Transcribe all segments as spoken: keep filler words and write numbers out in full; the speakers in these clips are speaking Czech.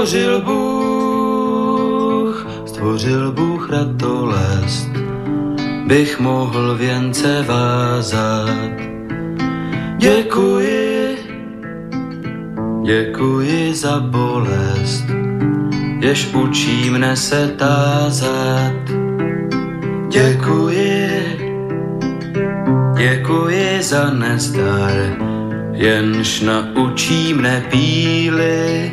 Stvořil Bůh, stvořil Bůh ratolest, bych mohl věnce vázat. Děkuji, děkuji za bolest, jež učí mne se tázat. Děkuji, děkuji za nezdar, jenž naučí mne píly.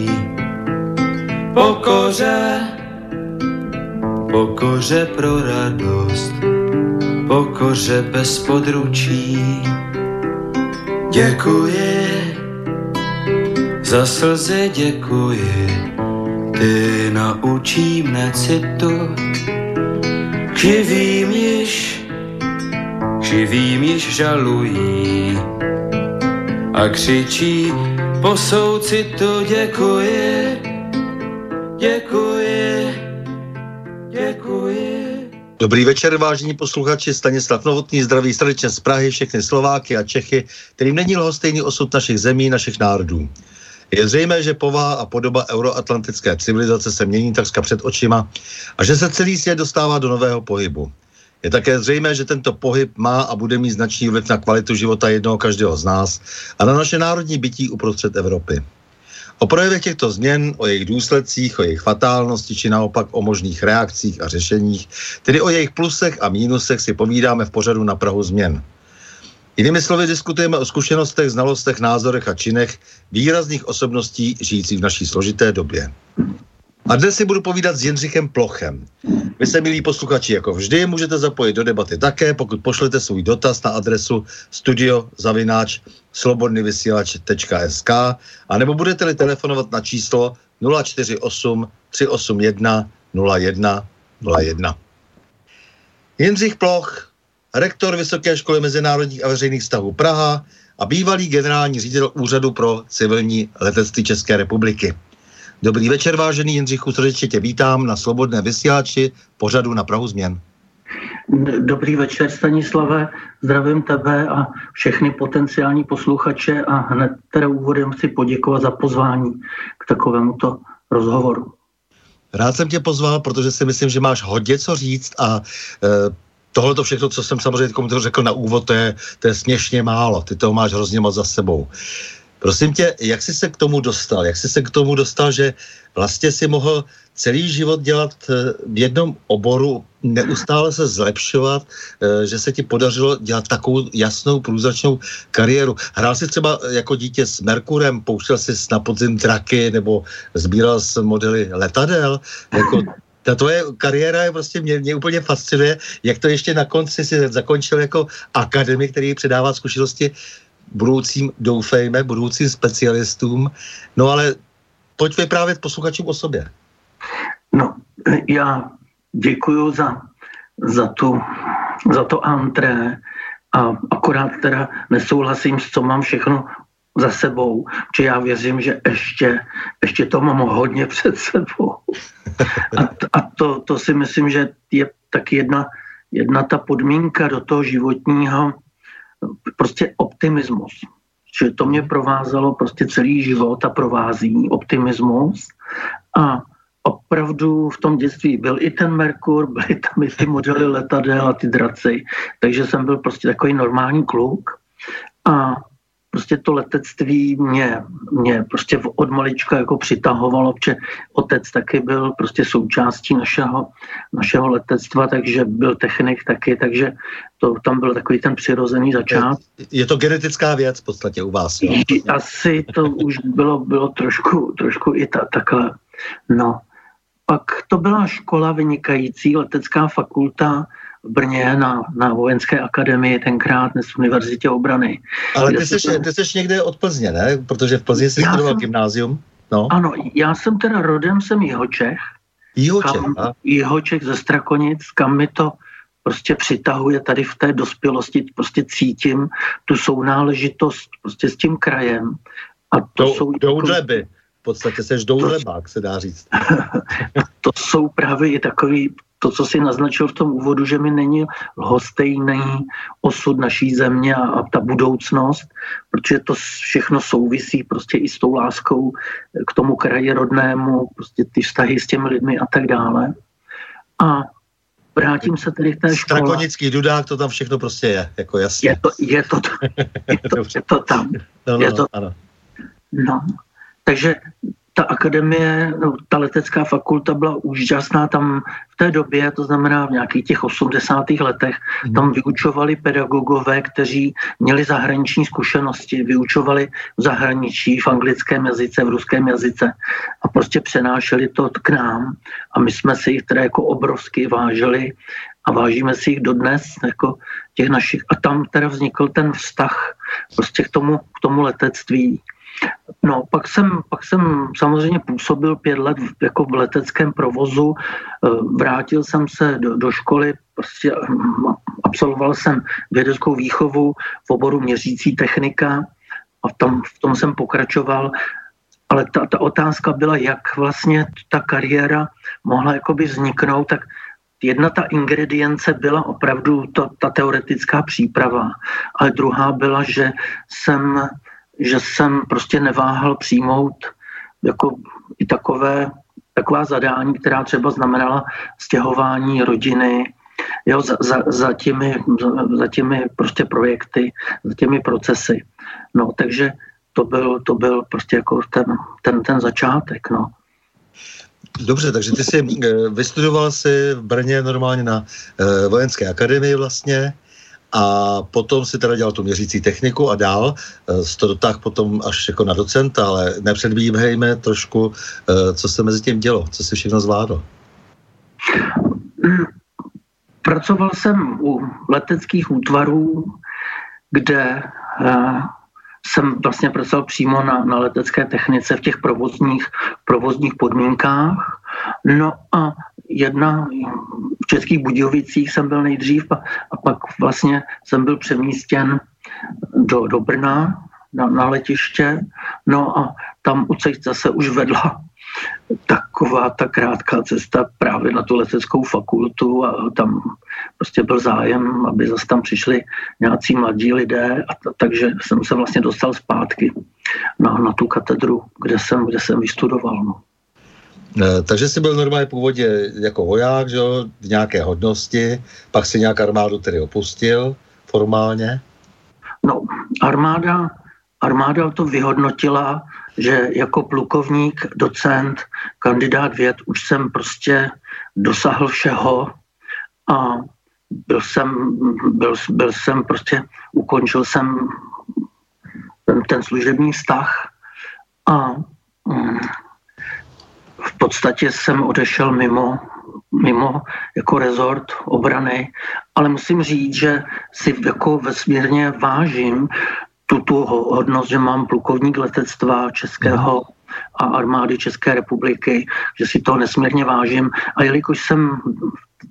Pokoře, pokoře pro radost, pokoře bez područí. Děkuji, za slzy děkuji, ty naučí mne citu. Živým již, živým již žalují a křičí po soucitu. Děkuji, děkuji, děkuji. Dobrý večer, vážení posluchači, Stanislav Novotný zdraví srdečně z Prahy všechny Slováky a Čechy, kterým není lhostejný osud našich zemí, našich národů. Je zřejmé, že povaha a podoba euroatlantické civilizace se mění takřka před očima a že se celý svět dostává do nového pohybu. Je také zřejmé, že tento pohyb má a bude mít značný vliv na kvalitu života jednoho každého z nás a na naše národní bytí uprostřed Evropy. O projevech těchto změn, o jejich důsledcích, o jejich fatálnosti či naopak o možných reakcích a řešeních, tedy o jejich plusech a mínusech si povídáme v pořadu Na prahu zmien. Jinými slovy diskutujeme o zkušenostech, znalostech, názorech a činech výrazných osobností žijících v naší složité době. A dnes si budu povídat s Jindřichem Plochem. Vy se, milí posluchači, jako vždy můžete zapojit do debaty také, pokud pošlete svůj dotaz na adresu studio zavináč slobodný vysielač tečka es ká a nebo budete-li telefonovat na číslo nula čtyři osm tři osm jedna nula jedna nula jedna. Jindřich Ploch, rektor Vysoké školy mezinárodních a veřejných vztahů Praha a bývalý generální ředitel Úřadu pro civilní letectví České republiky. Dobrý večer, vážený Jindřichu, srdečně tě vítám na Svobodné vysílači pořadu Na prahu změn. Dobrý večer, Stanislave, zdravím tebe a všechny potenciální posluchače a hned teda úvodem chci poděkovat za pozvání k takovémuto rozhovoru. Rád jsem tě pozval, protože si myslím, že máš hodně co říct a e, tohle to všechno, co jsem samozřejmě komu to řekl na úvod, to je, to je směšně málo. Ty toho máš hrozně moc za sebou. Prosím tě, jak jsi se k tomu dostal? Jak jsi se k tomu dostal, že vlastně si mohl celý život dělat v jednom oboru, neustále se zlepšovat, že se ti podařilo dělat takovou jasnou, průzračnou kariéru? Hrál jsi třeba jako dítě s Merkurem, pouštěl jsi na podzim traky nebo sbíral jsi modely letadel? Jako ta tvoje kariéra je prostě, mě, mě úplně fascinuje, jak to ještě na konci si zakončil jako akademik, který předává zkušenosti budoucím, doufejme, budoucím specialistům. No ale pojď vyprávět posluchačům o sobě. No, já děkuju za, za, tu, za to antré a akorát teda nesouhlasím s co mám všechno za sebou, protože já věřím, že ještě, ještě to mám hodně před sebou. A, t, a to, to si myslím, že je tak jedna, jedna ta podmínka do toho životního, prostě optimismus. Že to mě provázalo prostě celý život a provází optimismus a opravdu v tom dětství byl i ten Merkur, byly tam i ty modely letadel a ty draci, takže jsem byl prostě takový normální kluk a prostě to letectví mě, mě prostě od malička jako přitahovalo, protože otec taky byl prostě součástí našeho, našeho letectva, takže byl technik taky, takže to, tam byl takový ten přirozený začátek. Je, je to genetická věc v podstatě u vás, jo? Asi to už bylo, bylo trošku, trošku i ta, takhle. No, pak to byla škola vynikající, letecká fakulta v Brně na, na vojenské akademii, tenkrát dnes v univerzitě obrany. Ale ty jsi, to... ty jsi někde od Plzně, ne? Protože v Plzni jsi studoval jsem... gymnázium. No. Ano, já jsem teda rodem, jsem Jihočech. Jihočech, kam, Jihočech ze Strakonic, kam mi to prostě přitahuje tady v té dospělosti, prostě cítím tu sounáležitost prostě s tím krajem. A to do, jsou... Doudleby. V podstatě seš doudlebák, se dá říct. To jsou právě i takový, to, co si naznačil v tom úvodu, že mi není lhostejný osud naší země a, a ta budoucnost, protože to všechno souvisí prostě i s tou láskou k tomu kraji rodnému, prostě ty vztahy s těmi lidmi a tak dále. A vrátím se tedy k té škole. Strakonický dudák, to tam všechno prostě je, jako jasně. Je to, je to, je to, je to tam. No, no, je to, ano. No. Takže ta akademie, no, ta letecká fakulta byla úžasná tam v té době, to znamená v nějakých těch osmdesátých letech, mm. tam vyučovali pedagogové, kteří měli zahraniční zkušenosti, vyučovali v zahraničí, v anglickém jazyce, v ruském jazyce a prostě přenášeli to k nám a my jsme si jich teda jako obrovsky vážili a vážíme si jich dodnes jako těch našich a tam teda vznikl ten vztah prostě k tomu, k tomu letectví. No, pak jsem, pak jsem samozřejmě působil pět let v, jako v leteckém provozu, vrátil jsem se do, do školy, prostě absolvoval jsem vědeckou výchovu v oboru měřící technika a tam, v tom jsem pokračoval, ale ta, ta otázka byla, jak vlastně ta kariéra mohla jakoby vzniknout, tak jedna ta ingredience byla opravdu to, ta teoretická příprava, ale druhá byla, že jsem... že jsem prostě neváhal přijmout jako i takové, taková zadání, která třeba znamenala stěhování rodiny, jo, za, za, za, těmi, za, za těmi prostě projekty, za těmi procesy. No, takže to byl, to byl prostě jako ten, ten, ten začátek, no. Dobře, takže ty jsi vystudoval si v Brně normálně na eh, vojenské akademii vlastně, a potom si teda dělal tu měřící techniku a dál, z to dotáh potom až jako na docenta, ale nepředbíhejme trošku, co se mezi tím dělo, co si všechno zvládlo. Pracoval jsem u leteckých útvarů, kde jsem vlastně pracoval přímo na, na letecké technice v těch provozních, provozních podmínkách. No a jedna v Českých Budějovicích jsem byl nejdřív a, a pak vlastně jsem byl přemístěn do, do Brna na, na letiště. No a tam zase už vedla taková ta krátká cesta právě na tu leteckou fakultu a tam prostě byl zájem, aby zase tam přišli nějací mladí lidé a t- takže jsem se vlastně dostal zpátky na, na tu katedru, kde jsem, kde jsem vystudoval. No. Takže jsi byl normálně původně jako voják, že jo, v nějaké hodnosti, pak si nějak armádu tedy opustil formálně? No, armáda, armáda to vyhodnotila, že jako plukovník, docent, kandidát věd, už jsem prostě dosáhl všeho a byl jsem, byl, byl jsem prostě, ukončil jsem ten, ten služební vztah a mm, v podstatě jsem odešel mimo, mimo jako rezort obrany, ale musím říct, že si jako vesmírně vážím tu hodnost, že mám plukovník letectva českého a armády České republiky, že si toho nesmírně vážím. A jelikož jsem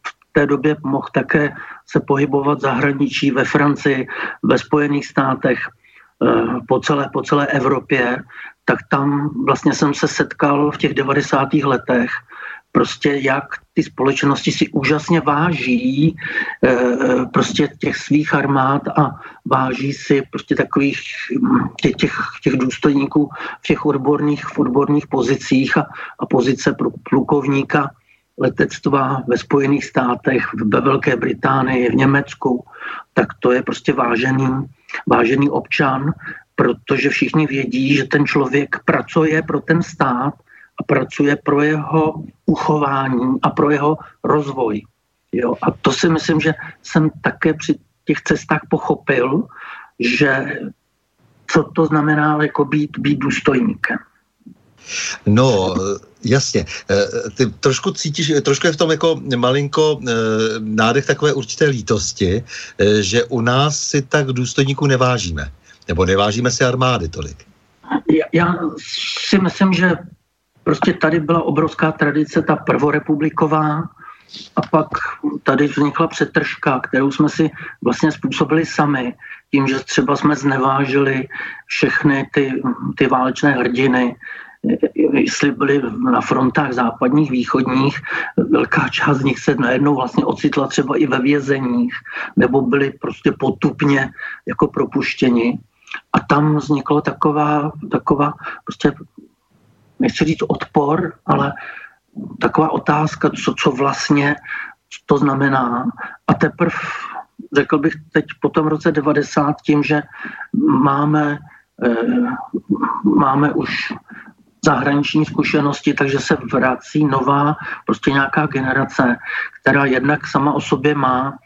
v té době mohl také se pohybovat v zahraničí, ve Francii, ve Spojených státech, po celé, po celé Evropě, tak tam vlastně jsem se setkal v těch devadesátých letech prostě jak ty společnosti si úžasně váží e, prostě těch svých armád a váží si prostě takových těch, těch, těch důstojníků v těch odborných, v odborných pozicích a, a pozice plukovníka letectva ve Spojených státech, ve Velké Británii, v Německu, tak to je prostě vážený, vážený občan, protože všichni vědí, že ten člověk pracuje pro ten stát a pracuje pro jeho uchování a pro jeho rozvoj. Jo? A to si myslím, že jsem také při těch cestách pochopil, že co to znamená jako být, být důstojníkem. No, jasně. Ty trošku cítíš, trošku je v tom jako malinko nádech takové určité lítosti, že u nás si tak důstojníků nevážíme. Nebo nevážíme si armády tolik. já si myslím, že prostě tady byla obrovská tradice, ta prvorepubliková, a pak tady vznikla přetržka, kterou jsme si vlastně způsobili sami, tím, že třeba jsme znevážili všechny ty, ty válečné hrdiny, jestli byli na frontách západních, východních, velká část z nich se najednou vlastně ocitla třeba i ve vězeních, nebo byli prostě potupně jako propuštěni. A tam vznikla taková, taková prostě, nechci říct odpor, ale taková otázka, co, co vlastně to znamená. A teprve, řekl bych teď po tom roce devadesát, tím, že máme, eh, máme už zahraniční zkušenosti, takže se vrací nová prostě nějaká generace, která jednak sama o sobě má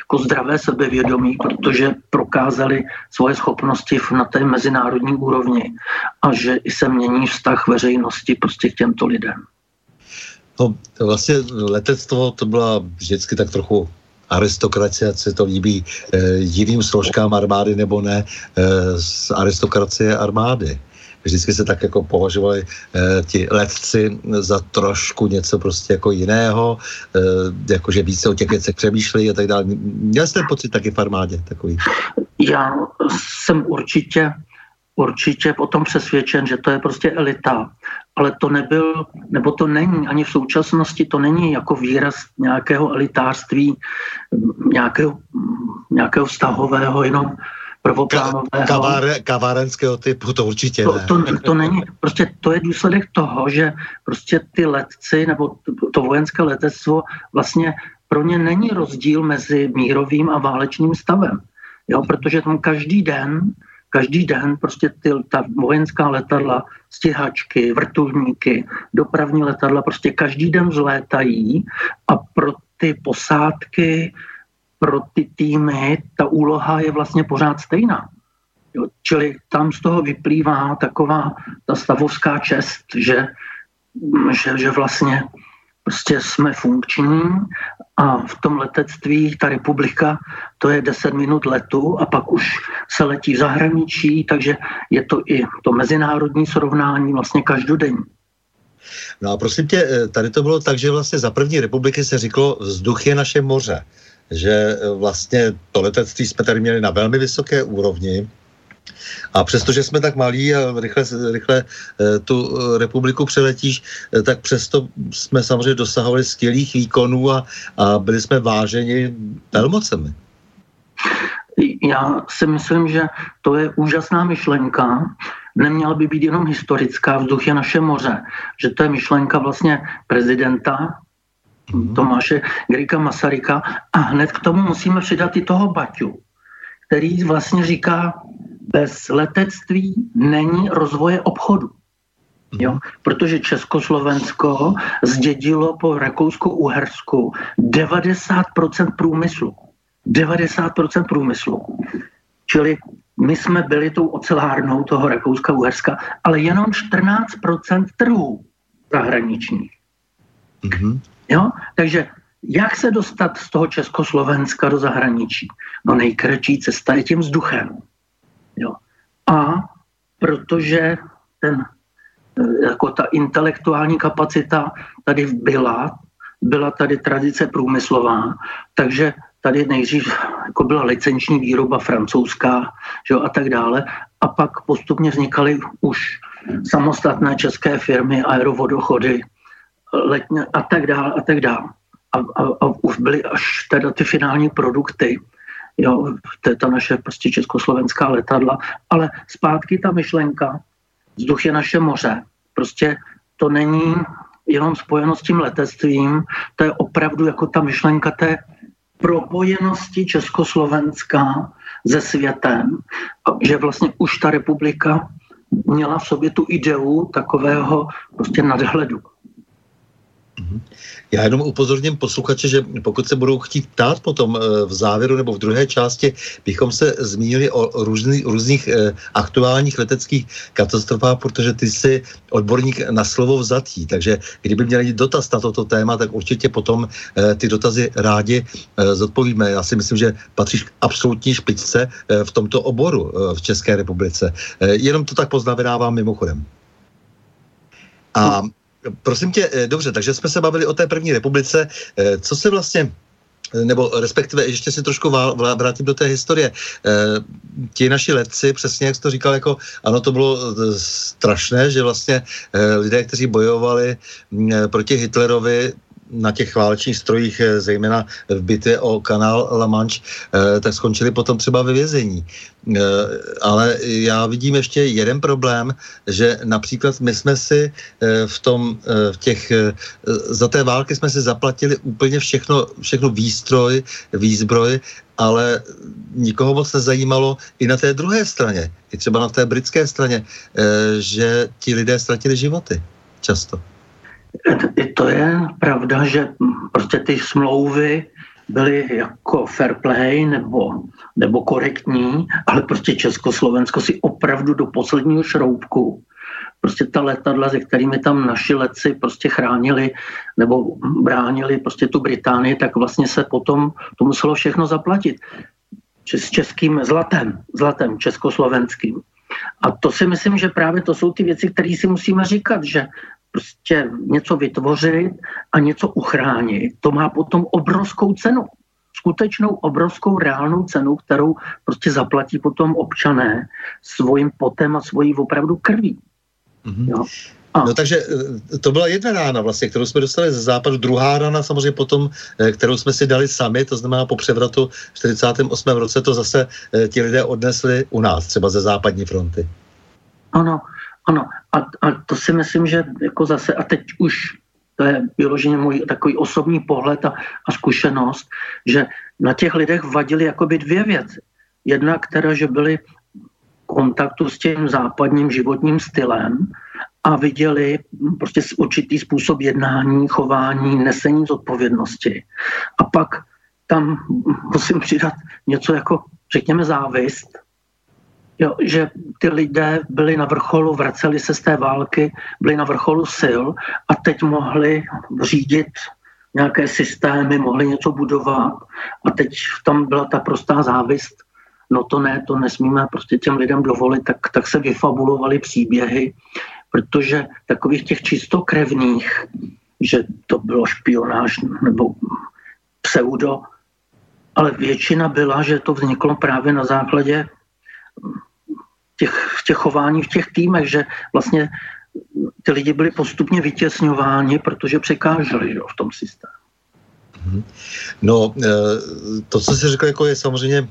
jako zdravé sebevědomí, protože prokázali svoje schopnosti na té mezinárodní úrovni a že i se mění vztah veřejnosti prostě k těmto lidem. No vlastně letectvo to byla vždycky tak trochu aristokracie, ať se to líbí eh, jiným složkám armády nebo ne, eh, z aristokracie armády. Vždycky se tak jako považovali eh, ti letci za trošku něco prostě jako jiného, eh, jakože více o těch věcech přemýšlejí a tak dále. Měl jste pocit taky v armádě takový? Já jsem určitě, určitě o tom přesvědčen, že to je prostě elita, ale to nebyl, nebo to není, ani v současnosti to není jako výraz nějakého elitářství, nějakého, nějakého vztahového, jenom Kaváre, kavárenského typu, to určitě ne. To, to, to není, prostě to je důsledek toho, že prostě ty letci, nebo to vojenské letectvo, vlastně pro ně není rozdíl mezi mírovým a válečným stavem. Jo, protože tam každý den, každý den prostě ty, ta vojenská letadla, stíhačky, vrtulníky, dopravní letadla, prostě každý den vzlétají a pro ty posádky, pro ty týmy ta úloha je vlastně pořád stejná. Jo, čili tam z toho vyplývá taková ta stavovská čest, že, že, že vlastně prostě jsme funkční a v tom letectví ta republika, to je deset minut letu a pak už se letí v zahraničí, takže je to i to mezinárodní srovnání vlastně každodenní. No a prosím tě, tady to bylo tak, že vlastně za první republiky se říkalo vzduch je naše moře. Že vlastně to letectví jsme tady měli na velmi vysoké úrovni a přestože jsme tak malí a rychle, rychle tu republiku přeletíš, tak přesto jsme samozřejmě dosahovali skvělých výkonů a, a byli jsme váženi velmocemi. Já si myslím, že to je úžasná myšlenka, neměla by být jenom historická, vzduch je naše moře, že to je myšlenka vlastně prezidenta, Tomáše Garrigua Masaryka a hned k tomu musíme přidat i toho Baťu, který vlastně říká, bez letectví není rozvoje obchodu. Jo? Protože Československo zdědilo po Rakousku-Uhersku devadesát procent průmyslu. devadesát procent průmyslu. Čili my jsme byli tou ocelárnou toho Rakouska-Uherska, ale jenom čtrnáct procent trhů zahraničních. Mhm. Jo? Takže jak se dostat z toho Československa do zahraničí? No nejkratší cesta je tím vzduchem. Jo? A protože ten, jako ta intelektuální kapacita tady byla, byla tady tradice průmyslová, takže tady nejdřív jako byla licenční výroba francouzská, že jo, a tak dále. A pak postupně vznikaly už samostatné české firmy, Aerovodochody, Letně a tak dál a tak dál. A, a, a už byly až teda ty finální produkty, jo, to je ta naše prostě československá letadla, ale zpátky ta myšlenka, vzduch je naše moře, prostě to není jenom spojeno s tím letectvím, to je opravdu jako ta myšlenka té propojenosti Československa se světem, že vlastně už ta republika měla v sobě tu ideu takového prostě nadhledu. Já jenom upozorním posluchače, že pokud se budou chtít ptát potom v závěru nebo v druhé části, bychom se zmínili o různý, různých aktuálních leteckých katastrofách, protože ty si odborník na slovo vzatý. Takže kdyby měli dotaz na toto téma, tak určitě potom ty dotazy rádi zodpovíme. Já si myslím, že patříš k absolutní špičce v tomto oboru v České republice. Jenom to tak poznamenávám mimochodem. A prosím tě, dobře, takže jsme se bavili o té první republice. Co se vlastně, nebo respektive ještě si trošku vrátím do té historie. Ti naši letci, přesně jak jsi to říkal, jako ano, to bylo strašné, že vlastně lidé, kteří bojovali proti Hitlerovi na těch válečných strojích, zejména v bitvě o kanál La Manche, tak skončili potom třeba ve vězení. Ale já vidím ještě jeden problém, že například my jsme si v tom, v těch, za té války jsme si zaplatili úplně všechno, všechno výstroj, výzbroj, ale nikoho moc nezajímalo i na té druhé straně, i třeba na té britské straně, že ti lidé ztratili životy často. To je pravda, že prostě ty smlouvy byly jako fair play nebo, nebo korektní, ale prostě Československo si opravdu do posledního šroubku prostě ta letadla, se kterými tam naši letci prostě chránili nebo bránili prostě tu Británii, tak vlastně se potom to muselo všechno zaplatit s českým zlatem, zlatem československým. A to si myslím, že právě to jsou ty věci, které si musíme říkat, že prostě něco vytvořit a něco uchránit. To má potom obrovskou cenu. Skutečnou obrovskou reálnou cenu, kterou prostě zaplatí potom občané svým potem a svojí opravdu krví. Mm-hmm. Jo. A. No takže to byla jedna rána vlastně, kterou jsme dostali ze západu. Druhá rána samozřejmě potom, kterou jsme si dali sami, to znamená po převratu v čtyřicátém osmém roce, to zase ti lidé odnesli u nás, třeba ze západní fronty. Ano, ano. A, a to si myslím, že jako zase, a teď už to je vyloženě můj takový osobní pohled a, a zkušenost, že na těch lidech vadily jakoby dvě věci. Jedna, která, že byly v kontaktu s tím západním životním stylem a viděli prostě určitý způsob jednání, chování, nesení zodpovědnosti. A pak tam musím přidat něco jako, řekněme, závist, jo, že ty lidé byli na vrcholu, vraceli se z té války, byli na vrcholu sil a teď mohli řídit nějaké systémy, mohli něco budovat a teď tam byla ta prostá závist. No to ne, to nesmíme prostě těm lidem dovolit, tak, tak se vyfabulovaly příběhy, protože takových těch čistokrevných, že to bylo špionáž nebo pseudo, ale většina byla, že to vzniklo právě na základě Těch, těch chování v těch týmech, že vlastně ty lidi byli postupně vytěsňováni, protože překáželi jo, v tom systému. No, to, co jsi řekl, jako je samozřejmě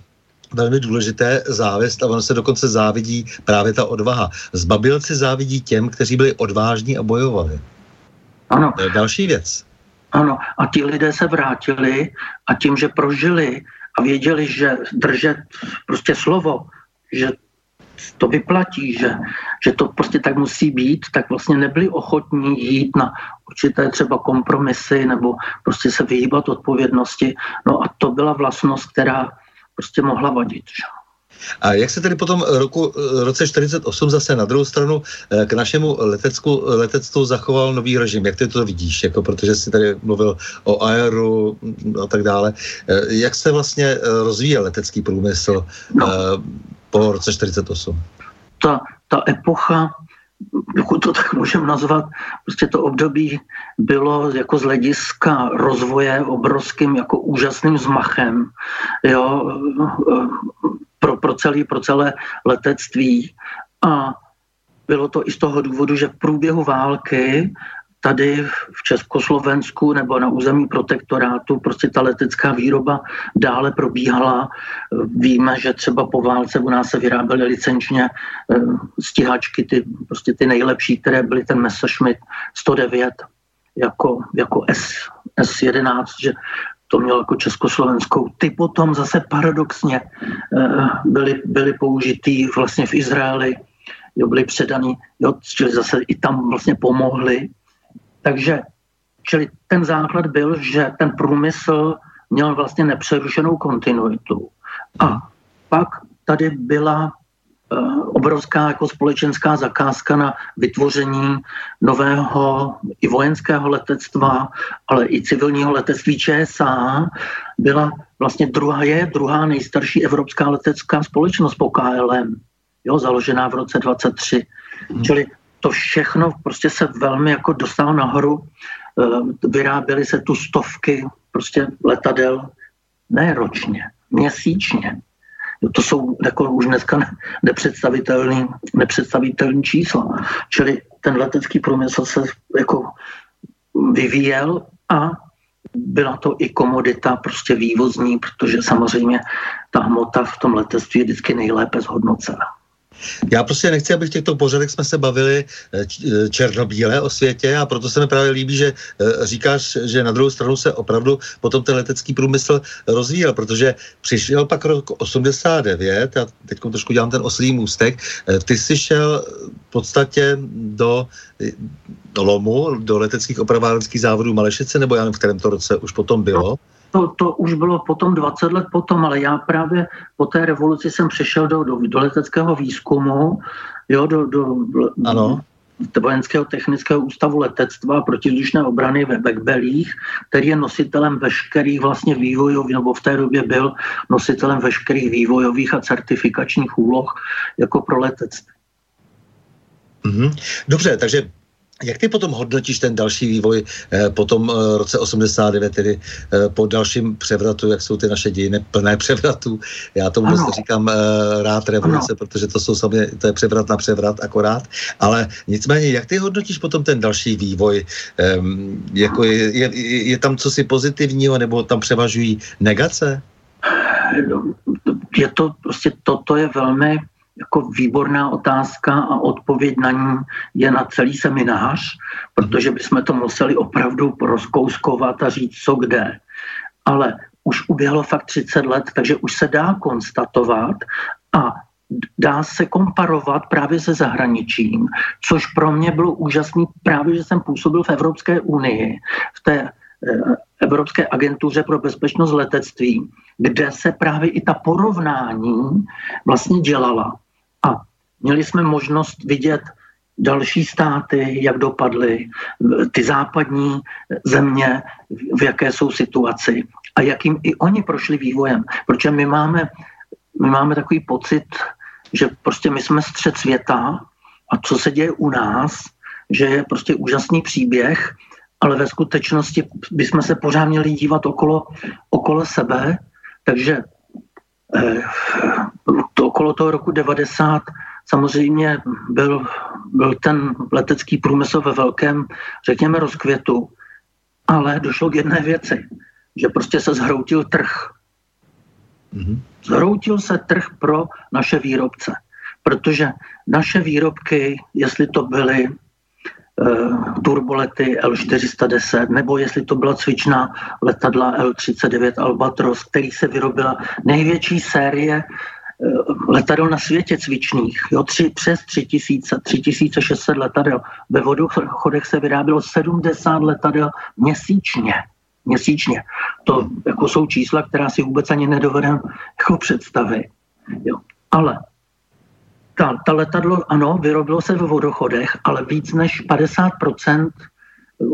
velmi důležité závist a ono se dokonce závidí právě ta odvaha. Zbabělci závidí těm, kteří byli odvážní a bojovali. Ano. To je další věc. Ano, a ti lidé se vrátili a tím, že prožili a věděli, že držet prostě slovo, že to vyplatí, že, že to prostě tak musí být, tak vlastně nebyli ochotní jít na určité třeba kompromisy nebo prostě se vyhýbat odpovědnosti. No a to byla vlastnost, která prostě mohla vadit. A jak se tedy potom roku, roce čtyřicet osm zase na druhou stranu k našemu letecku, letectvu zachoval nový režim? Jak ty to vidíš? Jako, protože jsi tady mluvil o aeru a tak dále. Jak se vlastně rozvíjel letecký průmysl no. po roce čtyřicet osm? Ta, ta epocha, pokud to tak můžeme nazvat, prostě to období bylo jako z hlediska rozvoje obrovským, jako úžasným zmachem. Jo, Pro, pro, celý, pro celé letectví. A bylo to i z toho důvodu, že v průběhu války tady v Československu nebo na území protektorátu prostě ta letecká výroba dále probíhala. Víme, že třeba po válce u nás se vyráběly licenčně stíhačky, ty, prostě ty nejlepší, které byly ten Messerschmitt sto devět jako, jako S, S jedenáct, že to mělo jako československou. Ty potom zase paradoxně byly, byly použitý vlastně v Izraeli, jo, byly předaný, jo, čili zase i tam vlastně pomohli. Takže Čili ten základ byl, že ten průmysl měl vlastně nepřerušenou kontinuitu. A pak tady byla obrovská jako společenská zakázka na vytvoření nového i vojenského letectva, ale i civilního letectví Č S A. Byla vlastně druhá, je druhá nejstarší evropská letecká společnost po K L M, jo, založená v roce dvacet tři. Hmm. Čili to všechno prostě se velmi jako dostalo nahoru. Vyráběly se tu stovky prostě letadel, ne ročně, měsíčně. To jsou jako už dneska nepředstavitelný, nepředstavitelný čísla. Čili ten letecký průmysl se jako vyvíjel a byla to i komodita prostě vývozní, protože samozřejmě ta hmota v tom letectví je vždycky nejlépe zhodnocena. Já prostě nechci, aby v těchto pořadech jsme se bavili černobíle o světě, a proto se mi právě líbí, že říkáš, že na druhou stranu se opravdu potom ten letecký průmysl rozvíjel, protože přišel pak rok osmdesát devět, já teď trošku dělám ten oslý můstek, ty jsi šel v podstatě do, do Lomu, do leteckých opravárenských závodů Malešice, nebo já nevím, v kterém to roce už potom bylo. To, to už bylo potom dvacet let potom, ale já právě po té revoluci jsem přišel do, do, do leteckého výzkumu, jo, do, do, do vojenského technického ústavu letectva a protivzdušné obrany ve Bekbelích, který je nositelem veškerých vlastně vývojových, nebo v té době byl nositelem veškerých vývojových a certifikačních úloh jako pro letectví. Mhm. Dobře, takže jak ty potom hodnotíš ten další vývoj eh, po tom eh, roce osmdesát devět, tedy eh, po dalším převratu, jak jsou ty naše dějiny plné převratů? Já tomu ano. říkám eh, rád revoluce, ano. protože to jsou samozřejmě, to je převrat na převrat akorát, ale nicméně, jak ty hodnotíš potom ten další vývoj? Eh, jako je, je, je tam cosi pozitivního, nebo tam převažují negace? Je to prostě, toto je velmi jako výborná otázka a odpověď na ní je na celý seminář, protože bychom to museli opravdu rozkouskovat a říct, co kde. Ale už uběhlo fakt třicet let, takže už se dá konstatovat a dá se komparovat právě se zahraničím, což pro mě bylo úžasný právě, že jsem působil v Evropské unii, v té Evropské agentuře pro bezpečnost letectví, kde se právě i ta porovnání vlastně dělala. A měli jsme možnost vidět další státy, jak dopadly, ty západní země, v jaké jsou situaci a jakým i oni prošli vývojem. Protože my máme, my máme takový pocit, že prostě my jsme střed světa a co se děje u nás, že je prostě úžasný příběh, ale ve skutečnosti bychom se pořád měli dívat okolo, okolo sebe, takže eh, to, okolo toho roku devadesát samozřejmě byl, byl ten letecký průmysl ve velkém, řekněme, rozkvětu, ale došlo k jedné věci, že prostě se zhroutil trh. Zhroutil se trh pro naše výrobce, protože naše výrobky, jestli to byly turbolety L čtyři sta deset, nebo jestli to byla cvičná letadla L třicet devět Albatros, který se vyrobila největší série letadel na světě cvičných. Jo, tři, přes tři tisíce, tři tisíce šestset letadel. Ve Vodochodech se vyrábělo sedmdesát letadel měsíčně. Měsíčně. To jako jsou čísla, která si vůbec ani nedovedem jako představit. Jo. Ale Ta, ta letadlo, ano, vyrobilo se ve Vodochodech, ale víc než padesát procent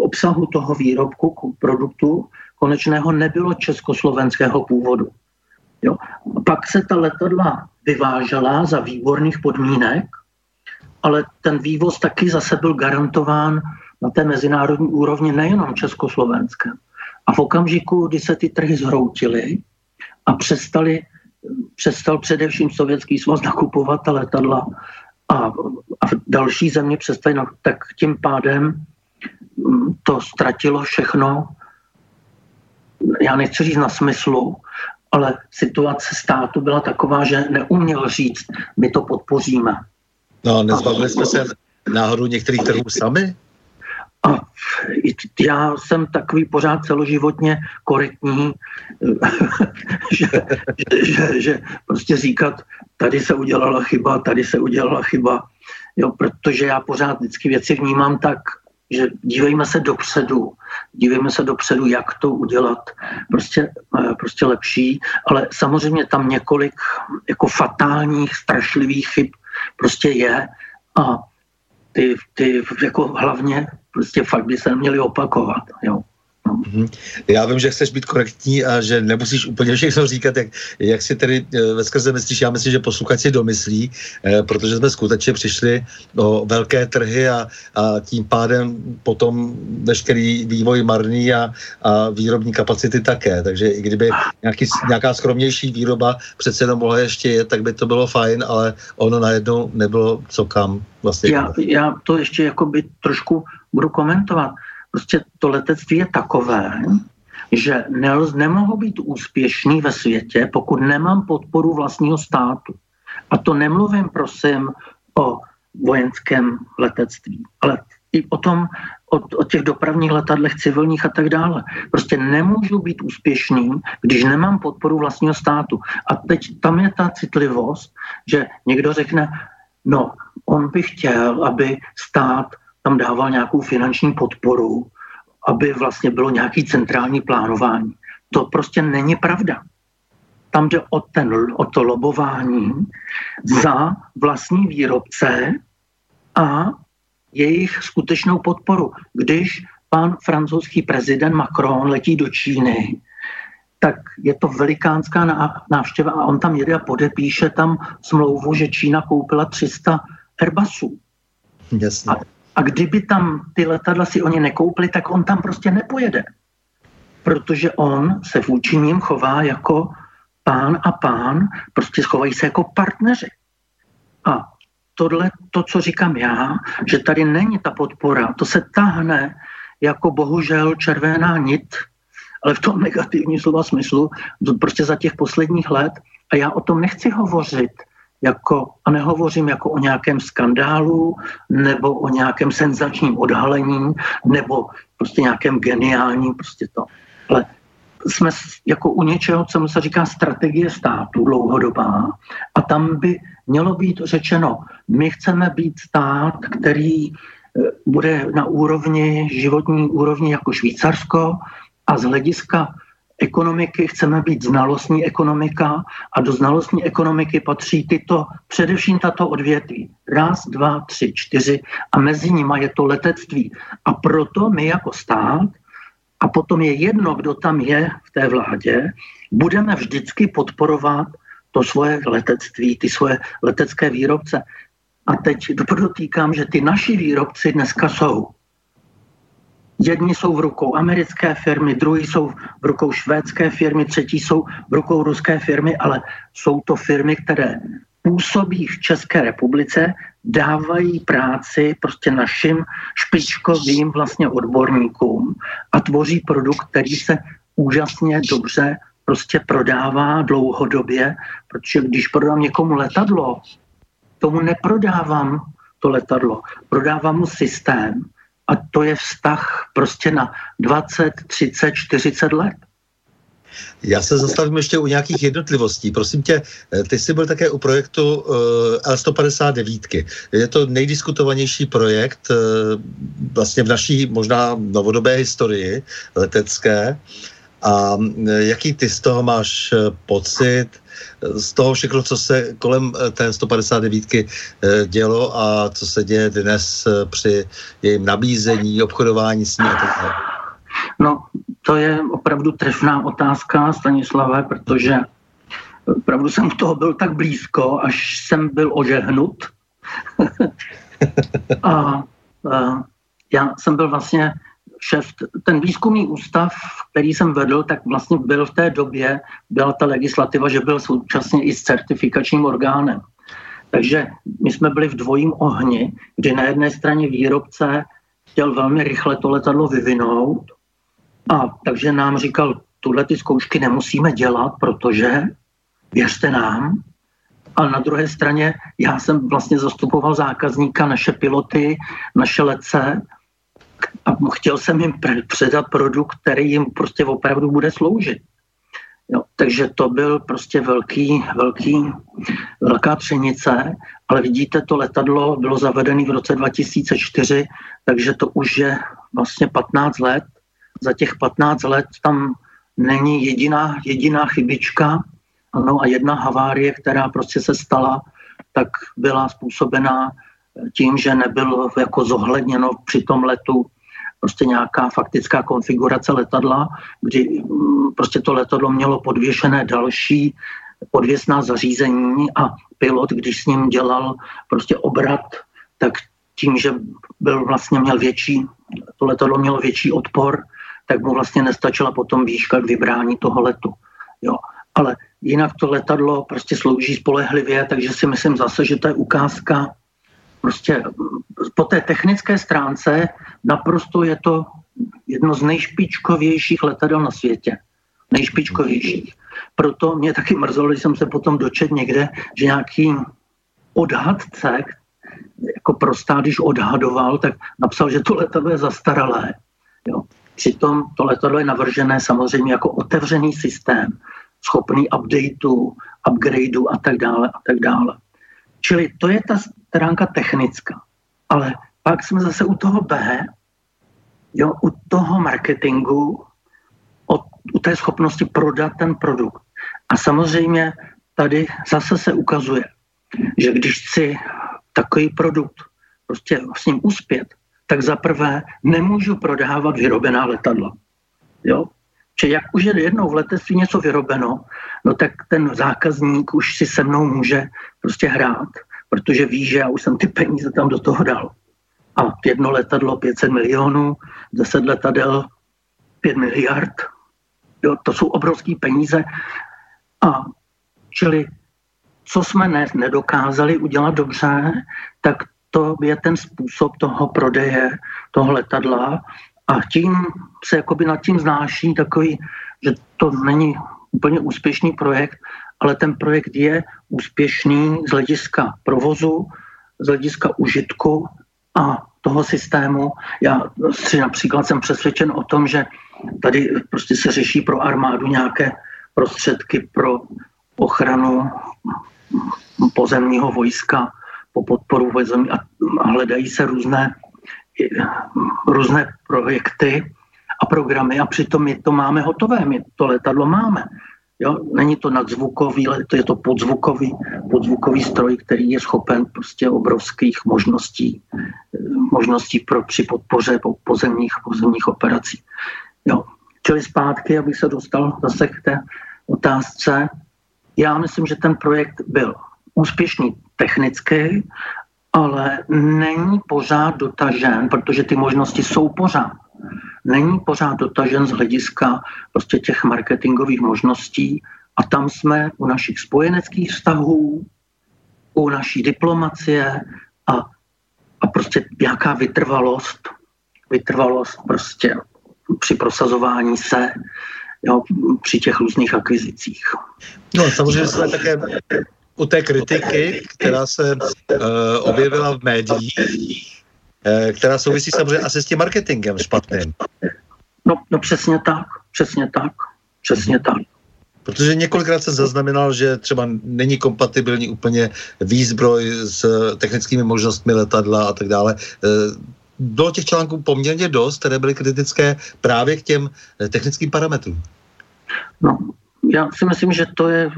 obsahu toho výrobku, produktu konečného nebylo československého původu. Jo? Pak se ta letadla vyvážela za výborných podmínek, ale ten vývoz taky zase byl garantován na té mezinárodní úrovni nejenom československém. A v okamžiku, kdy se ty trhy zhroutily a přestaly přestal především Sovětský svaz nakupovat ta letadla a, a další země přestaly, tak tím pádem to ztratilo všechno, já nechci říct na smyslu, ale situace státu byla taková, že neuměl říct, my to podpoříme. No, nezbavili jsme se náhodou některých trhů sami? A já jsem takový pořád celoživotně korektní, že, že, že, že prostě říkat, tady se udělala chyba, tady se udělala chyba, jo, protože já pořád vždycky věci vnímám tak, že dívejme se dopředu, dívejme se dopředu, jak to udělat prostě, prostě lepší, ale samozřejmě tam několik jako fatálních, strašlivých chyb prostě je a ty, ty jako hlavně prostě fakt by se neměly opakovat, jo. Já vím, že chceš být korektní a že nemusíš úplně všechno říkat, jak, jak si tedy ve skrze myslíš. Já myslím, že posluchači domyslí, protože jsme skutečně přišli o velké trhy a, a tím pádem potom veškerý vývoj marný a, a výrobní kapacity také. Takže i kdyby nějaký, nějaká skromnější výroba přece jenom mohla ještě jet, tak by to bylo fajn, ale ono najednou nebylo co kam vlastně. Já, já to ještě jakoby trošku budu komentovat. Prostě to letectví je takové, že nelze, nemohu být úspěšný ve světě, pokud nemám podporu vlastního státu. A to nemluvím, prosím, o vojenském letectví, ale i o tom, o, o těch dopravních letadlech, civilních a tak dále. Prostě nemůžu být úspěšný, když nemám podporu vlastního státu. A teď tam je ta citlivost, že někdo řekne, no, on by chtěl, aby stát tam dával nějakou finanční podporu, aby vlastně bylo nějaký centrální plánování. To prostě není pravda. Tam jde o, ten, o to lobování za vlastní výrobce a jejich skutečnou podporu. Když pan francouzský prezident Macron letí do Číny, tak je to velikánská návštěva a on tam jede a podepíše tam smlouvu, že Čína koupila tři sta Airbusů. Jasně. A A kdyby tam ty letadla si oni nekoupili, tak on tam prostě nepojede. Protože on se vůči ním chová jako pán a pán, prostě schovají se jako partneři. A tohle, to, co říkám já, že tady není ta podpora, to se táhne jako bohužel červená nit, ale v tom negativním slova smyslu, prostě za těch posledních let. A já o tom nechci hovořit, jako, a nehovořím jako o nějakém skandálu, nebo o nějakém senzačním odhalení, nebo prostě nějakém geniálním, prostě to. Ale jsme jako u něčeho, co se říká strategie státu dlouhodobá, a tam by mělo být řečeno, my chceme být stát, který bude na úrovni, životní úrovni jako Švýcarsko, a z hlediska ekonomiky chceme být znalostní ekonomika a do znalostní ekonomiky patří tyto, především tato odvětví. Raz, dva, tři, čtyři a mezi nimi je to letectví. A proto my jako stát, a potom je jedno, kdo tam je v té vládě, budeme vždycky podporovat to svoje letectví, ty svoje letecké výrobce. A teď dotýkám, že ty naši výrobci dneska jsou. Jedni jsou v rukou americké firmy, druhý jsou v rukou švédské firmy, třetí jsou v rukou ruské firmy, ale jsou to firmy, které působí v České republice, dávají práci prostě našim špičkovým vlastně odborníkům a tvoří produkt, který se úžasně dobře prostě prodává dlouhodobě, protože když prodám někomu letadlo, tomu neprodávám to letadlo, prodávám mu systém. A to je vztah prostě na dvacet, třicet, čtyřicet let. Já se zastavím ještě u nějakých jednotlivostí. Prosím tě, ty jsi byl také u projektu uh, L sto padesát devět. Je to nejdiskutovanější projekt uh, vlastně v naší možná novodobé historii letecké. A jaký ty z toho máš pocit, z toho všechno, co se kolem té sto padesát devět dělo a co se děje dnes při jejím nabízení, obchodování s ní? No, to je opravdu trefná otázka, Stanislave, protože opravdu jsem u toho byl tak blízko, až jsem byl ožehnut. a, a já jsem byl vlastně šéf, ten výzkumný ústav, který jsem vedl, tak vlastně byl v té době, byla ta legislativa, že byl současně i s certifikačním orgánem. Takže my jsme byli v dvojím ohni, kdy na jedné straně výrobce chtěl velmi rychle to letadlo vyvinout a takže nám říkal, tuhle ty zkoušky nemusíme dělat, protože věřte nám. A na druhé straně já jsem vlastně zastupoval zákazníka, naše piloty, naše letce, a chtěl jsem jim předat produkt, který jim prostě opravdu bude sloužit. No, takže to byl prostě velký, velký, velká třenice, ale vidíte, to letadlo bylo zavedené v roce dva tisíce čtyři, takže to už je vlastně patnáct let. Za těch patnáct let tam není jediná, jediná chybička, ano, a jedna havárie, která prostě se stala, tak byla způsobená tím, že nebylo jako zohledněno při tom letu prostě nějaká faktická konfigurace letadla, kdy prostě to letadlo mělo podvěšené další podvěsná zařízení a pilot, když s ním dělal prostě obrat, tak tím, že byl vlastně měl větší, to letadlo mělo větší odpor, tak mu vlastně nestačila potom výška k vybrání toho letu. Jo. Ale jinak to letadlo prostě slouží spolehlivě, takže si myslím zase, že to je ukázka prostě po té technické stránce naprosto je to jedno z nejšpičkovějších letadel na světě. Nejšpičkovějších. Proto mě taky mrzelo, že jsem se potom dočet někde, že nějaký odhadce, jako prostá, když odhadoval, tak napsal, že to letadlo je zastaralé. Jo. Přitom to letadlo je navržené samozřejmě jako otevřený systém, schopný updateu, upgradeu a tak dále a tak dále. Čili to je ta stránka technická. Ale pak jsme zase u toho B, jo, u toho marketingu, od, u té schopnosti prodat ten produkt. A samozřejmě tady zase se ukazuje, že když chci takový produkt prostě s ním uspět, tak zaprvé nemůžu prodávat vyrobená letadla. Jo? Čiže jak už je jednou v letectví něco vyrobeno, no tak ten zákazník už si se mnou může prostě hrát, protože ví, že já už jsem ty peníze tam do toho dal. A jedno letadlo pět set milionů, deset letadel pět miliard, jo, to jsou obrovský peníze. A čili co jsme ne, nedokázali udělat dobře, tak to je ten způsob toho prodeje, toho letadla, a tím se jakoby nad tím znáší takový, že to není úplně úspěšný projekt, ale ten projekt je úspěšný z hlediska provozu, z hlediska užitku a toho systému. Já si například jsem přesvědčen o tom, že tady prostě se řeší pro armádu nějaké prostředky pro ochranu pozemního vojska, po podporu vojska a hledají se různé různé projekty a programy a přitom my to máme hotové, my to letadlo máme. Jo? Není to nadzvukový, je to podzvukový, podzvukový stroj, který je schopen prostě obrovských možností, možností pro, při podpoře pozemních, pozemních operací. Jo? Čili zpátky, abych se dostal zase k té otázce, já myslím, že ten projekt byl úspěšný technicky, ale není pořád dotažen, protože ty možnosti jsou pořád. Není pořád dotažen z hlediska prostě těch marketingových možností a tam jsme u našich spojeneckých vztahů, u naší diplomacie a, a prostě nějaká vytrvalost, vytrvalost prostě při prosazování se, jo, při těch různých akvizicích. No samozřejmě jsme také u té kritiky, která se uh, objevila v médiích, uh, která souvisí samozřejmě asi s tím marketingem špatným. No, no přesně tak, přesně tak, přesně tak. Protože několikrát jsem zaznamenal, že třeba není kompatibilní úplně výzbroj s technickými možnostmi letadla a tak dále. Bylo těch článků poměrně dost, které byly kritické právě k těm technickým parametrům. No, já si myslím, že to je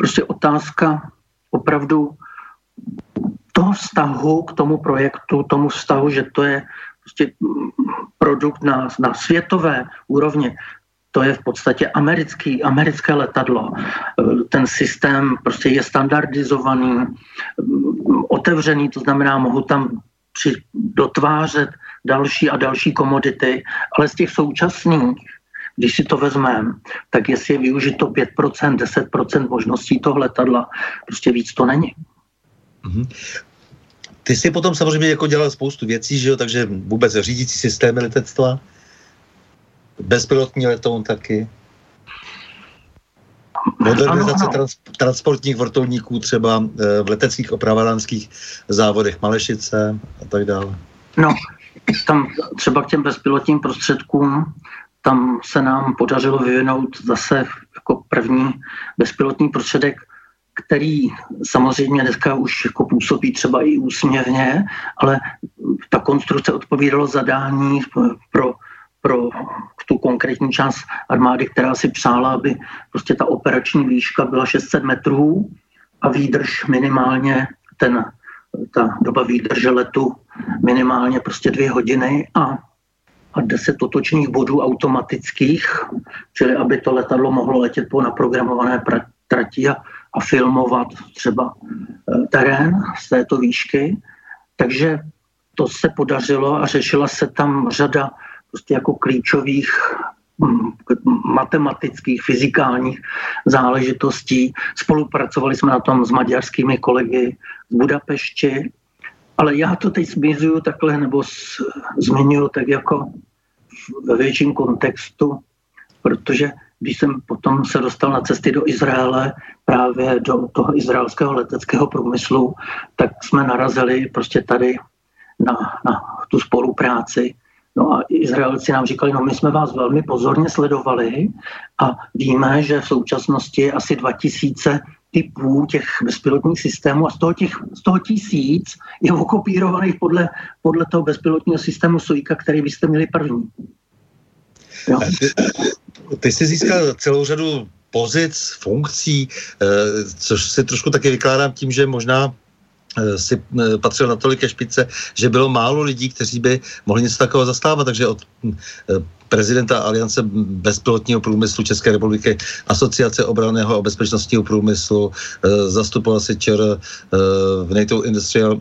prostě otázka opravdu toho vztahu k tomu projektu, tomu vztahu, že to je prostě produkt na, na světové úrovni. To je v podstatě americký, americké letadlo. Ten systém prostě je standardizovaný, otevřený, to znamená, mohu tam při, dotvářet další a další komodity, ale z těch současných, když si to vezmeme, tak jestli je využito pět procent, deset procent možností toho letadla, prostě víc to není. Mm-hmm. Ty jsi potom samozřejmě jako dělal spoustu věcí, že jo? Takže vůbec řídící systémy letectva, bezpilotní letoun taky, modernizace ano, ano. Trans- transportních vrtulníků třeba v leteckých opravárenských závodech Malešice a tak dále. No, tam třeba k těm bezpilotním prostředkům, tam se nám podařilo vyvinout zase jako první bezpilotní prostředek, který samozřejmě dneska už jako působí třeba i úsměvně, ale ta konstrukce odpovídala zadání pro, pro tu konkrétní část armády, která si přála, aby prostě ta operační výška byla šest set metrů a výdrž minimálně, ten, ta doba výdrže letu minimálně prostě dvě hodiny a a deset otočných bodů automatických, čili aby to letadlo mohlo letět po naprogramované trati a, a filmovat třeba terén z této výšky. Takže to se podařilo a řešila se tam řada prostě jako klíčových matematických, fyzikálních záležitostí. Spolupracovali jsme na tom s maďarskými kolegy z Budapešti. Ale já to teď zmiňuji takhle, nebo zmiňuji tak jako ve větším kontextu, protože když jsem potom se dostal na cesty do Izraele, právě do toho izraelského leteckého průmyslu, tak jsme narazili prostě tady na, na tu spolupráci. No a Izraelci nám říkali, no my jsme vás velmi pozorně sledovali a víme, že v současnosti je asi dva tisíce typů těch bezpilotních systémů a z toho, těch, z toho tisíc je okopírovaných podle, podle toho bezpilotního systému Sojka, který byste měli první. Jo? Ty, ty jsi získal celou řadu pozic, funkcí, což si trošku taky vykládám tím, že možná si patřil natolik ke špičce, že bylo málo lidí, kteří by mohli něco takového zastávat, takže od prezidenta Aliance bezpilotního průmyslu České republiky, Asociace obranného a bezpečnostního průmyslu, zastupoval si ČR v NATO Industrial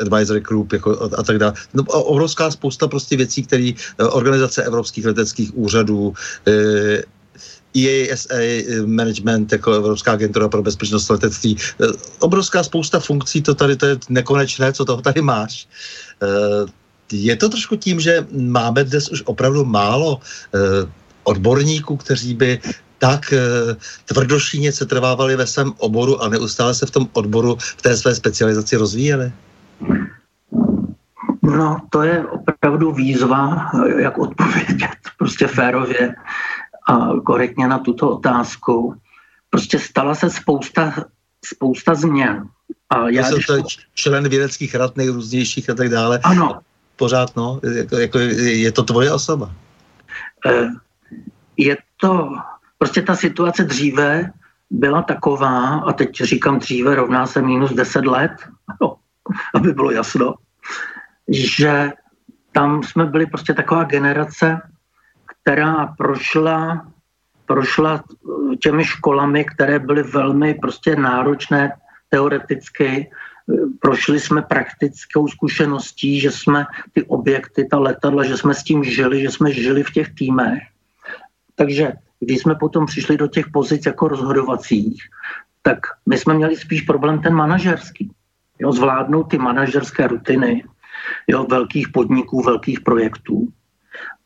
Advisory Group jako a tak dále. No a obrovská spousta prostě věcí, které organizace evropských leteckých úřadů, E A S A management, jako Evropská agentura pro bezpečnost letectví. Obrovská spousta funkcí, to tady to je nekonečné, co toho tady máš. Je to trošku tím, že máme dnes už opravdu málo odborníků, kteří by tak tvrdošíně se trvávali ve svém oboru a neustále se v tom odboru, v té své specializaci rozvíjeli? No, to je opravdu výzva, jak odpovědět prostě férově a korektně na tuto otázku. Prostě stala se spousta, spousta změn. A já jsem tady člen vědeckých rad nejrůznějších a tak dále. Ano. Pořád, no, jako, jako je to tvoje osoba. Je to, prostě ta situace dříve byla taková, a teď říkám dříve, rovná se minus deset let, no, aby bylo jasno, že tam jsme byli prostě taková generace, která prošla, prošla těmi školami, které byly velmi prostě náročné teoreticky. Prošli jsme praktickou zkušeností, že jsme ty objekty, ta letadla, že jsme s tím žili, že jsme žili v těch týmech. Takže když jsme potom přišli do těch pozic jako rozhodovacích, tak my jsme měli spíš problém ten manažerský. Jo, zvládnout ty manažerské rutiny, jo, velkých podniků, velkých projektů.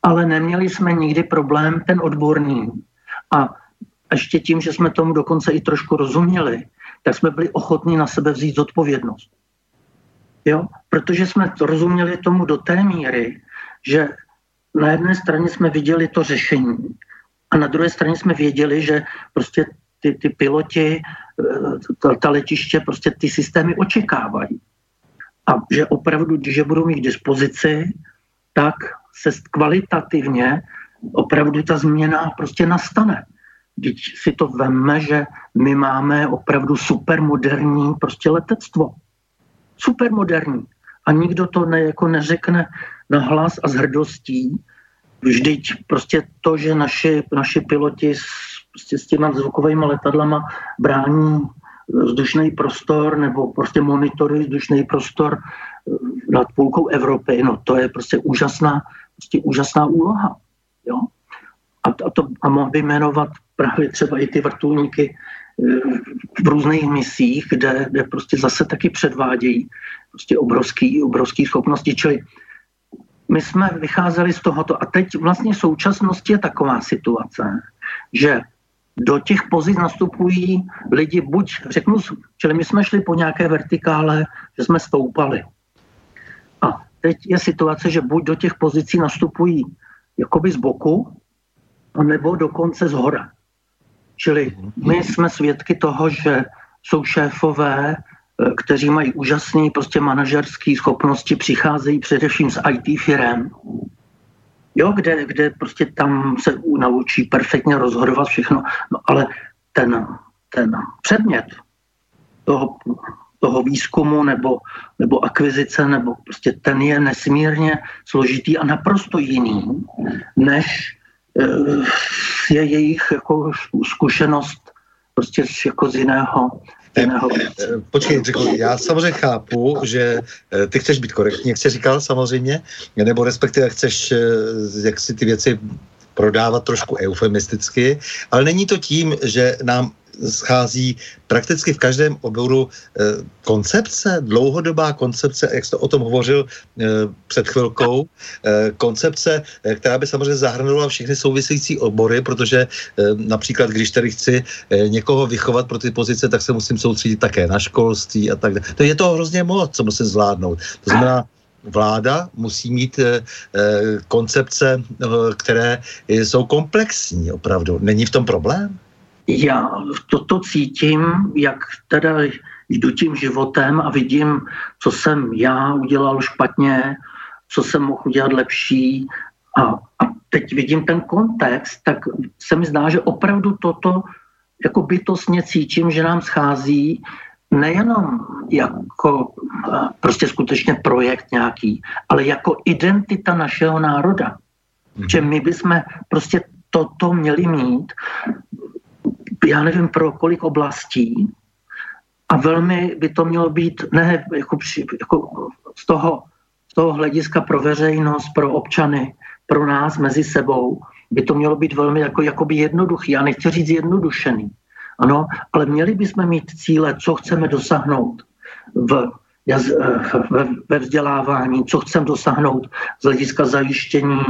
Ale neměli jsme nikdy problém ten odborný. A ještě tím, že jsme tomu dokonce i trošku rozuměli, tak jsme byli ochotní na sebe vzít zodpovědnost. Jo? Protože jsme to rozuměli tomu do té míry, že na jedné straně jsme viděli to řešení a na druhé straně jsme věděli, že prostě ty, ty piloti, ta, ta letiště, prostě ty systémy očekávají. A že opravdu, když je budou mít k dispozici, tak se kvalitativně opravdu ta změna prostě nastane. Když si to veme, že my máme opravdu supermoderní prostě letectvo. Supermoderní. A nikdo to ne, jako neřekne nahlas a s hrdostí. Vždyť prostě to, že naši, naši piloti s, prostě s těma zvukovými letadlama brání vzdušný prostor nebo prostě monitorují vzdušný prostor nad půlkou Evropy, no to je prostě úžasná, prostě úžasná úloha. Jo? A, to, a, to, a mohl by jmenovat právě třeba i ty vrtulníky v různých misích, kde, kde prostě zase taky předvádějí prostě obrovský, obrovský schopnosti. Čili my jsme vycházeli z tohoto. A teď vlastně v současnosti je taková situace, že do těch pozic nastupují lidi buď, řeknu, čili my jsme šli po nějaké vertikále, že jsme stoupali. A teď je situace, že buď do těch pozicí nastupují jakoby z boku, anebo dokonce zhora. Čili my jsme svědky toho, že jsou šéfové, kteří mají úžasné prostě manažerské schopnosti, přicházejí především z í té firem, jo, kde, kde prostě tam se naučí perfektně rozhodovat všechno, no, ale ten, ten předmět toho, toho výzkumu nebo, nebo akvizice, nebo prostě ten je nesmírně složitý a naprosto jiný, než je jejich jako zkušenost prostě jako z jiného. Počkej, řekl, já samozřejmě chápu, že ty chceš být korektní, jak jsi říkal samozřejmě, nebo respektive chceš jak si ty věci prodávat trošku eufemisticky, ale není to tím, že nám schází prakticky v každém oboru koncepce, dlouhodobá koncepce, jak jste o tom hovořil před chvilkou, koncepce, která by samozřejmě zahrnula všechny související obory, protože například, když tady chci někoho vychovat pro ty pozice, tak se musím soustředit také na školství a tak dále. To je toho hrozně moc, co musím zvládnout. To znamená, vláda musí mít e, koncepce, které jsou komplexní opravdu. Není v tom problém? Já toto cítím, jak teda jdu tím životem a vidím, co jsem já udělal špatně, co jsem mohl udělat lepší a, a teď vidím ten kontext, tak se mi zdá, že opravdu toto jako bytostně cítím, že nám schází nejenom jako prostě skutečně projekt nějaký, ale jako identita našeho národa. Hmm. Že my bychom prostě toto měli mít, já nevím pro kolik oblastí, a velmi by to mělo být ne jako, při, jako z, toho, z toho hlediska pro veřejnost, pro občany, pro nás mezi sebou, by to mělo být velmi jako, jakoby jednoduchý. Já nechci říct jednodušený. Ano, ale měli bychom mít cíle, co chceme dosáhnout v, ve, ve vzdělávání, co chceme dosáhnout z hlediska zajištění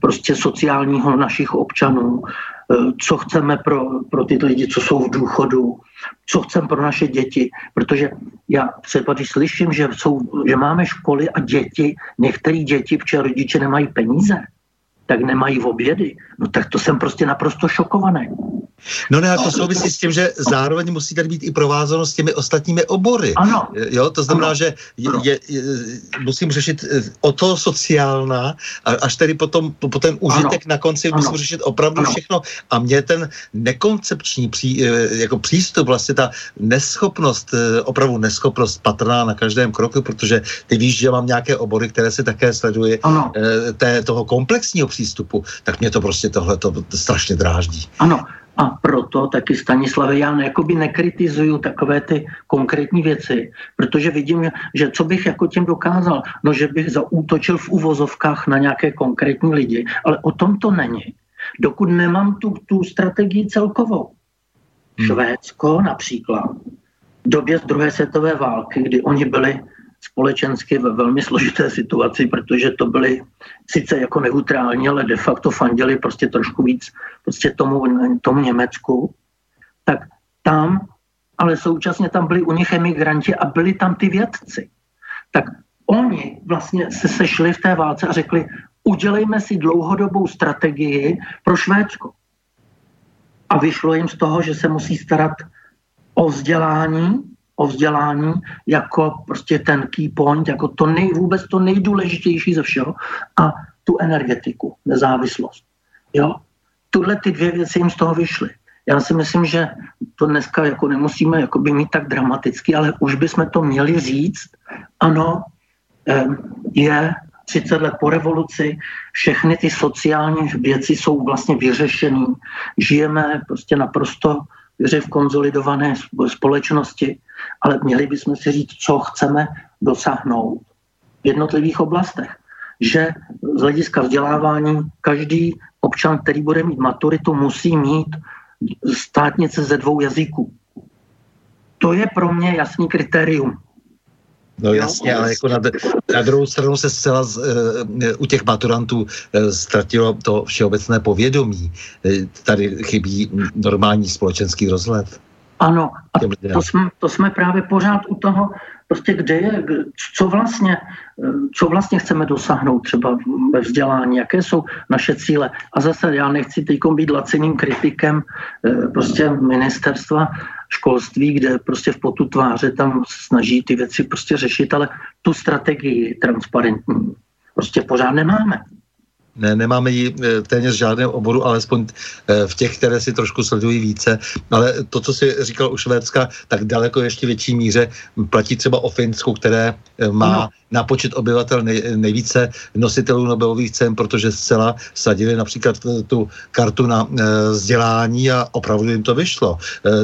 prostě sociálního našich občanů, co chceme pro, pro ty lidi, co jsou v důchodu, co chceme pro naše děti, protože já třeba když slyším, že, jsou, že máme školy a děti, některé děti, protože rodiče nemají peníze, tak nemají obědy, no tak to jsem prostě naprosto šokovaný. No ne, to souvisí s tím, že zároveň musí tady být i provázanost s těmi ostatními obory. Ano. Jo, to znamená, ano. že je, je, je, musím řešit o to sociálna, až tedy potom, po ten užitek ano. na konci ano. musím řešit opravdu ano. všechno. A mě ten nekoncepční pří, jako přístup, vlastně ta neschopnost, opravdu neschopnost patrná na každém kroku, protože ty víš, že mám nějaké obory, které si také sledují té, toho komplexního přístupu, tak mě to prostě tohle to strašně dráždí. Ano. A proto taky, Stanislave, já jakoby nekritizuju takové ty konkrétní věci, protože vidím, že co bych jako tím dokázal, no že bych zaútočil v uvozovkách na nějaké konkrétní lidi, ale o tom to není, dokud nemám tu, tu strategii celkovou. Hmm. Švédsko například, v době druhé světové války, kdy oni byli společensky ve velmi složité situaci, protože to byly sice jako neutrální, ale de facto fandili prostě trošku víc prostě tomu, tomu Německu, tak tam, ale současně tam byli u nich emigranti a byli tam ty vědci. Tak oni vlastně se sešli v té válce a řekli, udělejme si dlouhodobou strategii pro Švédsko. A vyšlo jim z toho, že se musí starat o vzdělání, o vzdělání jako prostě ten key point, jako to nej, vůbec to nejdůležitější ze všeho a tu energetiku, nezávislost. Jo? Tuhle ty dvě věci jim z toho vyšly. Já si myslím, že to dneska jako nemusíme jako by mít tak dramaticky, ale už bychom to měli říct. Ano, je třicet let po revoluci, všechny ty sociální věci jsou vlastně vyřešené. Žijeme prostě naprosto v konsolidované společnosti, ale měli bychom si říct, co chceme dosáhnout v jednotlivých oblastech. Že z hlediska vzdělávání každý občan, který bude mít maturitu, musí mít státnice ze dvou jazyků. To je pro mě jasný kritérium. No jasně, ale jako na, na druhou stranu se zcela z, e, u těch maturantů e, ztratilo to všeobecné povědomí. E, tady chybí normální společenský rozhled. Ano, a to jsme, to jsme právě pořád u toho, prostě kde je, co vlastně, co vlastně chceme dosáhnout třeba ve vzdělání, jaké jsou naše cíle. A zase já nechci teďkom být laciným kritikem prostě ministerstva školství, kde prostě v potu tváře tam snaží ty věci prostě řešit, ale tu strategii transparentní prostě pořád nemáme. Ne, nemáme ji téměř v žádném oboru, alespoň v těch, které si trošku sledují více, ale to, co si říkal u Švédska, tak daleko ještě větší míře platí třeba o Finsku, které má no. na počet obyvatel nej, nejvíce nositelů Nobelových cen, protože zcela sadili například tu kartu na vzdělání a opravdu jim to vyšlo.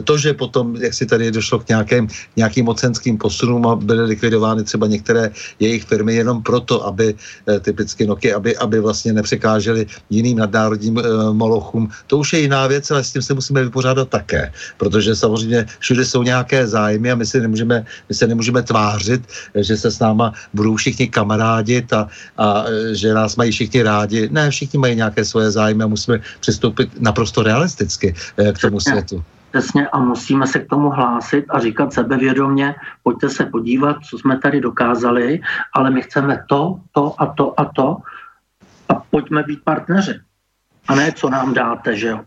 To, že potom, jak si tady došlo k nějakým, nějakým mocenským posunům a byly likvidovány třeba některé jejich firmy jenom proto, aby typicky Nokia, aby, aby vlastně nepřekáželi jiným nadnárodním e, molochům. To už je jiná věc, ale s tím se musíme vypořádat také, protože samozřejmě všude jsou nějaké zájmy a my se nemůžeme, my se nemůžeme tvářit, že se s náma budou všichni kamarádit a, a že nás mají všichni rádi. Ne, všichni mají nějaké svoje zájmy a musíme přistoupit naprosto realisticky e, k tomu světu. Přesně a musíme se k tomu hlásit a říkat sebevědomě, pojďte se podívat, co jsme tady dokázali, ale my chceme to, to a to a to, a pojďme být partneři. A ne, co nám dáte, že jo.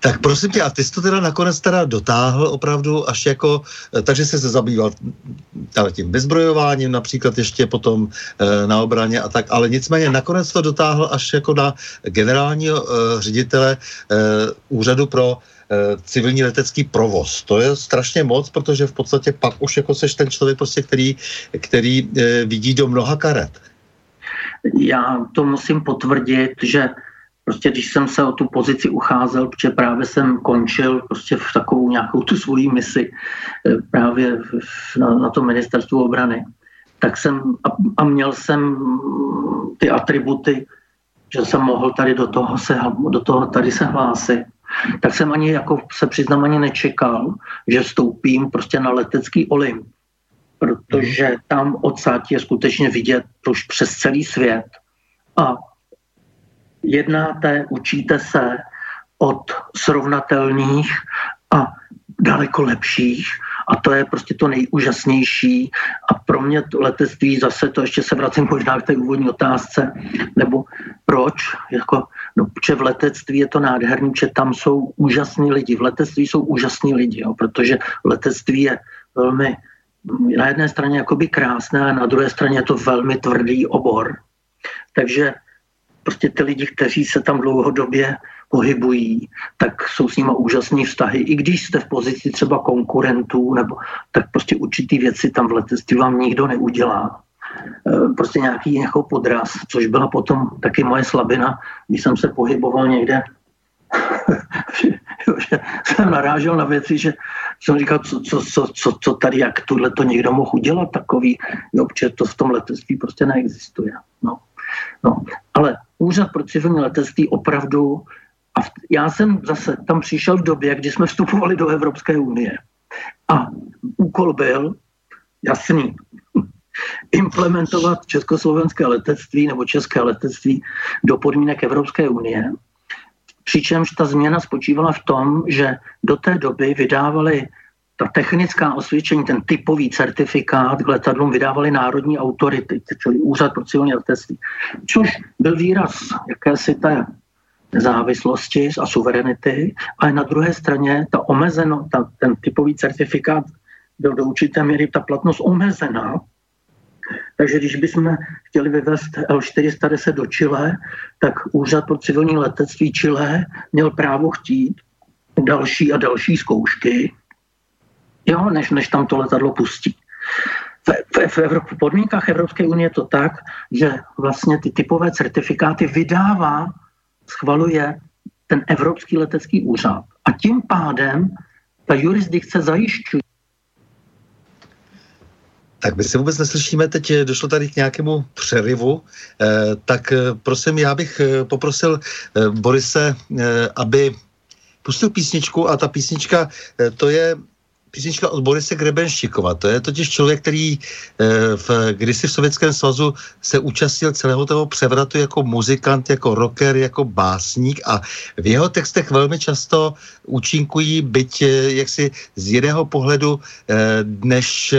Tak prosím tě, a ty jsi to teda nakonec teda dotáhl opravdu až jako, takže jsi se zabýval tím vyzbrojováním například ještě potom e, na obraně a tak, ale nicméně nakonec to dotáhl až jako na generálního e, ředitele e, Úřadu pro civilní letecký provoz. To je strašně moc, protože v podstatě pak už jako seš ten člověk prostě, který, který e, vidí do mnoha karet. Já to musím potvrdit, že prostě když jsem se o tu pozici ucházel, protože právě jsem končil prostě v takovou nějakou tu svoji misi právě na, na to ministerstvu obrany, tak jsem a, a měl jsem ty atributy, že jsem mohl tady do toho se, do toho tady se hlásit, tak jsem ani jako se přiznám ani nečekal, že vstoupím prostě na letecký Olymp. Protože tam odsad je skutečně vidět už přes celý svět. A jednáte, učíte se od srovnatelných a daleko lepších a to je prostě to nejúžasnější a pro mě to letectví, zase to ještě se vracím možná k té úvodní otázce, nebo proč, jako, no, protože v letectví je to nádherný, že tam jsou úžasní lidi, v letectví jsou úžasní lidi, jo, protože letectví je velmi na jedné straně jakoby krásné a na druhé straně je to velmi tvrdý obor. Takže prostě ty lidi, kteří se tam dlouhodobě pohybují, tak jsou s nimi úžasné vztahy. I když jste v pozici třeba konkurentů, nebo tak prostě určitý věci tam v letectví vám nikdo neudělá. Prostě nějaký nějakou podraz, což byla potom taky moje slabina, když jsem se pohyboval někde že jsem narážel na věci, že jsem říkal, co, co, co, co tady, jak tohle to někdo mohl udělat takový, no, protože to v tom letectví prostě neexistuje. No. No. Ale Úřad pro civilní letectví opravdu, a v, já jsem zase tam přišel v době, kdy jsme vstupovali do Evropské unie a úkol byl jasný, implementovat československé letectví nebo české letectví do podmínek Evropské unie. Přičemž ta změna spočívala v tom, že do té doby vydávali ta technická osvědčení, ten typový certifikát k letadlům vydávali národní autority, čili Úřad pro civilní letectví, což byl výraz jakési té nezávislosti a suverenity, ale na druhé straně ta omezeno, ta, ten typový certifikát byl do určité míry ta platnost omezená. Takže když bychom chtěli vyvést el čtyři sta deset do Chile, tak Úřad pro civilní letectví Chile měl právo chtít další a další zkoušky, jo, než, než tam to letadlo pustí. V, v, v podmínkách Evropské unie je to tak, že vlastně ty typové certifikáty vydává, schvaluje ten Evropský letecký úřad. A tím pádem ta jurisdikce zajišťuje. Tak my se vůbec neslyšíme, teď došlo tady k nějakému přerivu, eh, tak prosím, já bych poprosil eh, Borise, eh, aby pustil písničku a ta písnička, eh, to je písnička od Borise Grebenščikova. To je totiž člověk, který v, kdysi v Sovětském svazu se účastnil celého toho převratu jako muzikant, jako rocker, jako básník a v jeho textech velmi často účinkují, byť jaksi z jiného pohledu, než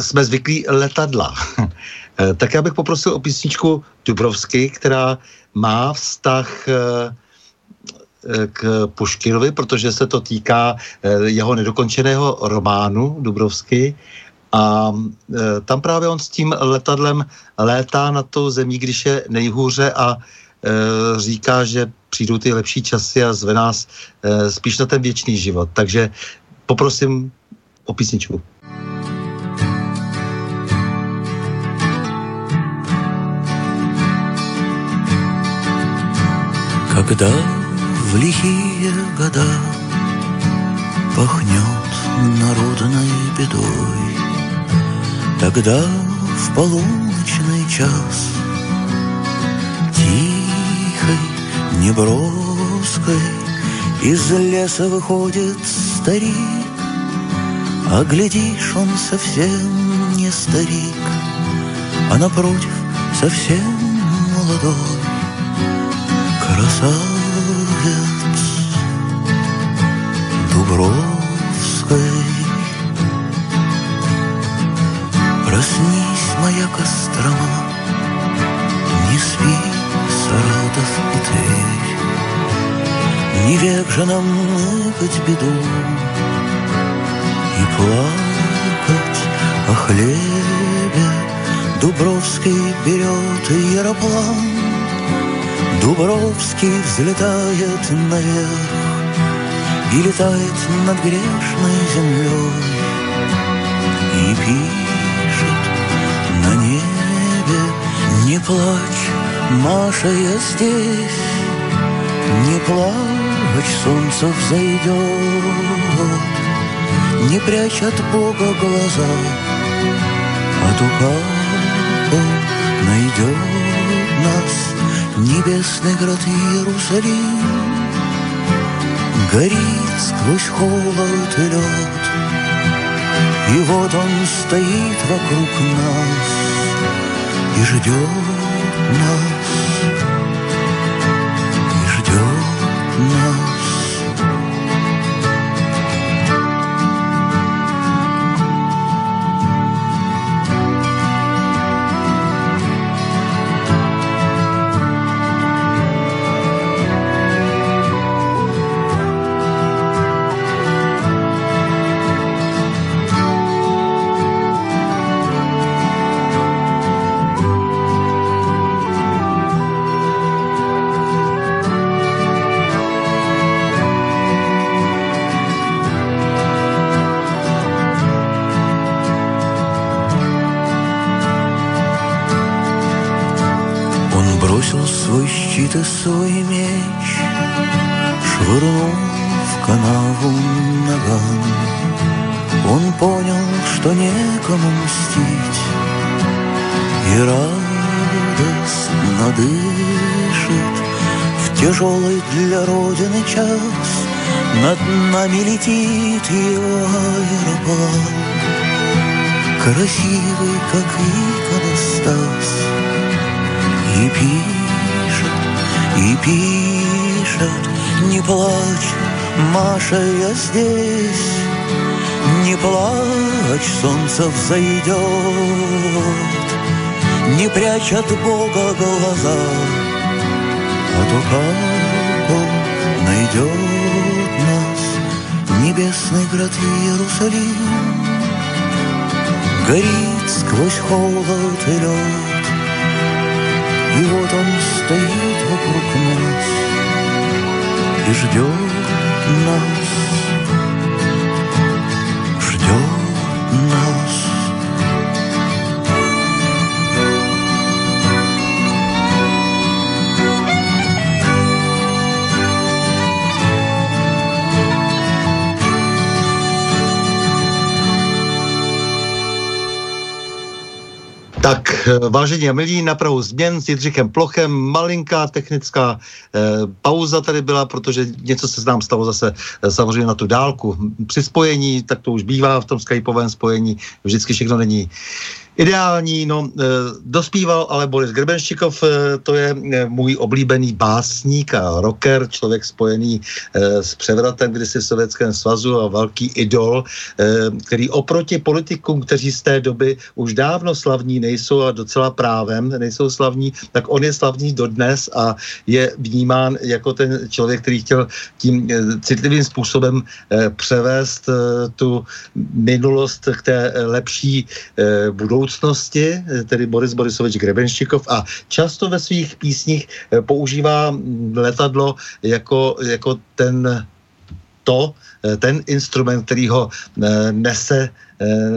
jsme zvyklí, letadla. Tak já bych poprosil o písničku Dubrovsky, která má vztah k Puškinovi, protože se to týká jeho nedokončeného románu Dubrovsky a tam právě on s tím letadlem létá nad tou zemí, když je nejhůře a říká, že přijdou ty lepší časy a zve nás spíš na ten věčný život. Takže poprosím o písničku. Когда в лихие года пахнет народной бедой, тогда в полуночный час тихой, неброской из леса выходит старик, а глядишь, он совсем не старик, а напротив совсем молодой красавец. Дубровской. Проснись, моя Кострома, не спи, Саратов и Тверь, не век же нам мыкать беду и плакать о хлебе. Дубровский берет аэроплан, Дубровский взлетает наверх и летает над грешной землей, и пишет на небе: не плачь, Маша, я здесь, не плачь, солнце взойдет, не прячь от Бога глаза, а то папа найдет нас. Небесный град Иерусалим горит сквозь холод и лед, и вот он стоит вокруг нас и ждет нас, и ждет свой меч, швырнул в канаву ногам. Он понял, что некому мстить, и радостно дышит. В тяжелый для Родины час над нами летит его аэроплан, красивый, как иконостас, и пить. И пишет: не плачь, Маша, я здесь, не плачь, солнце взойдет, не прячь от Бога глаза, а то как он найдет нас. Небесный град Иерусалим горит сквозь холод и лед, и вот он стоит вокруг нас и ждет нас, ждет нас. Tak. Vážení a milí, Na prahu zmien s Jindřichem Plochem. Malinká technická eh, pauza tady byla, protože něco se nám stalo zase eh, samozřejmě na tu dálku. Při spojení, tak to už bývá v tom skypovém spojení, vždycky všechno není ideální. No, eh, dospíval ale Boris Grebenščikov, eh, to je eh, můj oblíbený básník a rocker, člověk spojený eh, s převratem kdysi v Sovětském svazu a velký idol, eh, který oproti politikům, kteří z té doby už dávno slavní nejsou a docela právem nejsou slavní, tak on je slavný dodnes a je vnímán jako ten člověk, který chtěl tím eh, citlivým způsobem eh, převést eh, tu minulost k té eh, lepší eh, budoucnosti, tedy Boris Borisovič Grebenščikov, a často ve svých písních používá letadlo jako, jako ten to, ten instrument, který ho nese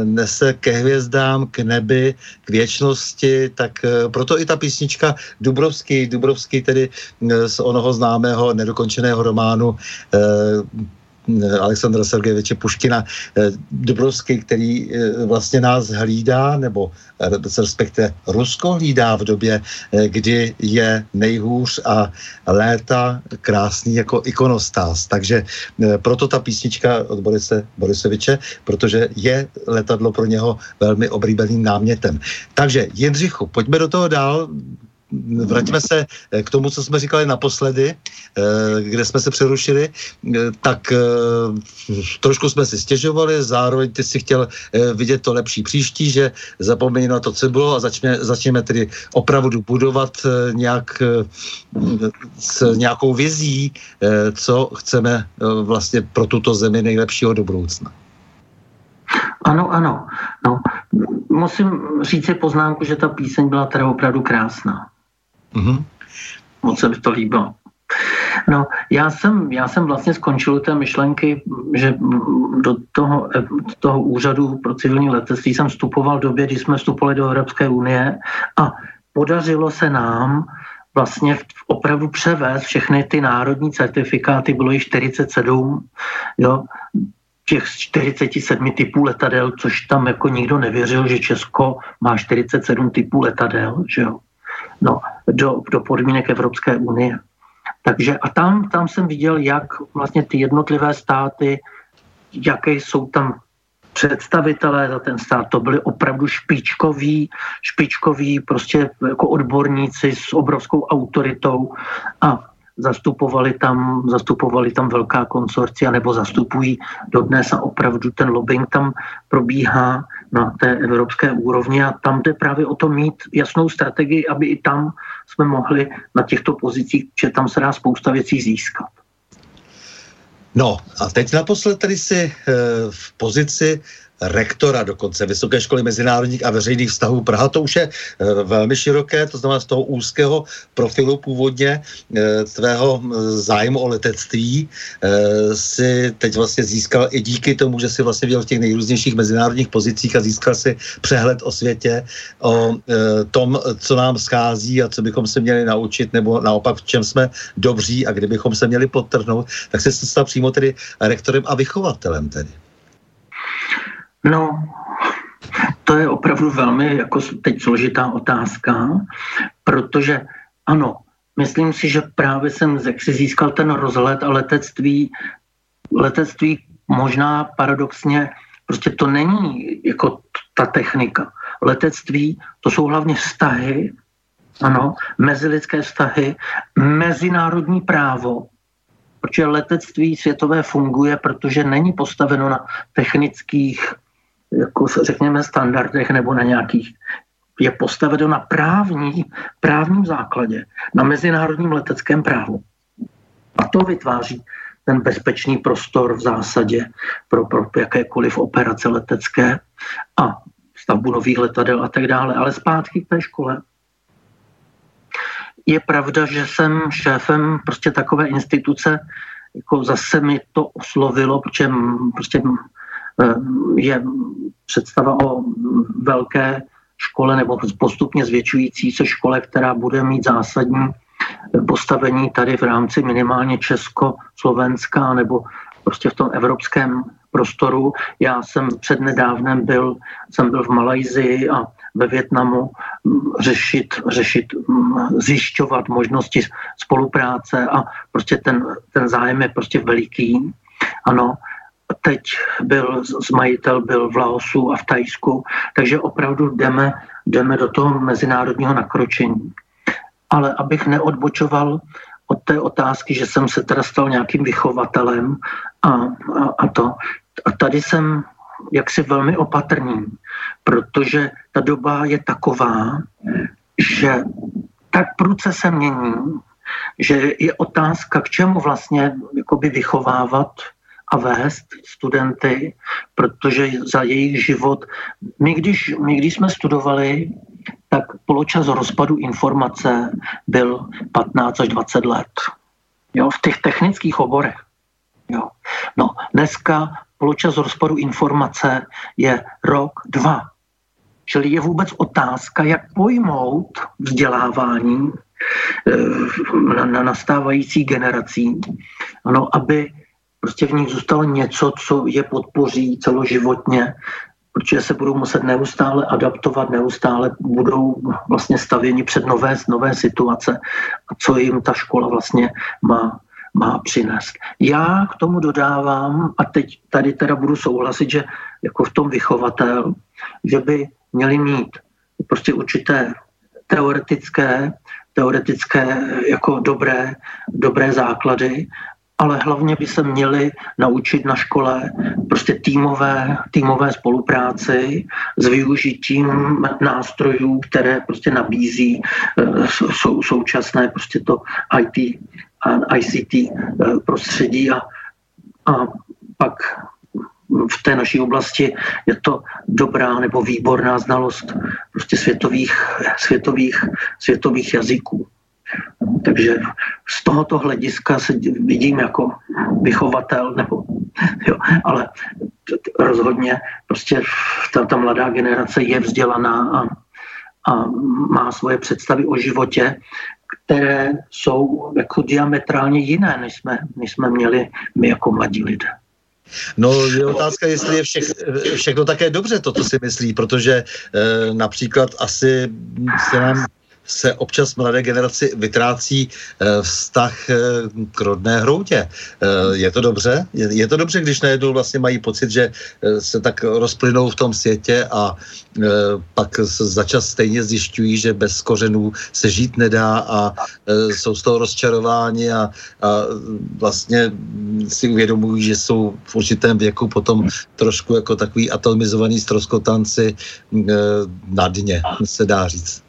nese ke hvězdám, k nebi, k věčnosti, tak proto i ta písnička Dubrovský, Dubrovský tedy z onoho známého nedokončeného románu Alexandra Sergejeviče Puškina, Dubrovský, který vlastně nás hlídá, nebo respektive Rusko hlídá v době, kdy je nejhůř a léta krásný jako ikonostáz. Takže proto ta písnička od Borise Borisoviče, protože je letadlo pro něho velmi oblíbeným námětem. Takže Jindřichu, pojďme do toho dál. Vraťme se k tomu, co jsme říkali naposledy, kde jsme se přerušili, tak trošku jsme si stěžovali, zároveň ty si chtěl vidět to lepší příští, že zapomeň na to, co bylo, a začne, začneme tedy opravdu budovat nějak s nějakou vizí, co chceme vlastně pro tuto zemi nejlepšího do budoucna. Ano, ano. No, musím říct si poznámku, že ta píseň byla teda opravdu krásná. Mm-hmm. Moc se mi to líbilo. No, já jsem, já jsem vlastně skončil té myšlenky, že do toho, do toho úřadu pro civilní letectví jsem vstupoval v době, kdy jsme vstupovali do Evropské unie, a podařilo se nám vlastně opravdu převést všechny ty národní certifikáty, bylo jich čtyřicet sedm, jo, těch čtyřicet sedm typů letadel, což tam jako nikdo nevěřil, že Česko má čtyřicet sedm typů letadel, že jo? No, do, do podmínek Evropské unie. Takže a tam, tam jsem viděl, jak vlastně ty jednotlivé státy, jaké jsou tam představitelé za ten stát, to byli opravdu špičkoví, špičkoví prostě jako odborníci s obrovskou autoritou, a zastupovali tam, zastupovali tam velká konsorcia, nebo zastupují dodnes, a opravdu ten lobbying tam probíhá na té evropské úrovni, a tam jde právě o to mít jasnou strategii, aby i tam jsme mohli na těchto pozicích, že tam se dá spousta věcí získat. No a teď naposled tady si v pozici rektora dokonce Vysoké školy mezinárodních a veřejných vztahů Praha. To už je e, velmi široké, to znamená z toho úzkého profilu původně e, tvého zájmu o letectví e, si teď vlastně získal i díky tomu, že si vlastně byl v těch nejrůznějších mezinárodních pozicích a získal si přehled o světě, o e, tom, co nám schází a co bychom se měli naučit, nebo naopak v čem jsme dobří a kdybychom se měli podtrhnout, tak se stal přímo tedy rektorem a vychovatelem tedy. No, to je opravdu velmi jako teď složitá otázka, protože ano, myslím si, že právě jsem si získal ten rozhled a letectví, letectví možná paradoxně, prostě to není jako ta technika. Letectví, to jsou hlavně vztahy, ano, mezilidské vztahy, mezinárodní právo, protože letectví světové funguje, protože není postaveno na technických, jako řekněme, standardech nebo na nějakých, je postaveno na právní, právním základě, na mezinárodním leteckém právu. A to vytváří ten bezpečný prostor v zásadě pro, pro jakékoliv operace letecké a stavbu nových letadel a tak dále. Ale zpátky k té škole. Je pravda, že jsem šéfem prostě takové instituce, jako zase mi to oslovilo, protože prostě je představa o velké škole nebo postupně zvětšující se škole, která bude mít zásadní postavení tady v rámci minimálně Česko-Slovenska nebo prostě v tom evropském prostoru. Já jsem přednedávnem byl, jsem byl v Malajsii a ve Vietnamu, řešit, řešit, zjišťovat možnosti spolupráce a prostě ten, ten zájem je prostě veliký. Ano, teď byl majitel byl v Laosu a v Thajsku, takže opravdu jdeme, jdeme do toho mezinárodního nakročení. Ale abych neodbočoval od té otázky, že jsem se teda stal nějakým vychovatelem a, a, a to. A tady jsem jaksi velmi opatrný, protože ta doba je taková, že tak prudce se mění, že je otázka, k čemu vlastně jakoby vychovávat a vést studenty, protože za jejich život... My když, my, když jsme studovali, tak poločas rozpadu informace byl patnáct až dvacet let. Jo, v těch technických oborech. Jo. No, dneska poločas rozpadu informace je rok, dva. Čili je vůbec otázka, jak pojmout vzdělávání na, na nastávající generací, ano, aby prostě v nich zůstalo něco, co je podpoří celoživotně, protože se budou muset neustále adaptovat, neustále budou vlastně stavěni před nové, nové situace, co jim ta škola vlastně má, má přinést. Já k tomu dodávám, a teď tady teda budu souhlasit, že jako v tom vychovatel, že by měli mít prostě určité teoretické, teoretické jako dobré, dobré základy, ale hlavně by se měli naučit na škole prostě týmové, týmové spolupráci s využitím nástrojů, které prostě nabízí sou, současné prostě to í té a í cé té prostředí a, a pak v té naší oblasti je to dobrá nebo výborná znalost prostě světových, světových, světových jazyků. Takže z tohoto hlediska se vidím jako vychovatel, nebo, jo, ale t- t- rozhodně prostě ta, ta mladá generace je vzdělaná a, a má svoje představy o životě, které jsou jako diametrálně jiné, než jsme, než jsme měli my jako mladí lidé. No, je otázka, jestli je všech, všechno také dobře, to, co si myslí, protože e, například asi se nám se občas mladé generaci vytrácí vztah k rodné hroutě. Je to dobře? Je to dobře, když najednou vlastně mají pocit, že se tak rozplynou v tom světě a pak začas stejně zjišťují, že bez kořenů se žít nedá a jsou z toho rozčarováni a, a vlastně si uvědomují, že jsou v určitém věku potom trošku jako takový atomizovaný ztroskotanci na dně, se dá říct.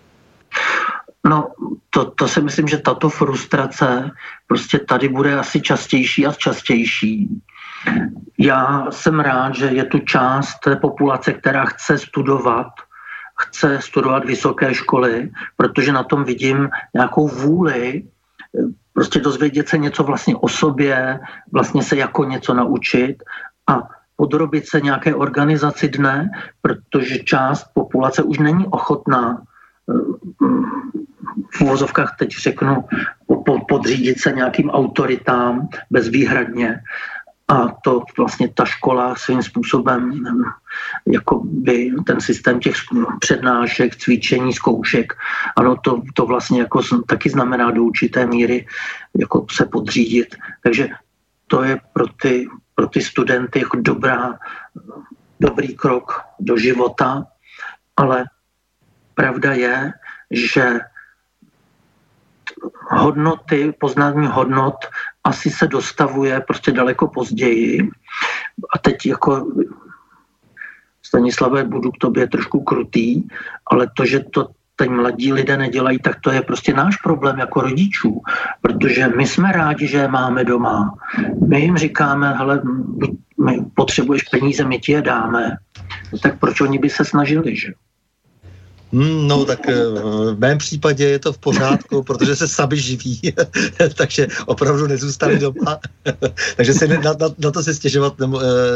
No, to, to si myslím, že tato frustrace prostě tady bude asi častější a častější. Já jsem rád, že je tu část té populace, která chce studovat, chce studovat vysoké školy, protože na tom vidím nějakou vůli prostě dozvědět se něco vlastně o sobě, vlastně se jako něco naučit a podrobit se nějaké organizaci dne, protože část populace už není ochotná v uvozovkách teď řeknu podřídit se nějakým autoritám bezvýhradně a to vlastně ta škola svým způsobem jako by ten systém těch přednášek, cvičení, zkoušek, ano to, to vlastně jako taky znamená do určité míry jako se podřídit, takže to je pro ty, pro ty studenty jako dobrá, dobrý krok do života, ale pravda je, že hodnoty, poznání hodnot asi se dostavuje prostě daleko později. A teď jako, Stanislave, budu k tobě trošku krutý, ale to, že to teď mladí lidé nedělají, tak to je prostě náš problém jako rodičů, protože my jsme rádi, že je máme doma. My jim říkáme, hele, my potřebuješ peníze, my ti je dáme. No tak proč oni by se snažili, že? No tak v mém případě je to v pořádku, protože se sami živí, takže opravdu nezůstali doma, takže se na, na, na to si stěžovat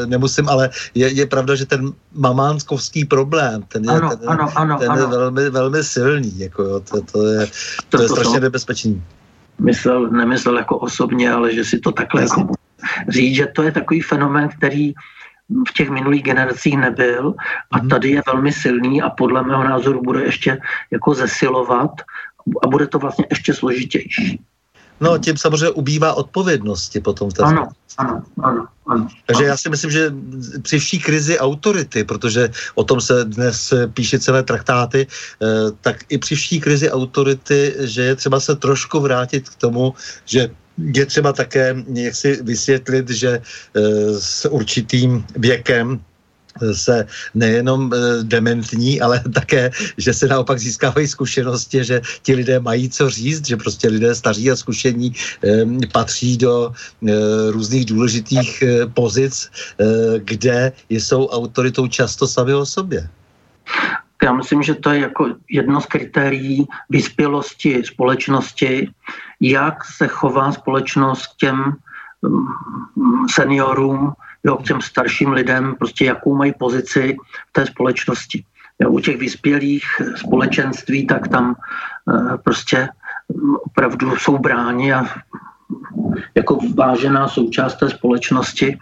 nemusím, ale je, je pravda, že ten mamánkovský problém, ten je, ano, ten, ano, ano, ten ano. je velmi, velmi silný, jako jo, to, to je, to je strašně nebezpečný. Myslel, nemyslel jako osobně, ale že si to takhle jako říct, že to je takový fenomén, který v těch minulých generacích nebyl a tady je velmi silný a podle mého názoru bude ještě jako zesilovat a bude to vlastně ještě složitější. No, tím samozřejmě ubývá odpovědnosti potom. V té ano, ano, ano, ano. Takže ano. Já si myslím, že při vší krizi autority, protože o tom se dnes píše celé traktáty, tak i při vší krizi autority, že je třeba se trošku vrátit k tomu, že je třeba také jaksi vysvětlit, že s určitým věkem se nejenom dementní, ale také, že se naopak získávají zkušenosti, že ti lidé mají co říct, že prostě lidé staří a zkušení eh, patří do eh, různých důležitých eh, pozic, eh, kde jsou autoritou často sami o sobě. Já myslím, že to je jako jedno z kritérií vyspělosti společnosti, jak se chová společnost k těm um, seniorům, jo, k těm starším lidem, prostě jakou mají pozici v té společnosti. Jo, u těch vyspělých společenství, tak tam e, prostě opravdu jsou bráni a jako vážená součást té společnosti.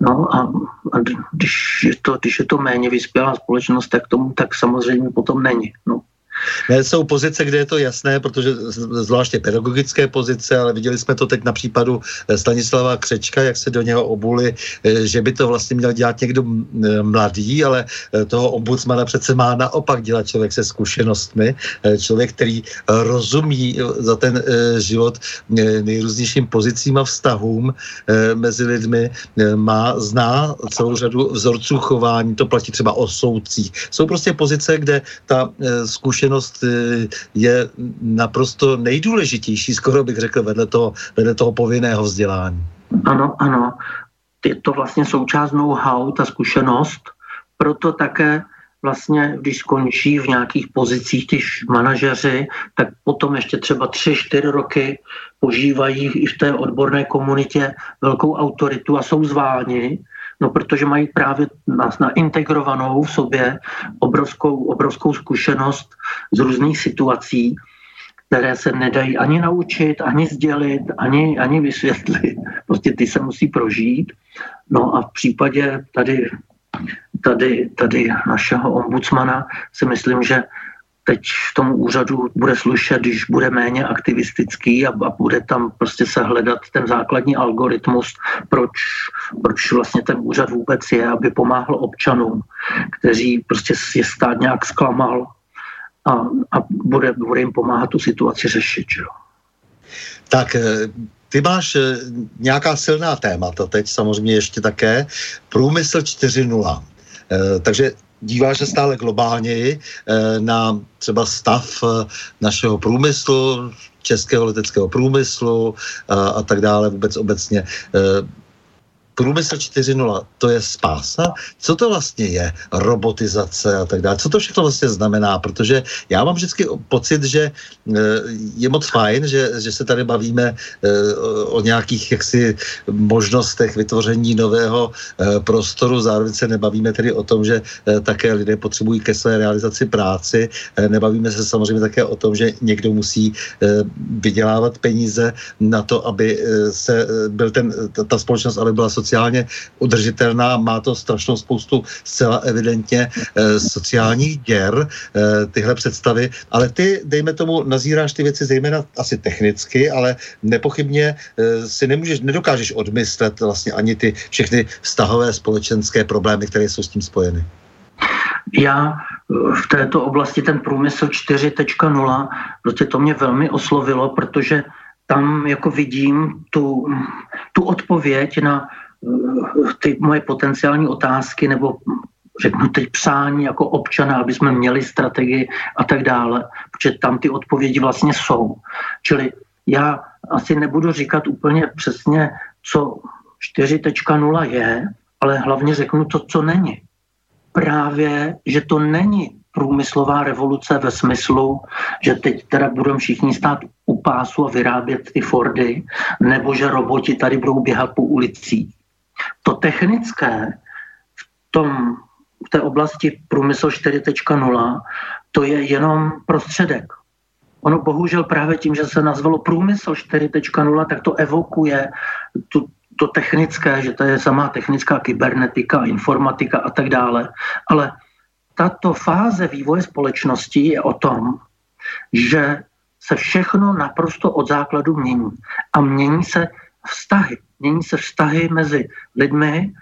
No a, a když, je to, když je to méně vyspělá společnost, tak tomu tak samozřejmě potom není. No. Ne, jsou pozice, kde je to jasné, protože zvláště pedagogické pozice, ale viděli jsme to teď na případu Stanislava Křečka, jak se do něho obuli, že by to vlastně měl dělat někdo mladý, ale toho ombudsmana přece má naopak dělat člověk se zkušenostmi, člověk, který rozumí za ten život nejrůznějším pozicím a vztahům mezi lidmi, má, zná celou řadu vzorců chování, to platí třeba o soudcích. Jsou prostě pozice, kde ta zkušenost je naprosto nejdůležitější, skoro bych řekl, vedle toho, vedle toho povinného vzdělání. Ano, ano. Je to vlastně součást know-how, ta zkušenost, proto také vlastně, když skončí v nějakých pozicích ty manažeři, tak potom ještě třeba tři, čtyři roky požívají i v té odborné komunitě velkou autoritu a jsou zváni, no protože mají právě nás naintegrovanou v sobě obrovskou, obrovskou zkušenost z různých situací, které se nedají ani naučit, ani sdělit, ani, ani vysvětlit. Prostě ty se musí prožít. No a v případě tady, tady, tady našeho ombudsmana si myslím, že teď v tom úřadu bude slušet, když bude méně aktivistický a, a bude tam prostě se hledat ten základní algoritmus, proč, proč vlastně ten úřad vůbec je, aby pomáhal občanům, kteří prostě je stát nějak zklamal a, a bude, bude jim pomáhat tu situaci řešit. Že? Tak ty máš nějaká silná témata teď samozřejmě ještě také. Průmysl čtyři tečka nula. E, takže díváš se stále globálněji na třeba stav našeho průmyslu, českého leteckého průmyslu a, a tak dále vůbec obecně. Průmysl čtyři tečka nula, to je spása? Co to vlastně je? Robotizace a tak dále. Co to všechno vlastně znamená? Protože já mám vždycky pocit, že je moc fajn, že, že se tady bavíme o nějakých jaksi možnostech vytvoření nového prostoru. Zároveň se nebavíme tedy o tom, že také lidé potřebují ke své realizaci práci. Nebavíme se samozřejmě také o tom, že někdo musí vydělávat peníze na to, aby se byl ten, ta společnost ale byla sociálně udržitelná, má to strašnou spoustu zcela evidentně eh, sociálních děr, eh, tyhle představy, ale ty, dejme tomu, nazíráš ty věci zejména asi technicky, ale nepochybně eh, si nemůžeš, nedokážeš odmyslet vlastně ani ty všechny vztahové společenské problémy, které jsou s tím spojeny. Já v této oblasti ten průmysl čtyři tečka nula, prostě to mě velmi oslovilo, protože tam jako vidím tu, tu odpověď na uh, ty moje potenciální otázky nebo řeknu teď přání jako občana, aby jsme měli strategii a tak dále, protože tam ty odpovědi vlastně jsou. Čili já asi nebudu říkat úplně přesně, co čtyři tečka nula je, ale hlavně řeknu to, co není. Právě, že to není průmyslová revoluce ve smyslu, že teď teda budeme všichni stát u pásu a vyrábět ty Fordy, nebo že roboti tady budou běhat po ulicích. To technické v, tom, v té oblasti průmysl čtyři tečka nula, to je jenom prostředek. Ono bohužel právě tím, že se nazvalo průmysl čtyři tečka nula, tak to evokuje tu to technické, že to je samá technická kybernetika, informatika a tak dále, ale tato fáze vývoje společnosti je o tom, že se všechno naprosto od základu mění. A mění se vztahy. Mění se vztahy mezi lidmi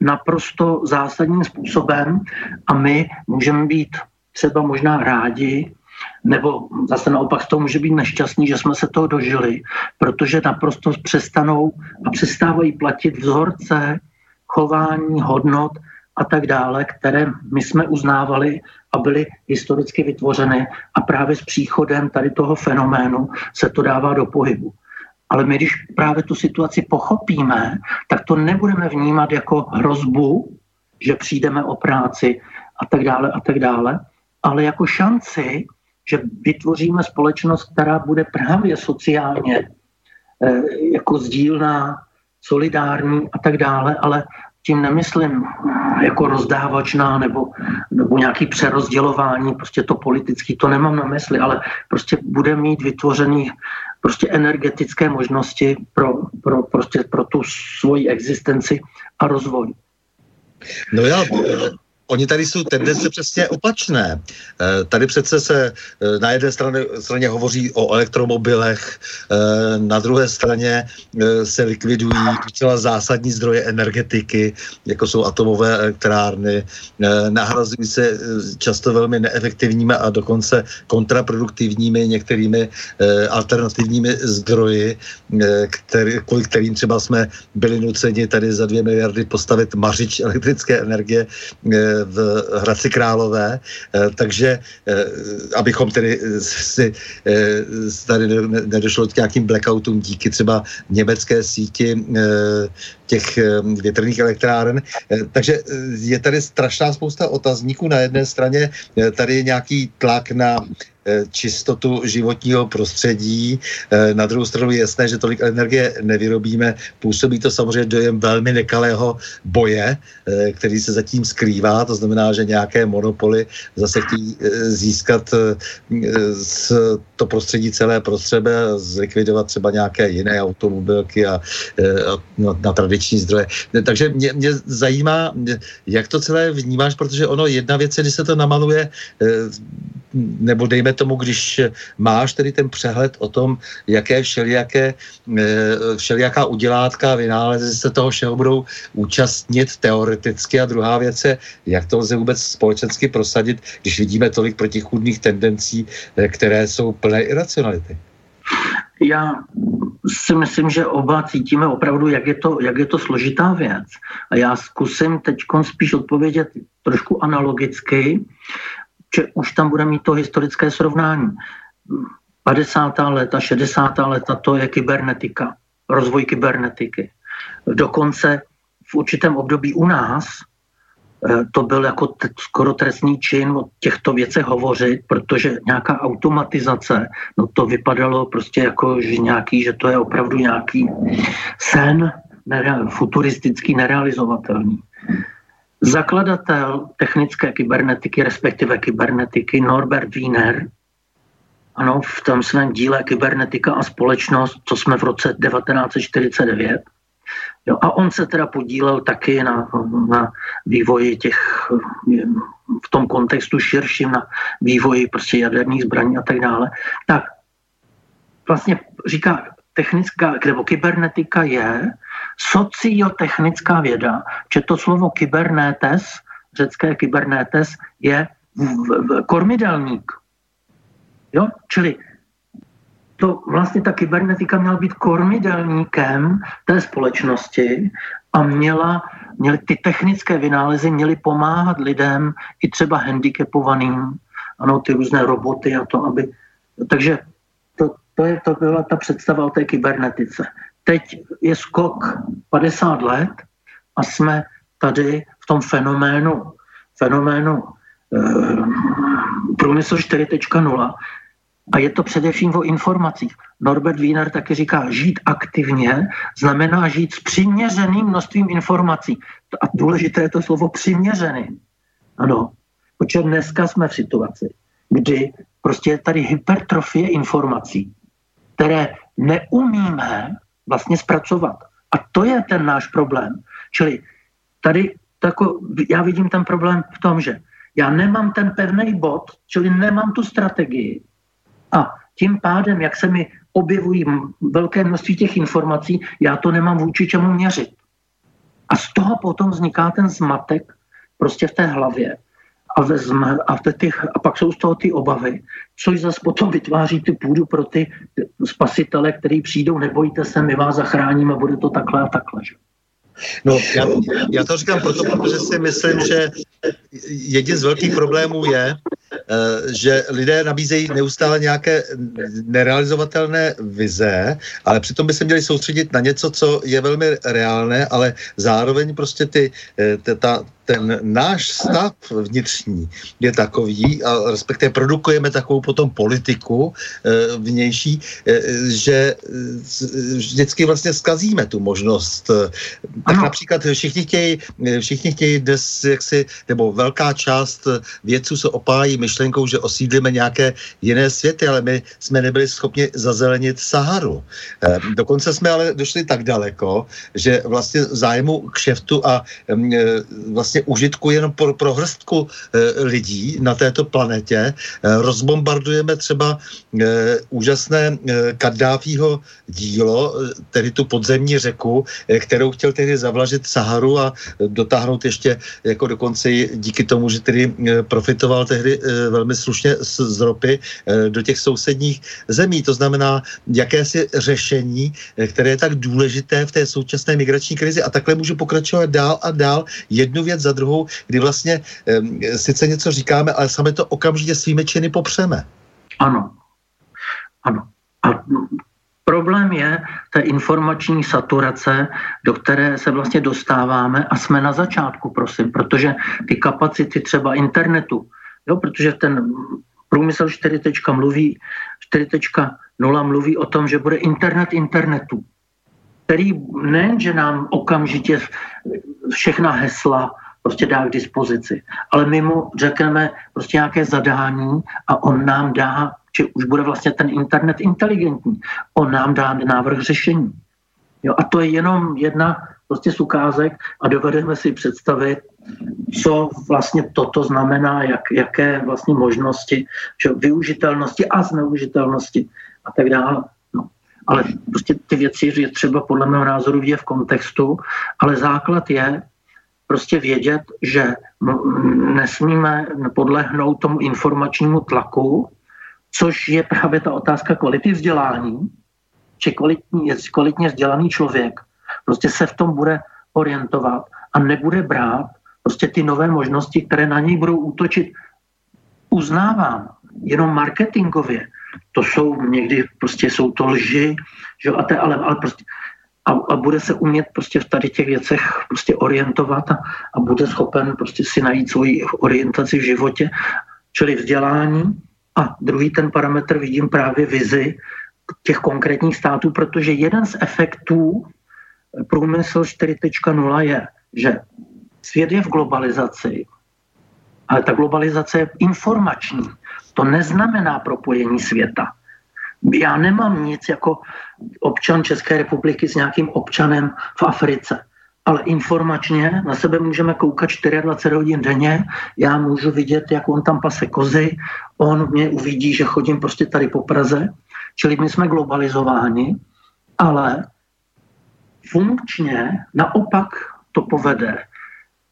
naprosto zásadním způsobem a my můžeme být třeba možná rádi, nebo zase naopak to může být nešťastný, že jsme se toho dožili, protože naprosto přestanou a přestávají platit vzorce, chování, hodnot a tak dále, které my jsme uznávali a byly historicky vytvořeny a právě s příchodem tady toho fenoménu se to dává do pohybu. Ale my, když právě tu situaci pochopíme, tak to nebudeme vnímat jako hrozbu, že přijdeme o práci a tak dále a tak dále, ale jako šanci, že vytvoříme společnost, která bude právě sociálně eh, jako sdílná, solidární a tak dále, ale tím nemyslím jako rozdávačná nebo, nebo nějaký přerozdělování, prostě to politický, to nemám na mysli, ale prostě bude mít vytvořený prostě energetické možnosti pro, pro, prostě pro tu svoji existenci a rozvoj. No já... Oni tady jsou tendence přesně opačné. Tady přece se na jedné straně, straně hovoří o elektromobilech, na druhé straně se likvidují docela zásadní zdroje energetiky, jako jsou atomové elektrárny, nahrazují se často velmi neefektivními a dokonce kontraproduktivními některými alternativními zdroji, který, kvůli kterým třeba jsme byli nuceni tady za dvě miliardy postavit mařič elektrické energie v Hradci Králové, takže abychom tedy si tady nedošlo k nějakým blackoutům díky třeba německé síti těch větrných elektráren. Takže je tady strašná spousta otazníků. Na jedné straně tady je nějaký tlak na čistotu životního prostředí. Na druhou stranu je jasné, že tolik energie nevyrobíme. Působí to samozřejmě dojem velmi nekalého boje, který se zatím skrývá. To znamená, že nějaké monopoly zase chtějí získat z to prostředí celé pro sebe, zlikvidovat třeba nějaké jiné automobilky a, a na tradiční zdroje. Takže mě, mě zajímá, jak to celé vnímáš, protože ono jedna věc, když se to namaluje, nebo dejme tomu, když máš tedy ten přehled o tom, jaké všelijaké, všelijaká udělátka, vynálezy se toho všeho budou účastnit teoreticky a druhá věc je, jak to lze vůbec společensky prosadit, když vidíme tolik protichůdných tendencí, které jsou plné iracionality. Já si myslím, že oba cítíme opravdu, jak je to, jak je to složitá věc. A já zkusím teďkon spíš odpovědět trošku analogicky, že už tam bude mít to historické srovnání. padesátá léta, šedesátá léta, to je kybernetika, rozvoj kybernetiky. Dokonce v určitém období u nás to byl jako t- skoro trestný čin o těchto věcech hovořit, protože nějaká automatizace, no to vypadalo prostě jako, že, nějaký, že to je opravdu nějaký sen nereal, futuristický, nerealizovatelný. Zakladatel technické kybernetiky, respektive kybernetiky, Norbert Wiener, ano, v tom svém díle Kybernetika a společnost, co jsme v roce devatenáct set čtyřicet devět. Jo, a on se teda podílel taky na, na vývoji těch, v tom kontextu širším, na vývoji prostě jaderných zbraní a tak dále. Tak vlastně říká, technická, nebo kybernetika je sociotechnická věda, že to slovo kybernetes, řecké kybernetes, je kormidelník. Jo? Čili to vlastně ta kybernetika měla být kormidelníkem té společnosti a měla, měly, ty technické vynálezy měly pomáhat lidem i třeba handicapovaným, ano, ty různé roboty a to, aby... Takže To, je, to byla ta představa o té kybernetice. Teď je skok padesát let a jsme tady v tom fenoménu, fenoménu eh, průmyslu čtyři tečka nula a je to především o informacích. Norbert Wiener taky říká, žít aktivně znamená žít s přiměřeným množstvím informací. A důležité je to slovo přiměřeným. Ano, protože dneska jsme v situaci, kdy prostě je tady hypertrofie informací, které neumíme vlastně zpracovat. A to je ten náš problém. Čili tady tako, já vidím ten problém v tom, že já nemám ten pevný bod, čili nemám tu strategii. A tím pádem, jak se mi objevují velké množství těch informací, já to nemám vůči čemu měřit. A z toho potom vzniká ten zmatek prostě v té hlavě. A, ve zma, a, ve těch, a pak jsou z toho ty obavy, což zase potom vytváří tu půdu pro ty spasitele, který přijdou, nebojte se, my vás zachráníme, bude to takhle a takhle. Že? No, já, já to říkám proto, protože si myslím, že jedním z velkých problémů je, že lidé nabízejí neustále nějaké nerealizovatelné vize, ale přitom by se měli soustředit na něco, co je velmi reálné, ale zároveň prostě ty, ta, ten náš stav vnitřní je takový, a respektive produkujeme takovou potom politiku vnější, že vždycky vlastně zkazíme tu možnost. Tak například všichni chtějí, všichni chtějí dnes, jaksi, nebo velká část vědců se opájí myšlenkou, že osídlíme nějaké jiné světy, ale my jsme nebyli schopni zazelenit Saharu. E, dokonce jsme ale došli tak daleko, že vlastně zájmu k šeftu a e, vlastně užitku jenom pro, pro hrstku e, lidí na této planetě e, rozbombardujeme třeba e, úžasné e, Kaddáfího dílo, tedy tu podzemní řeku, e, kterou chtěl tehdy zavlažit Saharu a dotáhnout ještě jako dokonce díky tomu, že tedy profitoval tehdy velmi slušně z ropy do těch sousedních zemí. To znamená jakési řešení, které je tak důležité v té současné migrační krizi. A takhle můžu pokračovat dál a dál jednu věc za druhou, kdy vlastně sice něco říkáme, ale sami to okamžitě svými činy popřeme. Ano. Ano. A problém je té informační saturace, do které se vlastně dostáváme a jsme na začátku, prosím, protože ty kapacity třeba internetu, jo, protože ten průmysl čtyři tečka nula mluví, čtyři tečka nula mluví o tom, že bude internet internetu, který nejenže nám okamžitě všechna hesla prostě dá k dispozici, ale my mu řekneme prostě nějaké zadání a on nám dá, či už bude vlastně ten internet inteligentní. On nám dá návrh řešení. Jo, a to je jenom jedna prostě z ukázek a dovedeme si představit, co vlastně toto znamená, jak, jaké vlastně možnosti, že využitelnosti a zneužitelnosti a tak dále. No. Ale prostě ty věci je třeba podle mého názoru vidět v kontextu, ale základ je prostě vědět, že nesmíme podlehnout tomu informačnímu tlaku, což je právě ta otázka kvality vzdělání, že kvalitní, kvalitně vzdělaný člověk prostě se v tom bude orientovat a nebude brát prostě ty nové možnosti, které na něj budou útočit. Uznávám, jenom marketingově. To jsou někdy, prostě jsou to lži, že, a, te, ale, ale prostě, a, a bude se umět prostě v tady těch věcech prostě orientovat a, a bude schopen prostě si najít svoji orientaci v životě, čili vzdělání. A druhý ten parametr vidím právě vizi těch konkrétních států, protože jeden z efektů průmysl čtyři tečka nula je, že svět je v globalizaci, ale ta globalizace je informační. To neznamená propojení světa. Já nemám nic jako občan České republiky s nějakým občanem v Africe, ale informačně na sebe můžeme koukat dvacet čtyři hodin denně, já můžu vidět, jak on tam pase kozy, on mě uvidí, že chodím prostě tady po Praze, čili my jsme globalizováni, ale funkčně naopak to povede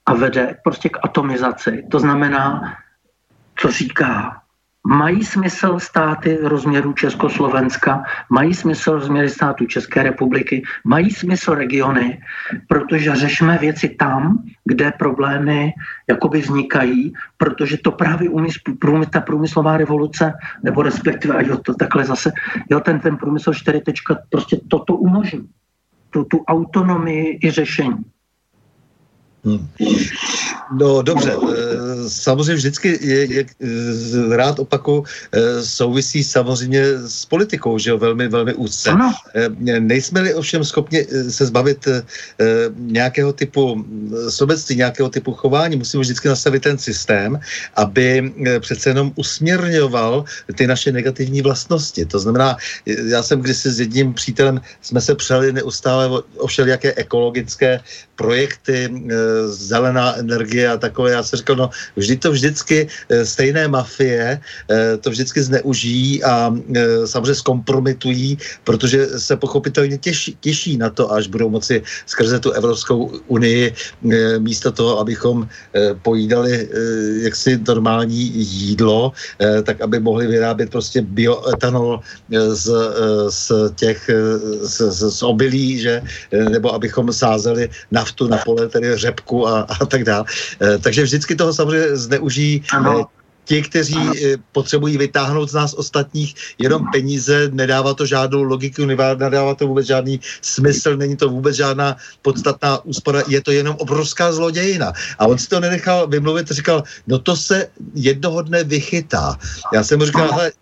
a vede prostě k atomizaci. To znamená, co říká, mají smysl státy rozměru Československa, mají smysl rozměry států České republiky, mají smysl regiony, protože řešíme věci tam, kde problémy jakoby vznikají, protože to právě umí ta průmyslová revoluce, nebo respektive, jo, to takhle zase, jo, ten, ten průmysl čtyři. Prostě toto umožní, tu, tu autonomii i řešení. Hmm. No dobře, samozřejmě vždycky, je, je, rád opaku, souvisí samozřejmě s politikou, že jo, velmi, velmi úzce. Ano. Nejsme-li ovšem schopni se zbavit nějakého typu sobectví, nějakého typu chování, musíme vždycky nastavit ten systém, aby přece jenom usměrňoval ty naše negativní vlastnosti. To znamená, já jsem kdysi s jedním přítelem, jsme se přeli neustále o všelijaké ekologické projekty, zelená energie a takové. Já jsem říkal, no vždy to vždycky stejné mafie to vždycky zneužijí a samozřejmě zkompromitují, protože se pochopitelně těší, těší na to, až budou moci skrze tu Evropskou unii místo toho, abychom pojídali jaksi normální jídlo, tak aby mohli vyrábět prostě bioetanol z, z těch z, z obilí, že? Nebo abychom sázeli naftu na pole, tedy řepku a, a tak dále. Takže vždycky toho samozřejmě zneužijí ti, kteří potřebují vytáhnout z nás ostatních jenom peníze, nedává to žádnou logiku, nedává to vůbec žádný smysl, není to vůbec žádná podstatná úspora, je to jenom obrovská zlodějina. A on si to nenechal vymluvit, říkal, no to se jednoho dne vychytá. Já jsem mu říkal, hele,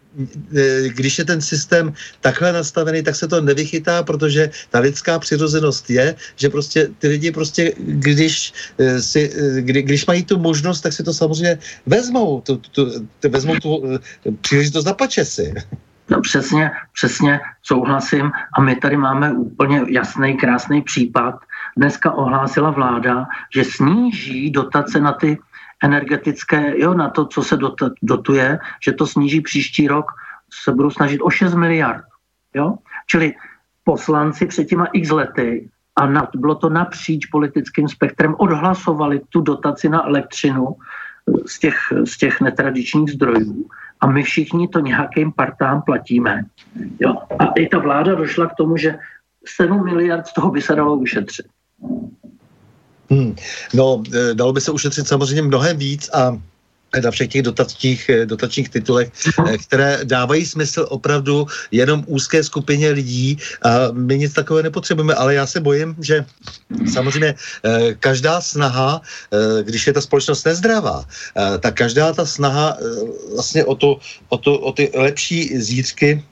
když je ten systém takhle nastavený, tak se to nevychytá, protože ta lidská přirozenost je, že prostě ty lidi prostě, když, si, kdy, když mají tu možnost, tak si to samozřejmě vezmou, tu, tu, tu, vezmou tu příležitost na pačesy. No přesně, přesně souhlasím a my tady máme úplně jasný, krásný případ. Dneska ohlásila vláda, že sníží dotace na ty energetické, jo, na to, co se dot, dotuje, že to sníží příští rok, se budou snažit o šest miliard. Jo? Čili poslanci před těma x lety, a na, bylo to napříč politickým spektrem, odhlasovali tu dotaci na elektřinu z těch, z těch netradičních zdrojů a my všichni to nějakým partám platíme. Jo? A i ta vláda došla k tomu, že sedm miliard z toho by se dalo ušetřit. Hmm. No, dalo by se ušetřit samozřejmě mnohem víc a na všech těch dotačních, dotačních titulech, které dávají smysl opravdu jenom úzké skupině lidí a my nic takového nepotřebujeme, ale já se bojím, že samozřejmě každá snaha, když je ta společnost nezdravá, tak každá ta snaha vlastně o, to, o, to, o ty lepší zítřky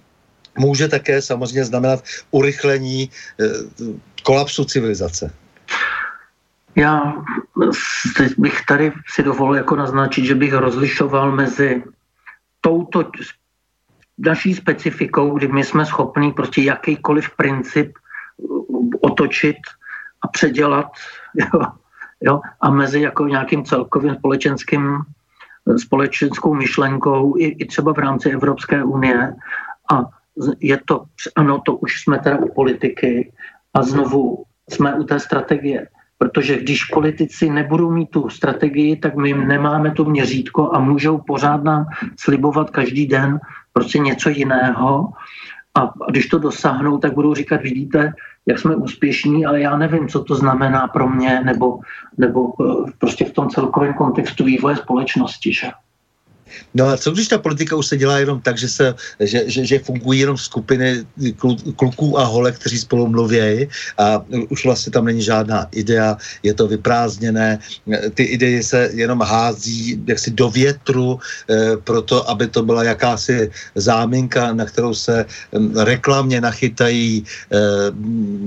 může také samozřejmě znamenat urychlení kolapsu civilizace. Já bych tady si dovolil jako naznačit, že bych rozlišoval mezi touto naší specifikou, kdy my jsme schopni prostě jakýkoliv princip otočit a předělat, jo, jo, a mezi jako nějakým celkovým společenským, společenskou myšlenkou i, i třeba v rámci Evropské unie. A je to, ano, to už jsme teda u politiky a znovu jsme u té strategie. Protože když politici nebudou mít tu strategii, tak my nemáme to měřítko a můžou pořád nám slibovat každý den prostě něco jiného. A když to dosáhnou, tak budou říkat, vidíte, jak jsme úspěšní, ale já nevím, co to znamená pro mě nebo, nebo prostě v tom celkovém kontextu vývoje společnosti, že? No a co když ta politika už se dělá jenom tak, že, se, že, že, že fungují jenom skupiny kluků a holek, kteří spolu mluvějí a už vlastně tam není žádná idea, je to vyprázdněné, ty ideje se jenom hází jaksi do větru e, proto, aby to byla jakási záminka, na kterou se reklamně nachytají e,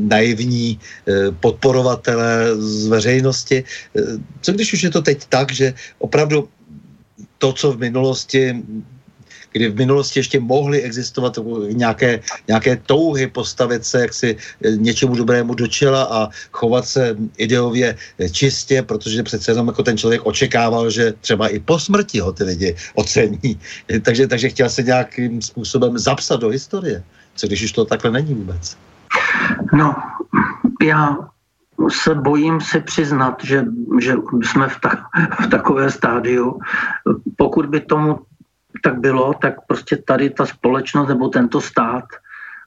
naivní e, podporovatelé z veřejnosti. E, co když už je to teď tak, že opravdu to, co v minulosti, kdy v minulosti ještě mohly existovat nějaké, nějaké touhy postavit se jaksi něčemu dobrému do čela a chovat se ideově čistě, protože přece jenom jako ten člověk očekával, že třeba i po smrti ho ty lidi ocení. Takže, takže chtěl se nějakým způsobem zapsat do historie, co když už to takhle není vůbec. No, já se bojím si přiznat, že, že jsme v, ta, v takové stádiu. Pokud by tomu tak bylo, tak prostě tady ta společnost nebo tento stát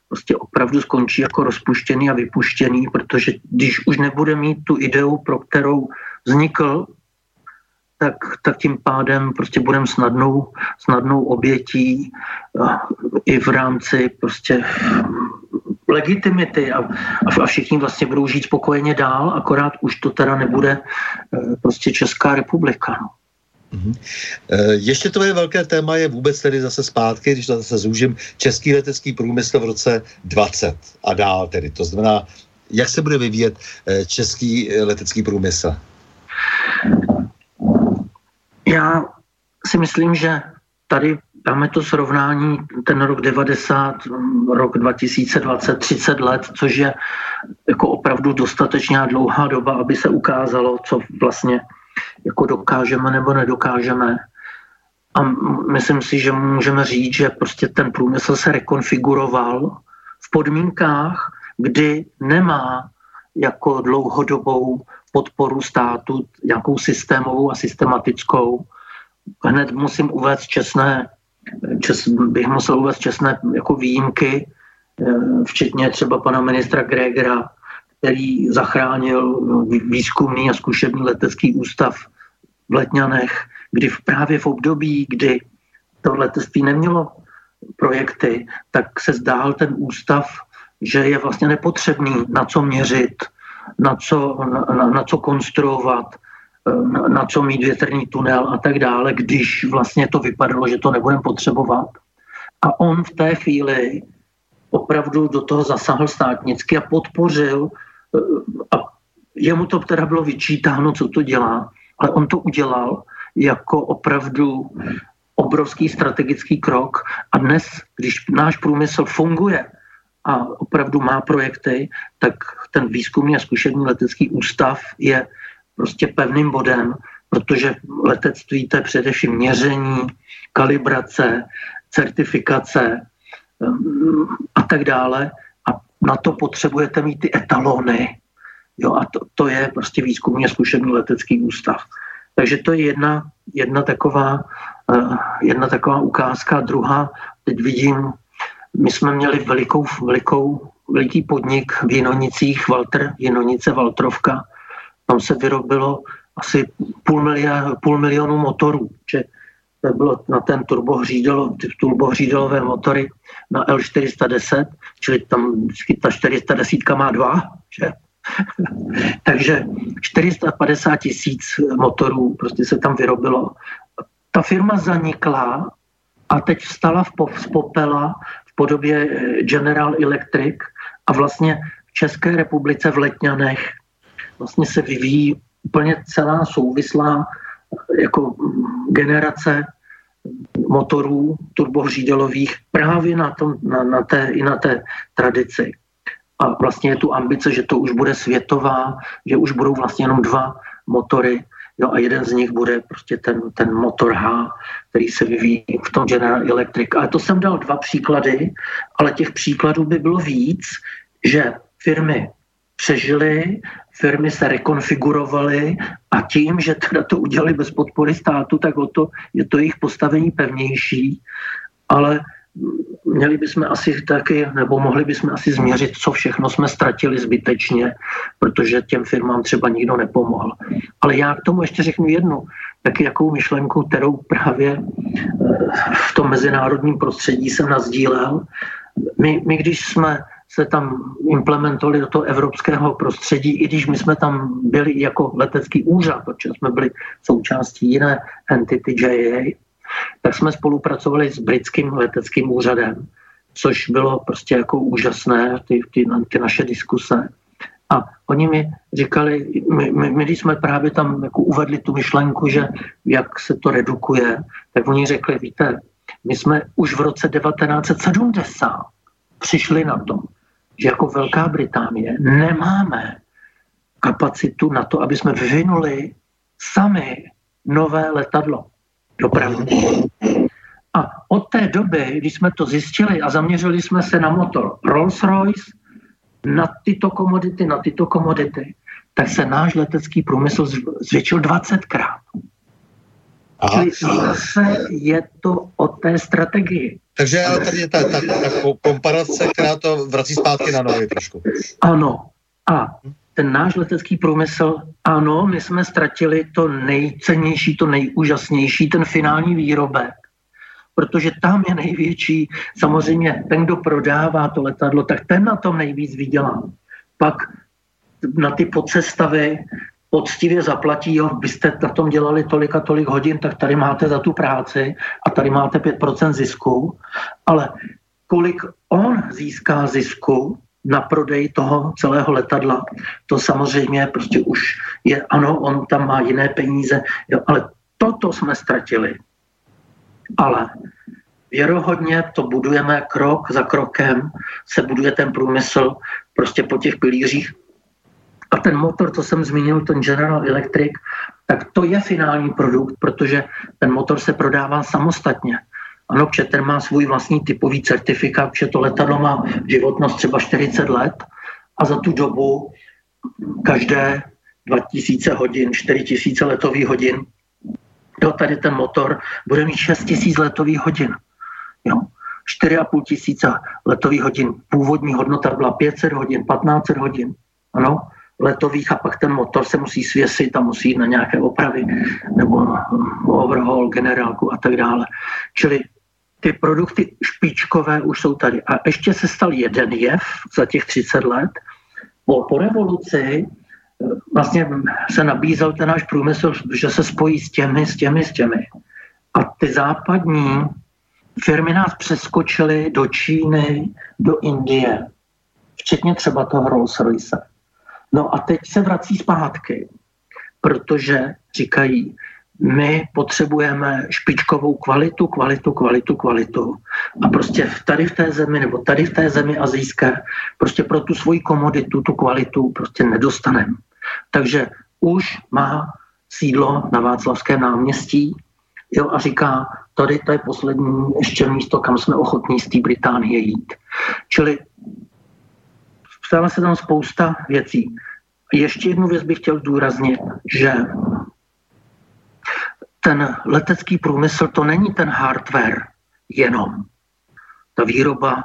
prostě opravdu skončí jako rozpuštěný a vypuštěný, protože když už nebude mít tu ideu, pro kterou vznikl, tak, tak tím pádem prostě budeme snadnou, snadnou obětí i v rámci prostě legitimity a, a všichni vlastně budou žít spokojeně dál, akorát už to teda nebude prostě Česká republika. Mm-hmm. Ještě to je velké téma, je vůbec tedy zase zpátky, když to zase zúžím, český letecký průmysl v roce dvacet a dál tedy. To znamená, jak se bude vyvíjet český letecký průmysl? Já si myslím, že tady dáme to srovnání, ten rok devadesát, rok dva tisíce dvacet, třicet let, což je jako opravdu dostatečná dlouhá doba, aby se ukázalo, co vlastně jako dokážeme nebo nedokážeme. A myslím si, že můžeme říct, že prostě ten průmysl se rekonfiguroval v podmínkách, kdy nemá jako dlouhodobou podporu státu, nějakou systémovou a systematickou. Hned musím uvést čestné, čes, bych musel uvést čestné jako výjimky, včetně třeba pana ministra Grégera, který zachránil výzkumný a zkušební letecký ústav v Letňanech, kdy v právě v období, kdy to letectví nemělo projekty, tak se zdál ten ústav, že je vlastně nepotřebný, na co měřit, na co, na, na co konstruovat, na, na co mít větrný tunel a tak dále, když vlastně to vypadalo, že to nebudeme potřebovat. A on v té chvíli opravdu do toho zasahl státnicky a podpořil, a jemu to teda bylo vyčítáno, co to dělá, ale on to udělal jako opravdu obrovský strategický krok a dnes, když náš průmysl funguje a opravdu má projekty, tak ten výzkumný a zkušební letecký ústav je prostě pevným bodem, protože letectví to je především měření, kalibrace, certifikace a tak dále. A na to potřebujete mít ty etalony. Jo, a to, to je prostě výzkumný a zkušební letecký ústav. Takže to je jedna, jedna, taková, jedna taková ukázka. Druhá, teď vidím, my jsme měli velikou, velikou, veliký podnik v Jinonicích, Valtr, Jinonice, Valtrovka. Tam se vyrobilo asi půl, miliard, půl milionu motorů. Či to bylo na ten turbohřídel, turbohřídelové motory na el čtyři sta deset, čili tam vždycky ta čtyři sta deset má dva. Že? Takže čtyři sta padesát tisíc motorů prostě se tam vyrobilo. Ta firma zanikla a teď vstala z popela v podobě General Electric a vlastně v České republice v Letňanech vlastně se vyvíjí úplně celá souvislá jako generace motorů turbohřídelových právě na tom, na, na té, i na té tradici. A vlastně je tu ambice, že to už bude světová, že už budou vlastně jenom dva motory, jo, a jeden z nich bude prostě ten, ten motor H, který se vyvíjí v tom General Electric. A to jsem dal dva příklady, ale těch příkladů by bylo víc, že firmy přežily, firmy se rekonfigurovaly a tím, že teda to udělali bez podpory státu, tak o to, je to jejich postavení pevnější, ale měli bychom asi taky, nebo mohli bychom asi změřit, co všechno jsme ztratili zbytečně, protože těm firmám třeba nikdo nepomohl. Ale já k tomu ještě řeknu jednu, taky jakou myšlenku, kterou právě v tom mezinárodním prostředí jsem nasdílel. My, my když jsme se tam implementovali do toho evropského prostředí, i když my jsme tam byli jako letecký úřad, protože jsme byli součástí jiné entity J A, tak jsme spolupracovali s britským leteckým úřadem, což bylo prostě jako úžasné, ty, ty, ty naše diskuse. A oni mi říkali, my, my, my když jsme právě tam jako uvedli tu myšlenku, že jak se to redukuje, tak oni řekli, víte, my jsme už v roce devatenáct set sedmdesát přišli na to, že jako Velká Británie nemáme kapacitu na to, aby jsme vyvinuli sami nové letadlo dopravní. A od té doby, když jsme to zjistili a zaměřili jsme se na motor Rolls-Royce, na tyto komodity, na tyto komodity, tak se náš letecký průmysl zvětšil dvacetkrát. Čili zase je to o té strategii. Takže ale tady je ta, ta, ta komparace, která to vrací zpátky na nohy trošku. Ano. A ten náš letecký průmysl, ano, my jsme ztratili to nejcennější, to nejúžasnější, ten finální výrobek. Protože tam je největší, samozřejmě ten, kdo prodává to letadlo, tak ten na tom nejvíc vydělá. Pak na ty podsestavy, poctivě zaplatí, jo, byste na tom dělali tolik a tolik hodin, tak tady máte za tu práci a tady máte pět procent zisku, ale kolik on získá zisku na prodej toho celého letadla, to samozřejmě prostě už je, ano, on tam má jiné peníze, jo, ale toto jsme ztratili. Ale věrohodně to budujeme krok za krokem, se buduje ten průmysl prostě po těch pilířích. A ten motor, co jsem zmínil, ten General Electric, tak to je finální produkt, protože ten motor se prodává samostatně. Ano, protože ten má svůj vlastní typový certifikát, protože to letadlo má životnost třeba čtyřicet let a za tu dobu každé dva tisíce hodin, čtyři tisíce letových hodin, jo, tady ten motor bude mít šest tisíc letových hodin. Jo. čtyři a půl tisíce letových hodin. Původní hodnota byla pět set hodin, patnáct set hodin. Ano, letových a pak ten motor se musí svěsit a musí jít na nějaké opravy nebo overhaul, generálku a tak dále. Čili ty produkty špičkové už jsou tady. A ještě se stal jeden jev za těch třicet let. Po, po revoluci vlastně se nabízel ten náš průmysl, že se spojí s těmi, s těmi, s těmi. A ty západní firmy nás přeskočily do Číny, do Indie, včetně třeba toho Rolls-Royce. No a teď se vrací zpátky, protože říkají, my potřebujeme špičkovou kvalitu, kvalitu, kvalitu, kvalitu. A prostě tady v té zemi, nebo tady v té zemi asijské, prostě pro tu svoji komoditu, tu kvalitu prostě nedostaneme. Takže už má sídlo na Václavském náměstí, jo, a říká, tady to je poslední ještě místo, kam jsme ochotní z té Británie jít. Čili stala se tam spousta věcí. Ještě jednu věc bych chtěl zdůraznit, že ten letecký průmysl, to není ten hardware jenom. Ta výroba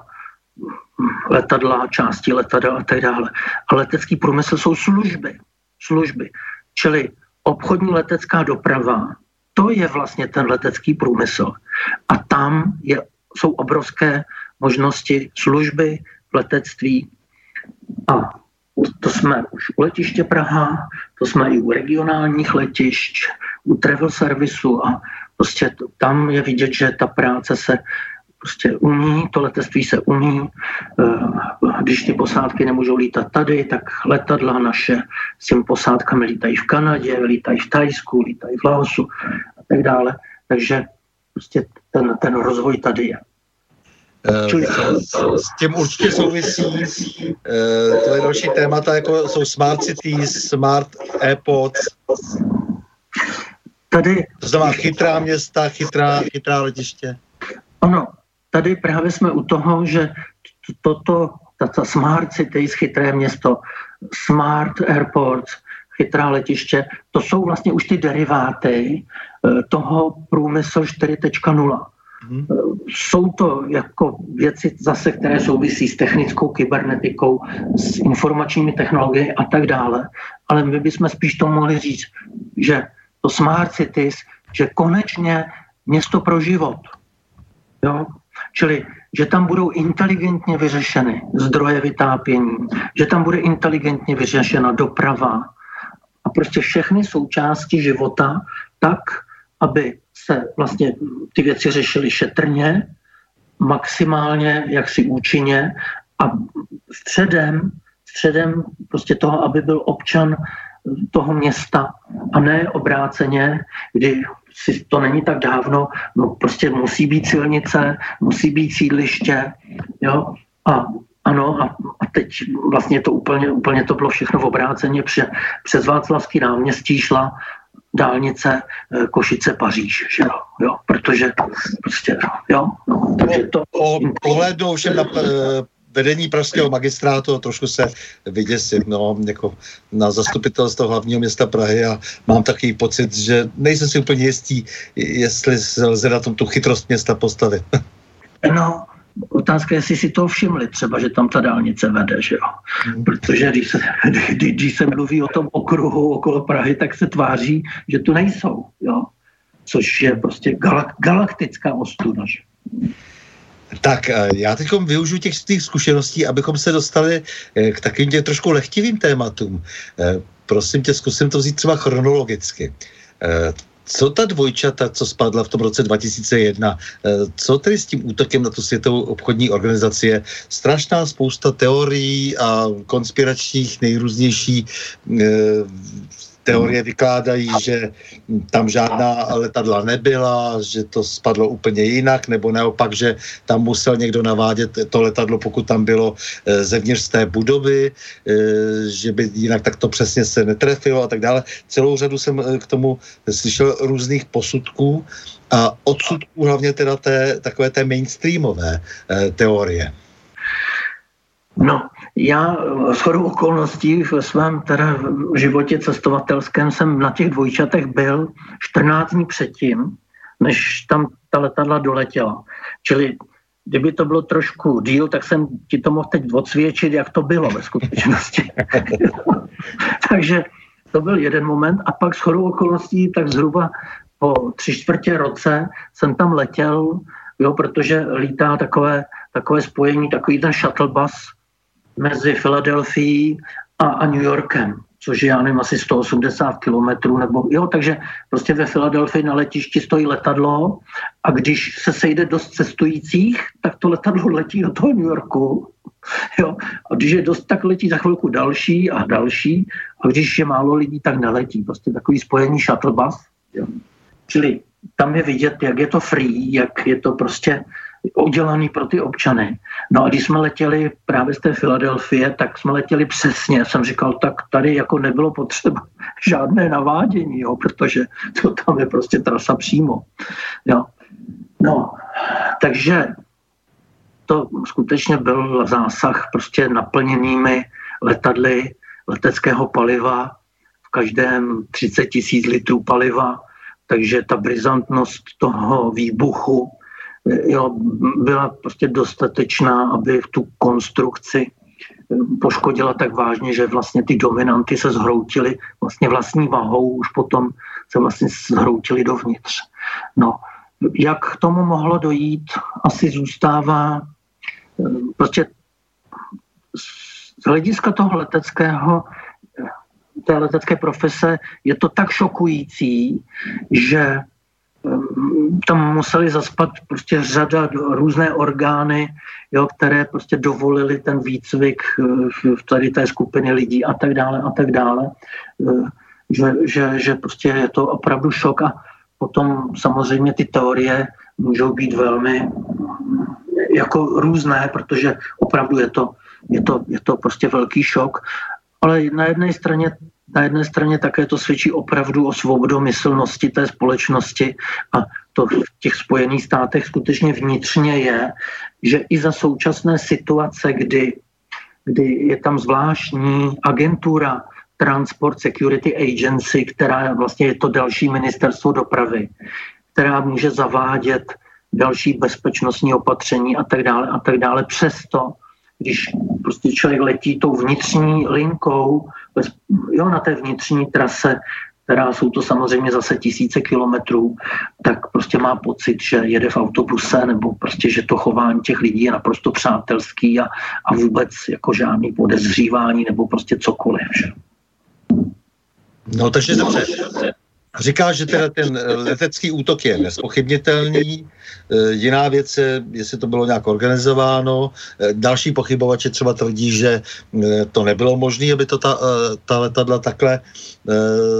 letadla, části letadla a tak dále. A letecký průmysl jsou služby. Služby. Čili obchodní letecká doprava, to je vlastně ten letecký průmysl. A tam je, jsou obrovské možnosti služby v letectví. A to jsme už u letiště Praha, to jsme i u regionálních letišť, u travel servisu a prostě tam je vidět, že ta práce se prostě umí, to letectví se umí. Když ty posádky nemůžou lítat tady, tak letadla naše s těmi posádkami lítají v Kanadě, lítají v Thajsku, lítají v Laosu a tak dále. Takže prostě ten, ten rozvoj tady je. S tím určitě souvisí to je další témata, jako jsou smart cities, smart airports. Tady, to znamená chytrá města, chytrá, chytrá letiště. Ano, tady právě jsme u toho, že toto, tato smart cities, chytré město, smart airports, chytrá letiště, to jsou vlastně už ty deriváty toho průmyslu čtyři tečka nula. Hmm. Jsou to jako věci zase, které souvisí s technickou kybernetikou, s informačními technologiemi a tak dále, ale my bychom spíš to mohli říct, že to smart cities, že konečně město pro život. Jo? Čili, že tam budou inteligentně vyřešeny zdroje vytápění, že tam bude inteligentně vyřešena doprava a prostě všechny součásti života tak, aby se vlastně ty věci řešily šetrně, maximálně, jaksi účinně a středem, středem prostě toho, aby byl občan toho města a ne obráceně, kdy si to není tak dávno, no prostě musí být silnice, musí být sídliště, jo, a ano, a, a teď vlastně to úplně, úplně to bylo všechno v obráceně, pře, přes Václavský náměstí šla dálnice Košice-Paříž, že jo, jo, protože prostě, jo, no, takže to... O pohledu všem na vedení pražského magistrátu trošku se vyděsit, no, jako na zastupitelstvo hlavního města Prahy a mám takový pocit, že nejsem si úplně jistý, jestli lze na tom tu chytrost města postavit. No, otázka, jestli si toho všimli třeba, že tam ta dálnice vede, že jo. Protože když se, kdy, když se mluví o tom okruhu okolo Prahy, tak se tváří, že tu nejsou, jo. Což je prostě galak, galaktická ostuda, že? Tak já teď využiju těch, těch zkušeností, abychom se dostali k takovým trošku lehtivým tématům. prosím tě, zkusím to vzít třeba chronologicky. Co ta dvojčata, co spadla v tom roce dva tisíce jedna, co tedy s tím útokem na tu světovou obchodní organizaci je? Strašná spousta teorií a konspiračních nejrůznější teorie vykládají, že tam žádná letadla nebyla, že to spadlo úplně jinak, nebo naopak, že tam musel někdo navádět to letadlo, pokud tam bylo zevnitř z té budovy, že by jinak tak to přesně se netrefilo a tak dále. Celou řadu jsem k tomu slyšel různých posudků a odsudků hlavně teda té, takové té mainstreamové teorie. No, já shodou okolností ve svém teda životě cestovatelském jsem na těch dvojčatech byl čtrnáct dní předtím, než tam ta letadla doletěla. Čili kdyby to bylo trošku díl, tak jsem ti to mohl teď odsvědčit, jak to bylo ve skutečnosti. Takže to byl jeden moment a pak shodou okolností tak zhruba po tři čtvrtě roce jsem tam letěl, jo, protože lítá takové, takové spojení, takový ten shuttle bus mezi Filadelfií a, a New Yorkem, což je, já nevím, asi sto osmdesát kilometrů, nebo jo, takže prostě ve Filadelfii na letišti stojí letadlo a když se sejde dost cestujících, tak to letadlo letí do toho New Yorku, jo, a když je dost, tak letí za chvilku další a další a když je málo lidí, tak neletí, prostě takový spojení shuttle bus, jo. Čili tam je vidět, jak je to free, jak je to prostě udělaný pro ty občany. No a když jsme letěli právě z té Filadelfie, tak jsme letěli přesně. Jsem říkal, tak tady jako nebylo potřeba žádné navádění, jo, protože to tam je prostě trasa přímo. Jo. No, takže to skutečně byl zásah prostě naplněnými letadly leteckého paliva, v každém třicet tisíc litrů paliva, takže ta brizantnost toho výbuchu, jo, byla prostě dostatečná, aby tu konstrukci poškodila tak vážně, že vlastně ty dominanty se zhroutily vlastně vlastní vahou, už potom se vlastně zhroutily dovnitř. No, jak k tomu mohlo dojít, asi zůstává prostě z hlediska toho leteckého, té letecké profese je to tak šokující, že tam museli zaspat prostě řada různé orgány, jo, které prostě dovolily ten výcvik v tady té skupiny lidí a tak dále a tak dále. Že, že, že prostě je to opravdu šok a potom samozřejmě ty teorie můžou být velmi jako různé, protože opravdu je to, je to, je to prostě velký šok. Ale na jedné straně Na jedné straně také to svědčí opravdu o svobodomyslnosti té společnosti a to v těch Spojených státech skutečně vnitřně je, že i za současné situace, kdy, kdy je tam zvláštní agentura Transport Security Agency, která vlastně je to další ministerstvo dopravy, která může zavádět další bezpečnostní opatření a tak dále a tak dále. Přesto, když prostě člověk letí tou vnitřní linkou, jo, na té vnitřní trase, která jsou to samozřejmě zase tisíce kilometrů, tak prostě má pocit, že jede v autobuse nebo prostě, že to chování těch lidí je naprosto přátelský a, a vůbec jako žádný podezřívání nebo prostě cokoliv. Že? No takže dobře. Říká, že teda ten letecký útok je nezpochybnitelný. Jiná věc je, jestli to bylo nějak organizováno. Další pochybovači třeba tvrdí, že to nebylo možné, aby to ta, ta letadla takhle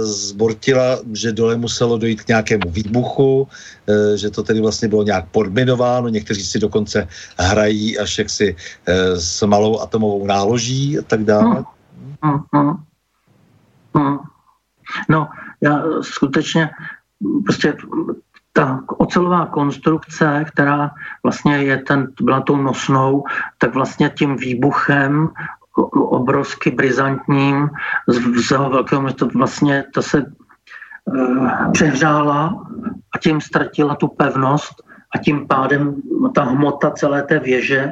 zbortila, že dole muselo dojít k nějakému výbuchu, že to tedy vlastně bylo nějak podminováno. Někteří si dokonce hrají až jaksi s malou atomovou náloží a tak dále. Hmm. Hmm. Hmm. No, já skutečně prostě ta ocelová konstrukce, která vlastně je ten, byla tou nosnou, tak vlastně tím výbuchem obrovsky brizantním z velkého města vlastně ta se e, přehřála a tím ztratila tu pevnost a tím pádem ta hmota celé té věže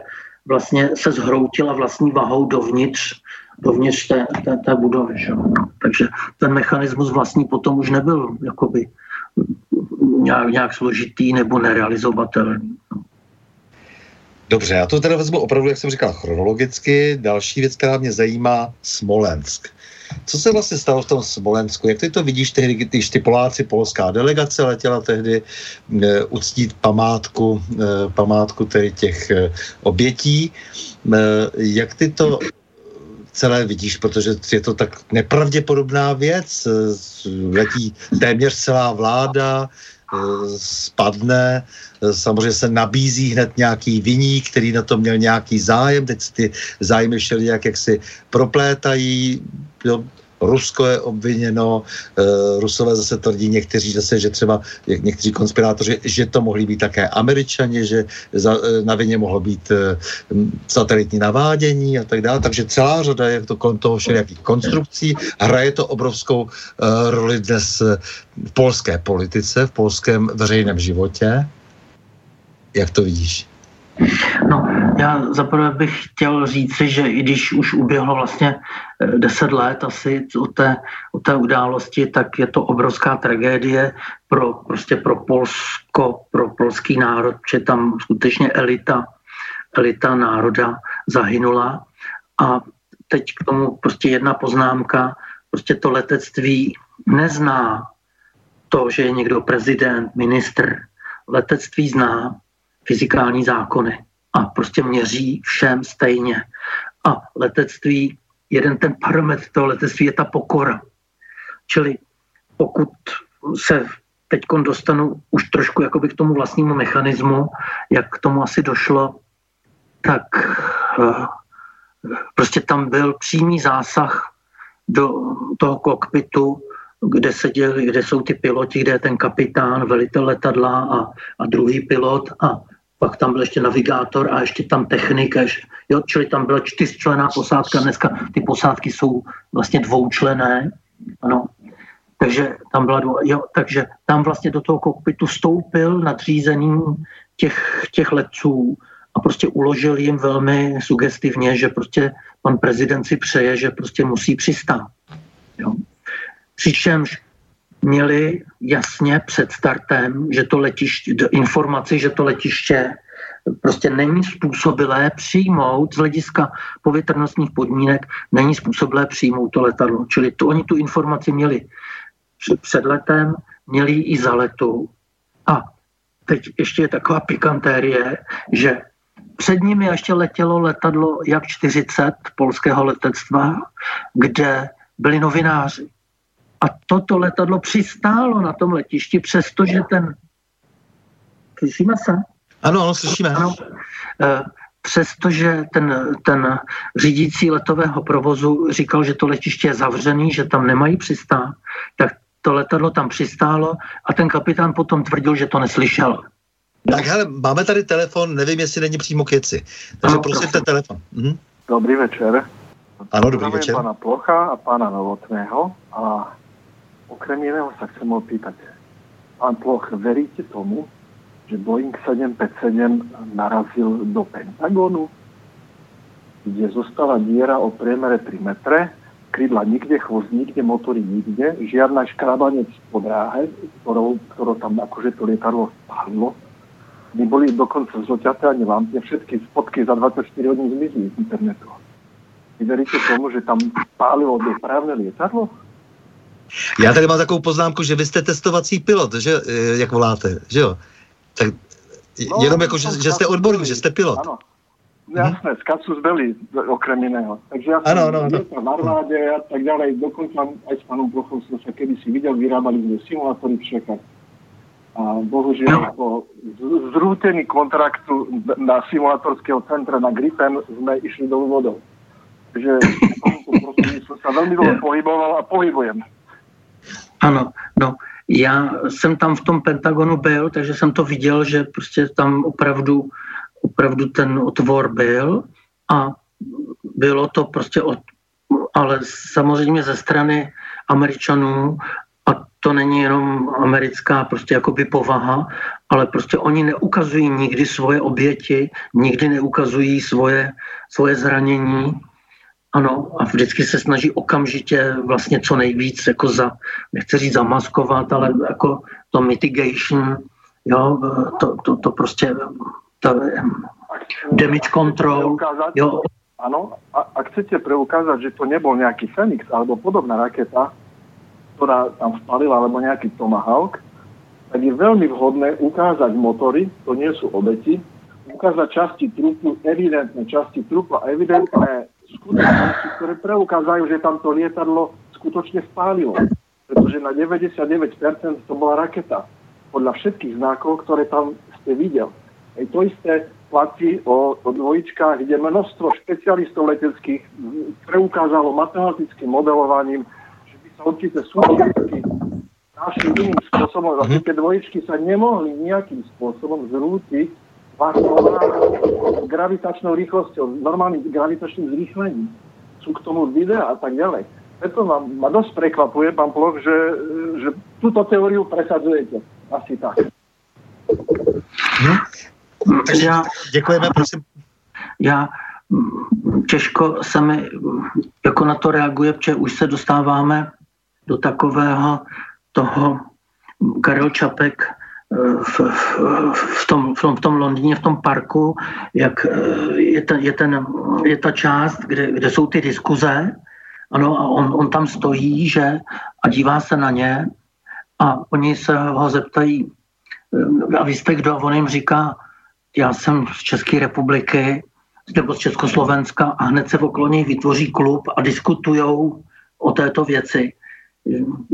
vlastně se zhroutila vlastní vahou dovnitř dovnitř té, té, té budovy. Že? Takže ten mechanismus vlastní potom už nebyl jakoby nějak, nějak složitý nebo nerealizovatelný. Dobře, já to teda vezmu opravdu, jak jsem říkal, chronologicky. Další věc, která mě zajímá, Smolensk. Co se vlastně stalo v tom Smolensku? Jak ty to vidíš tehdy, když ty Poláci, polská delegace letěla tehdy e, uctít památku, e, památku tedy těch e, obětí? E, jak ty to celé vidíš, protože je to tak nepravděpodobná věc, letí téměř celá vláda, spadne, samozřejmě se nabízí hned nějaký viník, který na to měl nějaký zájem, teď ty zájmy všelijak jak si proplétají, jo, Rusko je obviněno, Rusové zase tvrdí někteří zase, že třeba někteří konspirátoři, že to mohli být také Američani, že za, na vině mohlo být satelitní navádění a tak dále, takže celá řada je to konto všelijakých konstrukcí, hraje to obrovskou uh, roli dnes v polské politice, v polském veřejném životě. Jak to vidíš? No, já zaprvé bych chtěl říci, že i když už uběhlo vlastně deset let asi od té, od té události, tak je to obrovská tragédie pro, prostě pro Polsko, pro polský národ, protože tam skutečně elita, elita národa zahynula. A teď k tomu prostě jedna poznámka, prostě to letectví nezná to, že je někdo prezident, ministr. Letectví zná fyzikální zákony a prostě měří všem stejně. A letectví, jeden ten parametr toho letectví je ta pokora. Čili pokud se teď dostanu už trošku jakoby k tomu vlastnímu mechanismu, jak k tomu asi došlo, tak prostě tam byl přímý zásah do toho kokpitu, kde seděli, kde jsou ty piloti, kde je ten kapitán, velitel letadla a, a druhý pilot a pak tam byl ještě navigátor a ještě tam technik, až, jo, čili tam byla čtyřčlenná posádka, dneska ty posádky jsou vlastně dvoučlenné, ano, takže tam byla dvou, jo, takže tam vlastně do toho kokpitu vstoupil nadřízený těch, těch letců a prostě uložil jim velmi sugestivně, že prostě pan prezident si přeje, že prostě musí přistát, jo. Přičemž měli jasně před startem, že to letiště, informaci, že to letiště prostě není způsobilé přijmout z hlediska povětrnostních podmínek, není způsobilé přijmout to letadlo. Čili to, oni tu informaci měli před letem, měli ji i za letu. A teď ještě je taková pikantérie, že před nimi ještě letělo letadlo Jak čtyřicet polského letectva, kde byli novináři. A toto letadlo přistálo na tom letišti, přestože ten... Slyšíme se? Ano, ano, slyšíme. Ano. Přestože ten, ten řídící letového provozu říkal, že to letiště je zavřený, že tam nemají přistát, tak to letadlo tam přistálo a ten kapitán potom tvrdil, že to neslyšel. Tak hele, máme tady telefon, nevím, jestli není přímo keci. Takže ano, prosím, prosím. Ten telefon. Mhm. Dobrý večer. Ano, dobrý večer. Pana Plocha a pana Novotného a okrem jiného sa chcem opýtať. Pán Ploch, veríte tomu, že Boeing sedm set padesát sedm narazil do Pentagonu, kde zostala diera o priemere tri metre, krídla nikde, chvost nikde, motory nikde, žiadna škrábanec po dráhe, ktorou, ktorou tam akože to lietadlo spadlo. My boli dokonca zloťaté a nevám, tie všetky spotky za dvacet čtyři hodín zmizli z internetu. Vy veríte tomu, že tam spálilo dopravné lietadlo? Já tady mám takovou poznámku, že vy jste testovací pilot, že, jak voláte, že jo? Tak no, jenom jako, že, že jste odborník, že jste pilot. Ano, jasné, z Kasus Belli, okrem jiného. Takže já jsem věděl v armádě a tak dále, dokonce aj s panom Plochom jsem se kedysi viděl, vyrábali jsme simulátory všaká. A bohužel po zrútení kontraktu na simulátorského centra na Gripen jsme išli dolů vodou. Takže jsem se velmi dlouho pohyboval a pohybujem. Ano, no, já jsem tam v tom Pentagonu byl, takže jsem to viděl, že prostě tam opravdu, opravdu ten otvor byl a bylo to prostě, od, ale samozřejmě ze strany Američanů a to není jenom americká prostě jakoby povaha, ale prostě oni neukazují nikdy svoje oběti, nikdy neukazují svoje, svoje zranění. Ano, a vždycky se snaží okamžitě vlastně co nejvíc, jako za, nechci říct zamaskovat, ale jako to mitigation, jo, to, to, to prostě, to, damage control. Jo. Áno, a, a chcete preukázať, že to nebol nejaký Fenix alebo podobná raketa, ktorá tam spalila, alebo nejaký Tomahawk, tak je veľmi vhodné ukázať motory, to nie sú obeti, ukázať časti trupu, evidentné časti trupu a evidentné skutočnosti, ktoré preukázajú, že tam to lietadlo skutočne spálilo. Pretože na deväťdesiatdeväť percent to bola raketa. Podľa všetkých znakov, ktoré tam ste videl. Ej, to isté platí o, o dvojičkách, kde množstvo špecialistov leteckých preukázalo matematickým modelovaním, že by sa určite súčasky našim iným spôsobom, že tie dvojičky sa nemohli nejakým spôsobom zrútiť gravitačnou rýchlosťou, normálnym gravitačným zrýchlením. Sú k tomu videa a tak ďalej. Preto ma, ma dosť prekvapuje, pán Ploch, že, že túto teóriu presadzujete. Asi tak. No, já, děkujeme, prosím. Já těžko se mi jako na to reaguje, protože už se dostáváme do takového toho Karel Čapek v, v, tom, v, tom, v tom Londýně, v tom parku, jak je, ten, je, ten, je ta část, kde, kde jsou ty diskuze, ano, a on, on tam stojí, že, a dívá se na ně a oni se ho zeptají, a vy jste kdo? A on jim říká, já jsem z České republiky, nebo z Československa, a hned se okolo něj vytvoří klub a diskutujou o této věci.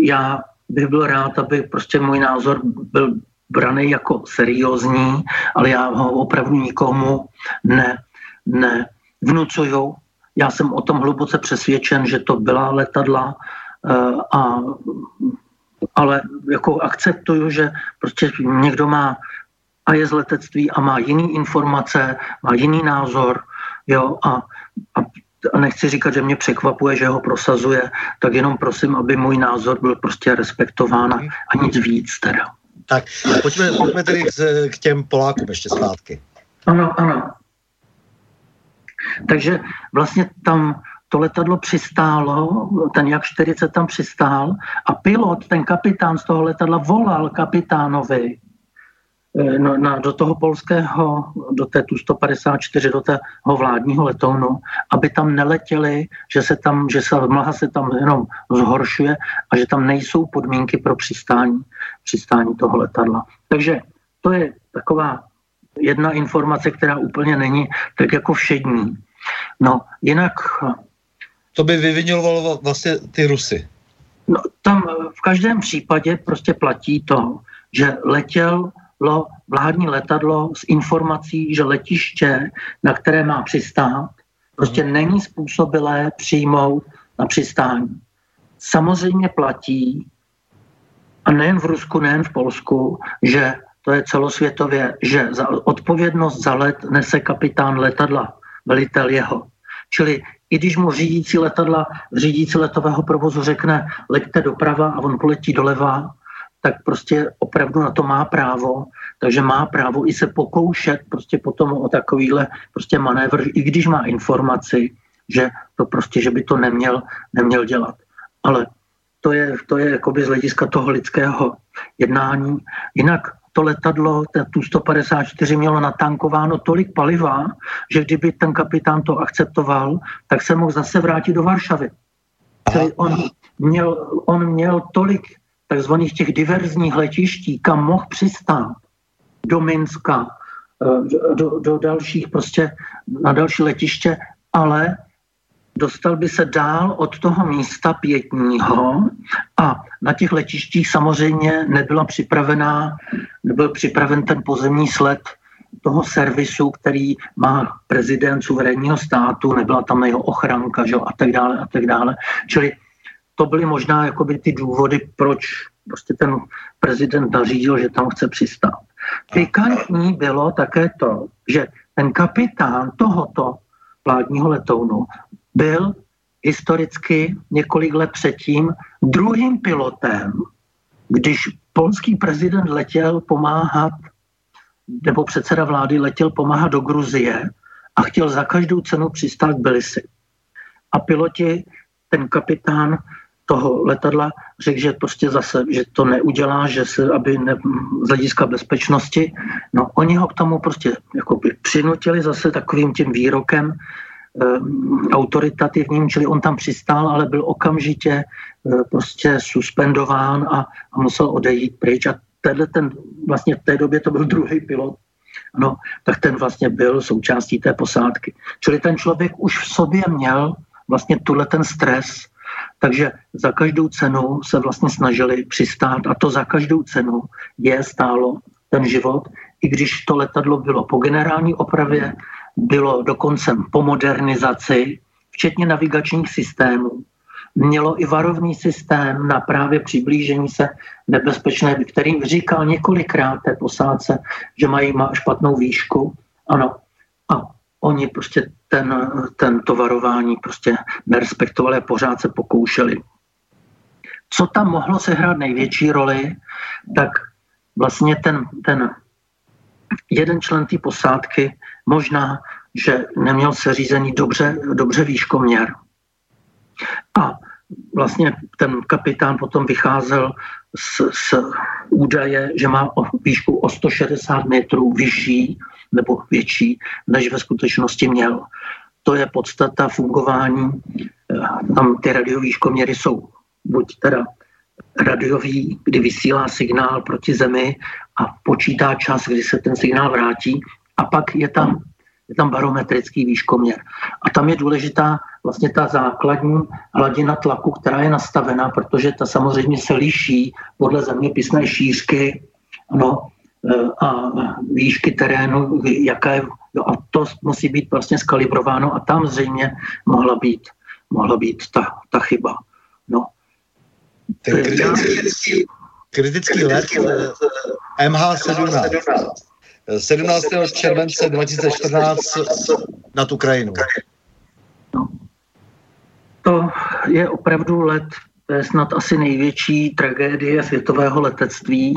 Já bych byl rád, aby prostě můj názor byl braný jako seriózní, ale já ho opravdu nikomu ne, ne vnucuju. Já jsem o tom hluboce přesvědčen, že to byla letadla a ale jako akceptuju, že prostě někdo má a je z letectví a má jiný informace, má jiný názor, jo, a, a, a nechci říkat, že mě překvapuje, že ho prosazuje, tak jenom prosím, aby můj názor byl prostě respektován a nic víc teda. Tak, pojďme, pojďme tedy k těm Polákům ještě zpátky. Ano, ano. Takže vlastně tam to letadlo přistálo, ten Jak čtyřicet tam přistál a pilot, ten kapitán z toho letadla volal kapitánovi no, na, do toho polského, do té Tu sto padesát čtyři, do tého vládního letounu, aby tam neletěli, že se tam, že se mlha se tam jenom zhoršuje a že tam nejsou podmínky pro přistání, přistání toho letadla. Takže to je taková jedna informace, která úplně není tak jako všední. No, jinak... To by vyviňovalo vlastně ty Rusy. No, tam v každém případě prostě platí to, že letělo vládní letadlo s informací, že letiště, na které má přistát, prostě hmm. není způsobilé přijmout na přistání. Samozřejmě platí, a nejen v Rusku, nejen v Polsku, že to je celosvětově, že za odpovědnost za let nese kapitán letadla, velitel jeho. Čili i když mu řídící letadla, řídící letového provozu řekne, leďte doprava a on poletí doleva, tak prostě opravdu na to má právo, takže má právo i se pokoušet prostě potom o takovýhle prostě manévr, i když má informaci, že to prostě, že by to neměl, neměl dělat. Ale to je, to je jakoby z hlediska toho lidského jednání. Jinak to letadlo, Tu sto padesát čtyři, mělo natankováno tolik paliva, že kdyby ten kapitán to akceptoval, tak se mohl zase vrátit do Varšavy. On měl, on měl tolik takzvaných těch diverzních letiští, kam mohl přistát do Minska, do, do dalších prostě, na další letiště, ale dostal by se dál od toho místa pětního a na těch letištích samozřejmě nebyla připravená, nebyl připraven ten pozemní sled toho servisu, který má prezident suverénního státu, nebyla tam jeho ochranka, že jo, a tak dále, a tak dále. Čili to byly možná jakoby ty důvody, proč prostě ten prezident nařídil, že tam chce přistát. Pikantní bylo také to, že ten kapitán tohoto vládního letounu byl historicky několik let předtím druhým pilotem, když polský prezident letěl pomáhat, nebo předseda vlády letěl pomáhat do Gruzie a chtěl za každou cenu přistát v Tbilisi. A piloti, ten kapitán toho letadla řekl, že prostě zase, že to neudělá, že se, aby ne, z hlediska bezpečnosti. No oni ho k tomu prostě jakoby přinutili zase takovým tím výrokem um, autoritativním, čili on tam přistál, ale byl okamžitě uh, prostě suspendován a, a musel odejít pryč. A tenhle ten, vlastně v té době to byl druhý pilot, no, tak ten vlastně byl součástí té posádky. Čili ten člověk už v sobě měl vlastně tuhle ten stres. Takže za každou cenu se vlastně snažili přistát a to za každou cenu je stálo ten život, i když to letadlo bylo po generální opravě, bylo dokonce po modernizaci, včetně navigačních systémů. Mělo i varovný systém na právě přiblížení se nebezpečné, kterým říkal několikrát té posádce, že mají špatnou výšku. Ano. A oni prostě ten, ten to varování prostě nerespektovali a pořád se pokoušeli. Co tam mohlo sehrát největší roli, tak vlastně ten, ten jeden člen té posádky možná, že neměl seřízený dobře, dobře výškoměr. A vlastně ten kapitán potom vycházel z, z údaje, že má o výšku o sto šedesát metrů vyšší nebo větší, než ve skutečnosti měl. To je podstata fungování. Tam ty radiové výškoměry jsou buď teda radiový, kdy vysílá signál proti zemi a počítá čas, kdy se ten signál vrátí, a pak je tam je tam barometrický výškoměr. A tam je důležitá vlastně ta základní hladina tlaku, která je nastavená, protože ta samozřejmě se liší podle zeměpisné šířky, no, a výšky terénu, jaká je, no, a to musí být vlastně skalibrováno a tam zřejmě mohla být, mohla být ta, ta chyba. No. Ten kritický, kritický let em há sedmnáct. sedmnáctého července dva tisíce čtrnáct nad Ukrajinu. No. To je opravdu let, to je snad asi největší tragédie světového letectví,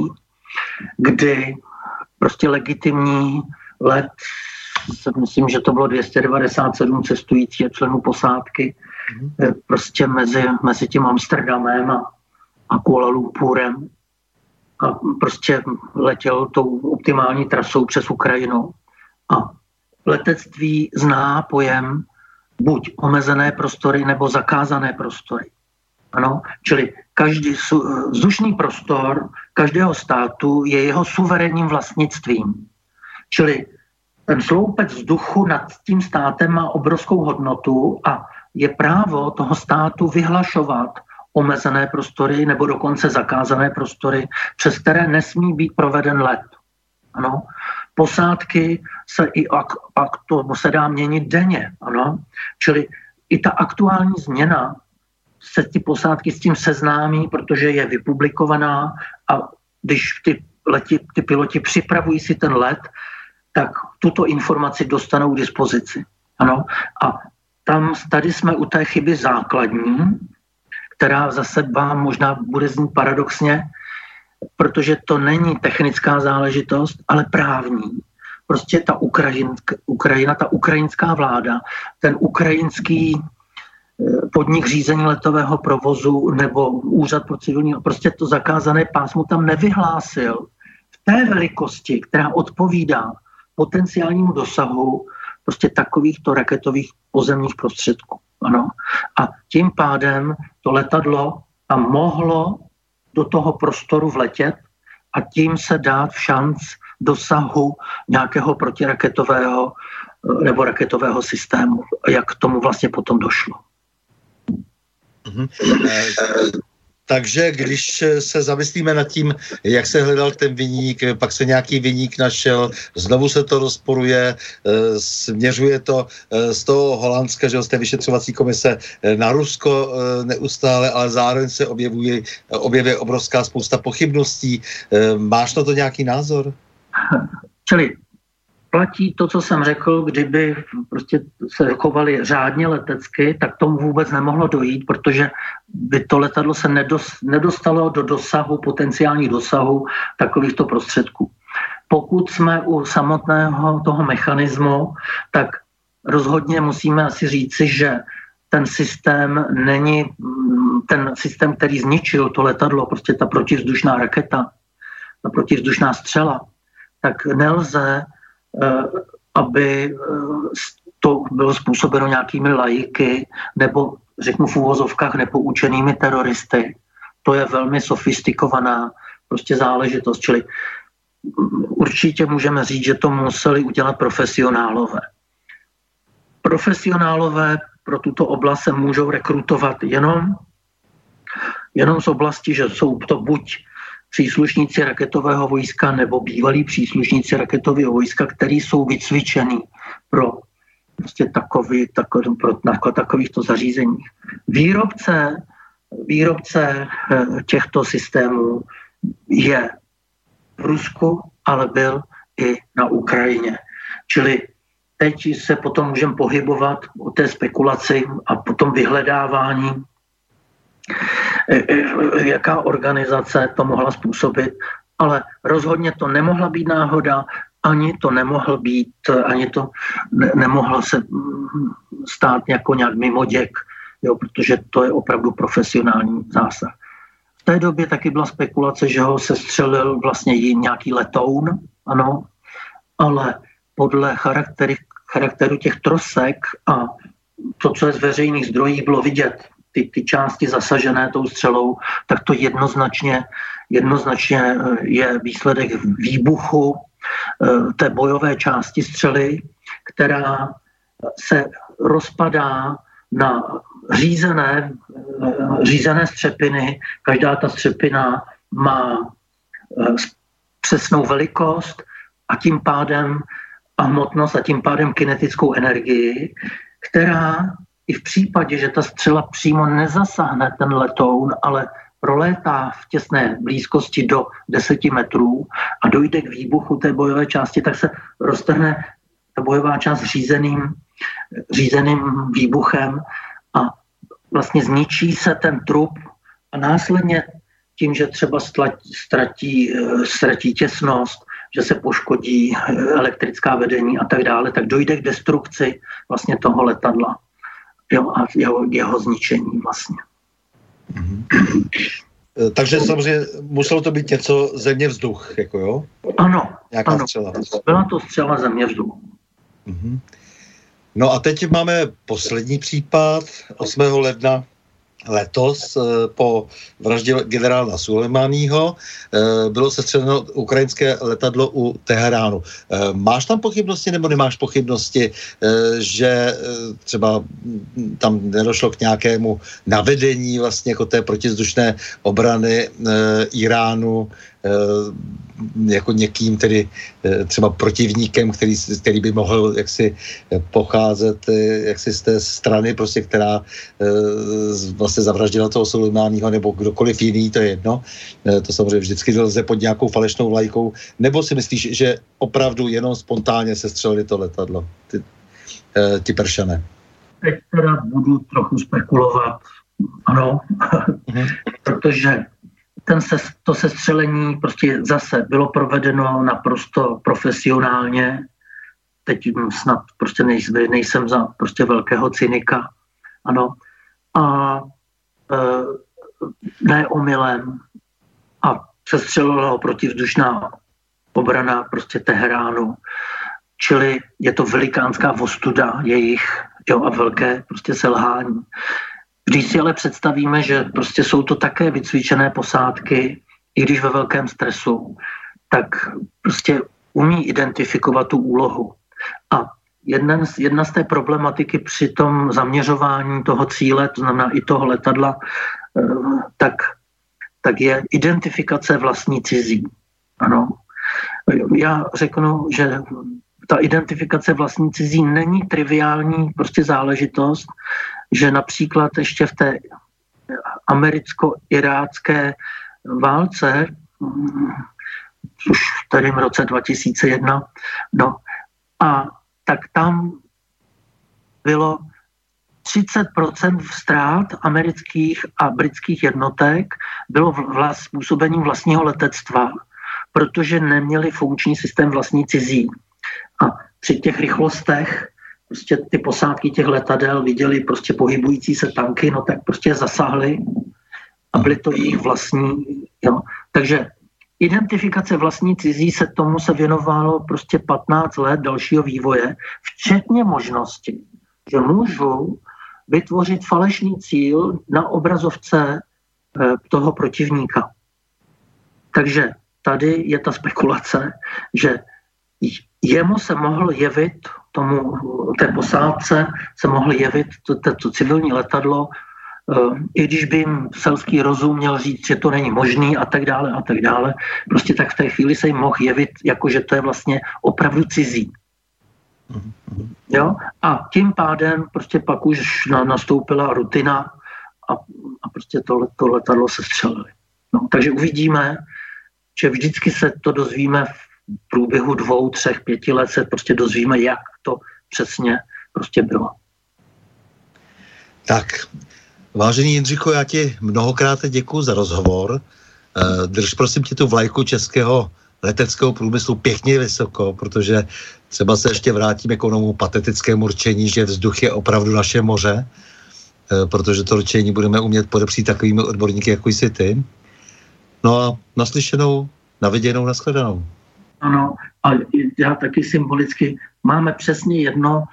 kdy prostě legitimní let, myslím, že to bylo dvě stě devadesát sedm cestujících členů posádky, mm. prostě mezi, mezi tím Amsterdamem a, a Kuala Lumpurem, a prostě letěl tou optimální trasou přes Ukrajinu. A letectví zná pojem buď omezené prostory, nebo zakázané prostory. Ano, čili každý vzdušný prostor každého státu je jeho suverénním vlastnictvím. Čili ten sloupec vzduchu nad tím státem má obrovskou hodnotu a je právo toho státu vyhlašovat omezené prostory nebo dokonce zakázané prostory, přes které nesmí být proveden let. Ano. Posádky se i ak, ak, to se dá měnit denně. Ano. Čili i ta aktuální změna se ty posádky s tím seznámí, protože je vypublikovaná a když ty, leti, ty piloti připravují si ten let, tak tuto informaci dostanou k dispozici. Ano. A tam, tady jsme u té chyby základní, která zase vám možná bude znít paradoxně, protože to není technická záležitost, ale právní. Prostě ta Ukrajinka, Ukrajina, ta ukrajinská vláda, ten ukrajinský podnik řízení letového provozu nebo Úřad pro civilní, prostě to zakázané pásmo tam nevyhlásil v té velikosti, která odpovídá potenciálnímu dosahu prostě takovýchto raketových pozemních prostředků. Ano. A tím pádem to letadlo tam mohlo do toho prostoru vletět a tím se dát v šanc dosahu nějakého protiraketového nebo raketového systému. Jak k tomu vlastně potom došlo. Mhm. Takže když se zamyslíme nad tím, jak se hledal ten viník, pak se nějaký viník našel, znovu se to rozporuje, směřuje to z toho Holandska, že z té vyšetřovací komise na Rusko neustále, ale zároveň se objevuje, objevuje obrovská spousta pochybností. Máš na to nějaký názor? Čili platí to, co jsem řekl, kdyby prostě se chovali řádně letecky, tak tomu vůbec nemohlo dojít, protože by to letadlo se nedostalo do dosahu, potenciální dosahu takovýchto prostředků. Pokud jsme u samotného toho mechanismu, tak rozhodně musíme asi říci, že ten systém není ten systém, který zničil to letadlo, prostě ta protivzdušná raketa, ta protivzdušná střela, tak nelze, aby to bylo způsobeno nějakými laiky nebo, řeknu v úvozovkách, nepoučenými teroristy. To je velmi sofistikovaná prostě záležitost, čili určitě můžeme říct, že to museli udělat profesionálové. Profesionálové pro tuto oblast se můžou rekrutovat jenom, jenom z oblasti, že jsou to buď příslušníci raketového vojska nebo bývalí příslušníci raketového vojska, který jsou vycvičení pro prostě takový, takový, pro, pro takovýchto zařízeních. Výrobce, výrobce těchto systémů je v Rusku, ale byl i na Ukrajině. Čili teď se potom můžeme pohybovat o té spekulaci a potom vyhledávání, jaká organizace to mohla způsobit, ale rozhodně to nemohla být náhoda, ani to nemohl být, ani to nemohla se stát jako nějak mimoděk, jo, protože to je opravdu profesionální zásah. V té době taky byla spekulace, že ho sestřelil vlastně nějaký letoun, ano, ale podle charaktery, charakteru těch trosek a to, co je z veřejných zdrojů, bylo vidět, ty, ty části zasažené tou střelou, tak to jednoznačně, jednoznačně je výsledek výbuchu té bojové části střely, která se rozpadá na řízené, řízené střepiny. Každá ta střepina má přesnou velikost a tím pádem a hmotnost a tím pádem kinetickou energii, která i v případě, že ta střela přímo nezasáhne ten letoun, ale prolétá v těsné blízkosti do deseti metrů a dojde k výbuchu té bojové části, tak se roztrhne ta bojová část řízeným, řízeným výbuchem a vlastně zničí se ten trup a následně tím, že třeba ztratí, ztratí těsnost, že se poškodí elektrická vedení a tak dále, tak dojde k destrukci vlastně toho letadla, jo, a jeho, jeho zničení vlastně. Mm-hmm. Takže samozřejmě muselo to být něco země vzduch, jako jo? Ano, ano. Střela. Byla to střela země vzduch. Mm-hmm. No a teď máme poslední případ, osmého ledna letos po vraždě generála Sulejmáního bylo sestřeleno ukrajinské letadlo u Teheránu. Máš tam pochybnosti nebo nemáš pochybnosti, že třeba tam nedošlo k nějakému navedení vlastně jako té protizdušné obrany Iránu jako někým tedy třeba protivníkem, který, který by mohl jaksi pocházet jaksi z té strany, prostě, která vlastně zavraždila toho Sulejmáního nebo kdokoliv jiný, to je jedno. To samozřejmě vždycky lze pod nějakou falešnou vlajkou. Nebo si myslíš, že opravdu jenom spontánně se střelili to letadlo? Ty, ty Peršané. Teď teda budu trochu spekulovat. Ano. Mhm. Protože Ten se, to sestřelení prostě zase bylo provedeno naprosto profesionálně. Teď snad prostě nejsem, nejsem za prostě velkého cynika. Ano. A e, ne omylem. A sestřelila ho protivzdušná obrana prostě Teheránu. Čili je to velikánská ostuda jejich, jo, a velké prostě selhání. Když si ale představíme, že prostě jsou to také vycvičené posádky, i když ve velkém stresu, tak prostě umí identifikovat tu úlohu. A jedna z, jedna z té problematiky při tom zaměřování toho cíle, to znamená i toho letadla, tak, tak je identifikace vlastní cizí. Ano. Já řeknu, že ta identifikace vlastní cizí není triviální prostě záležitost, že například ještě v té americko-irácké válce, už v kterém roce dva tisíce jedna, no, a tak tam bylo třicet procent ztrát amerických a britských jednotek bylo vlast, způsobením vlastního letectva, protože neměli funkční systém vlastní cizí. A při těch rychlostech prostě ty posádky těch letadel viděli prostě pohybující se tanky, no tak prostě zasáhli a byly to jejich vlastní. Jo. Takže identifikace vlastní cizí, se tomu se věnovalo prostě patnáct let dalšího vývoje, včetně možnosti, že můžu vytvořit falešný cíl na obrazovce toho protivníka. Takže tady je ta spekulace, že jemu se mohl jevit, tomu, té posádce se mohl jevit to, to, to civilní letadlo, i když by jim selský rozum měl říct, že to není možný a tak dále a tak dále, prostě tak v té chvíli se jim mohl jevit, jako že to je vlastně opravdu cizí. Jo? A tím pádem prostě pak už na, nastoupila rutina a, a prostě to, to letadlo se střelili. No, takže uvidíme, že vždycky se to dozvíme v průběhu dvou, třech, pěti let se prostě dozvíme, jak to přesně prostě bylo. Tak, vážený Jindřichu, já ti mnohokrát děkuji za rozhovor. Drž prosím tě tu vlajku českého leteckého průmyslu pěkně vysoko, protože třeba se ještě vrátíme k onomu patetickému rčení, že vzduch je opravdu naše moře, protože to rčení budeme umět podepřít takovými odborníky, jako jsi ty. No a naslyšenou, naviděnou, nashledanou. Ano, a já taky symbolicky máme přesně jedno,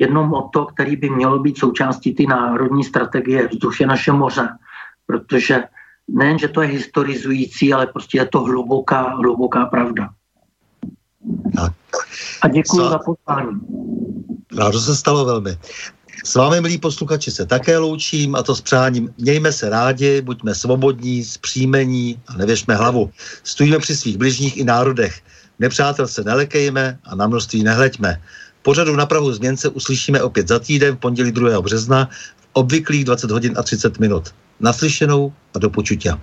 jedno motto, který by mělo být součástí ty národní strategie vzduch je naše moře, protože nejen, že to je historizující, ale prostě je to hluboká, hluboká pravda. Tak. A děkuji Sva... za pozvání. Rádo se stalo velmi. S vámi, milí posluchači, se také loučím a to s přáním. Mějme se rádi, buďme svobodní, zpříjmení a nevěšme hlavu. Stojíme při svých bližních i národech. Nepřátel se nelekejme a na množství nehleďme. Pořadu Na prahu změn se uslyšíme opět za týden v pondělí druhého března v obvyklých dvacet hodin a třicet minut. Naslyšenou a do počutia.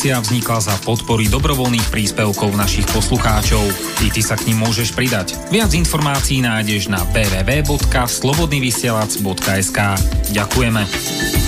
Vznikla za podpory dobrovoľných príspevkov našich poslucháčov. I ty sa k nim môžeš pridať. Viac informácií nájdeš na w w w tečka slobodnyvysielac tečka es ka. Ďakujeme.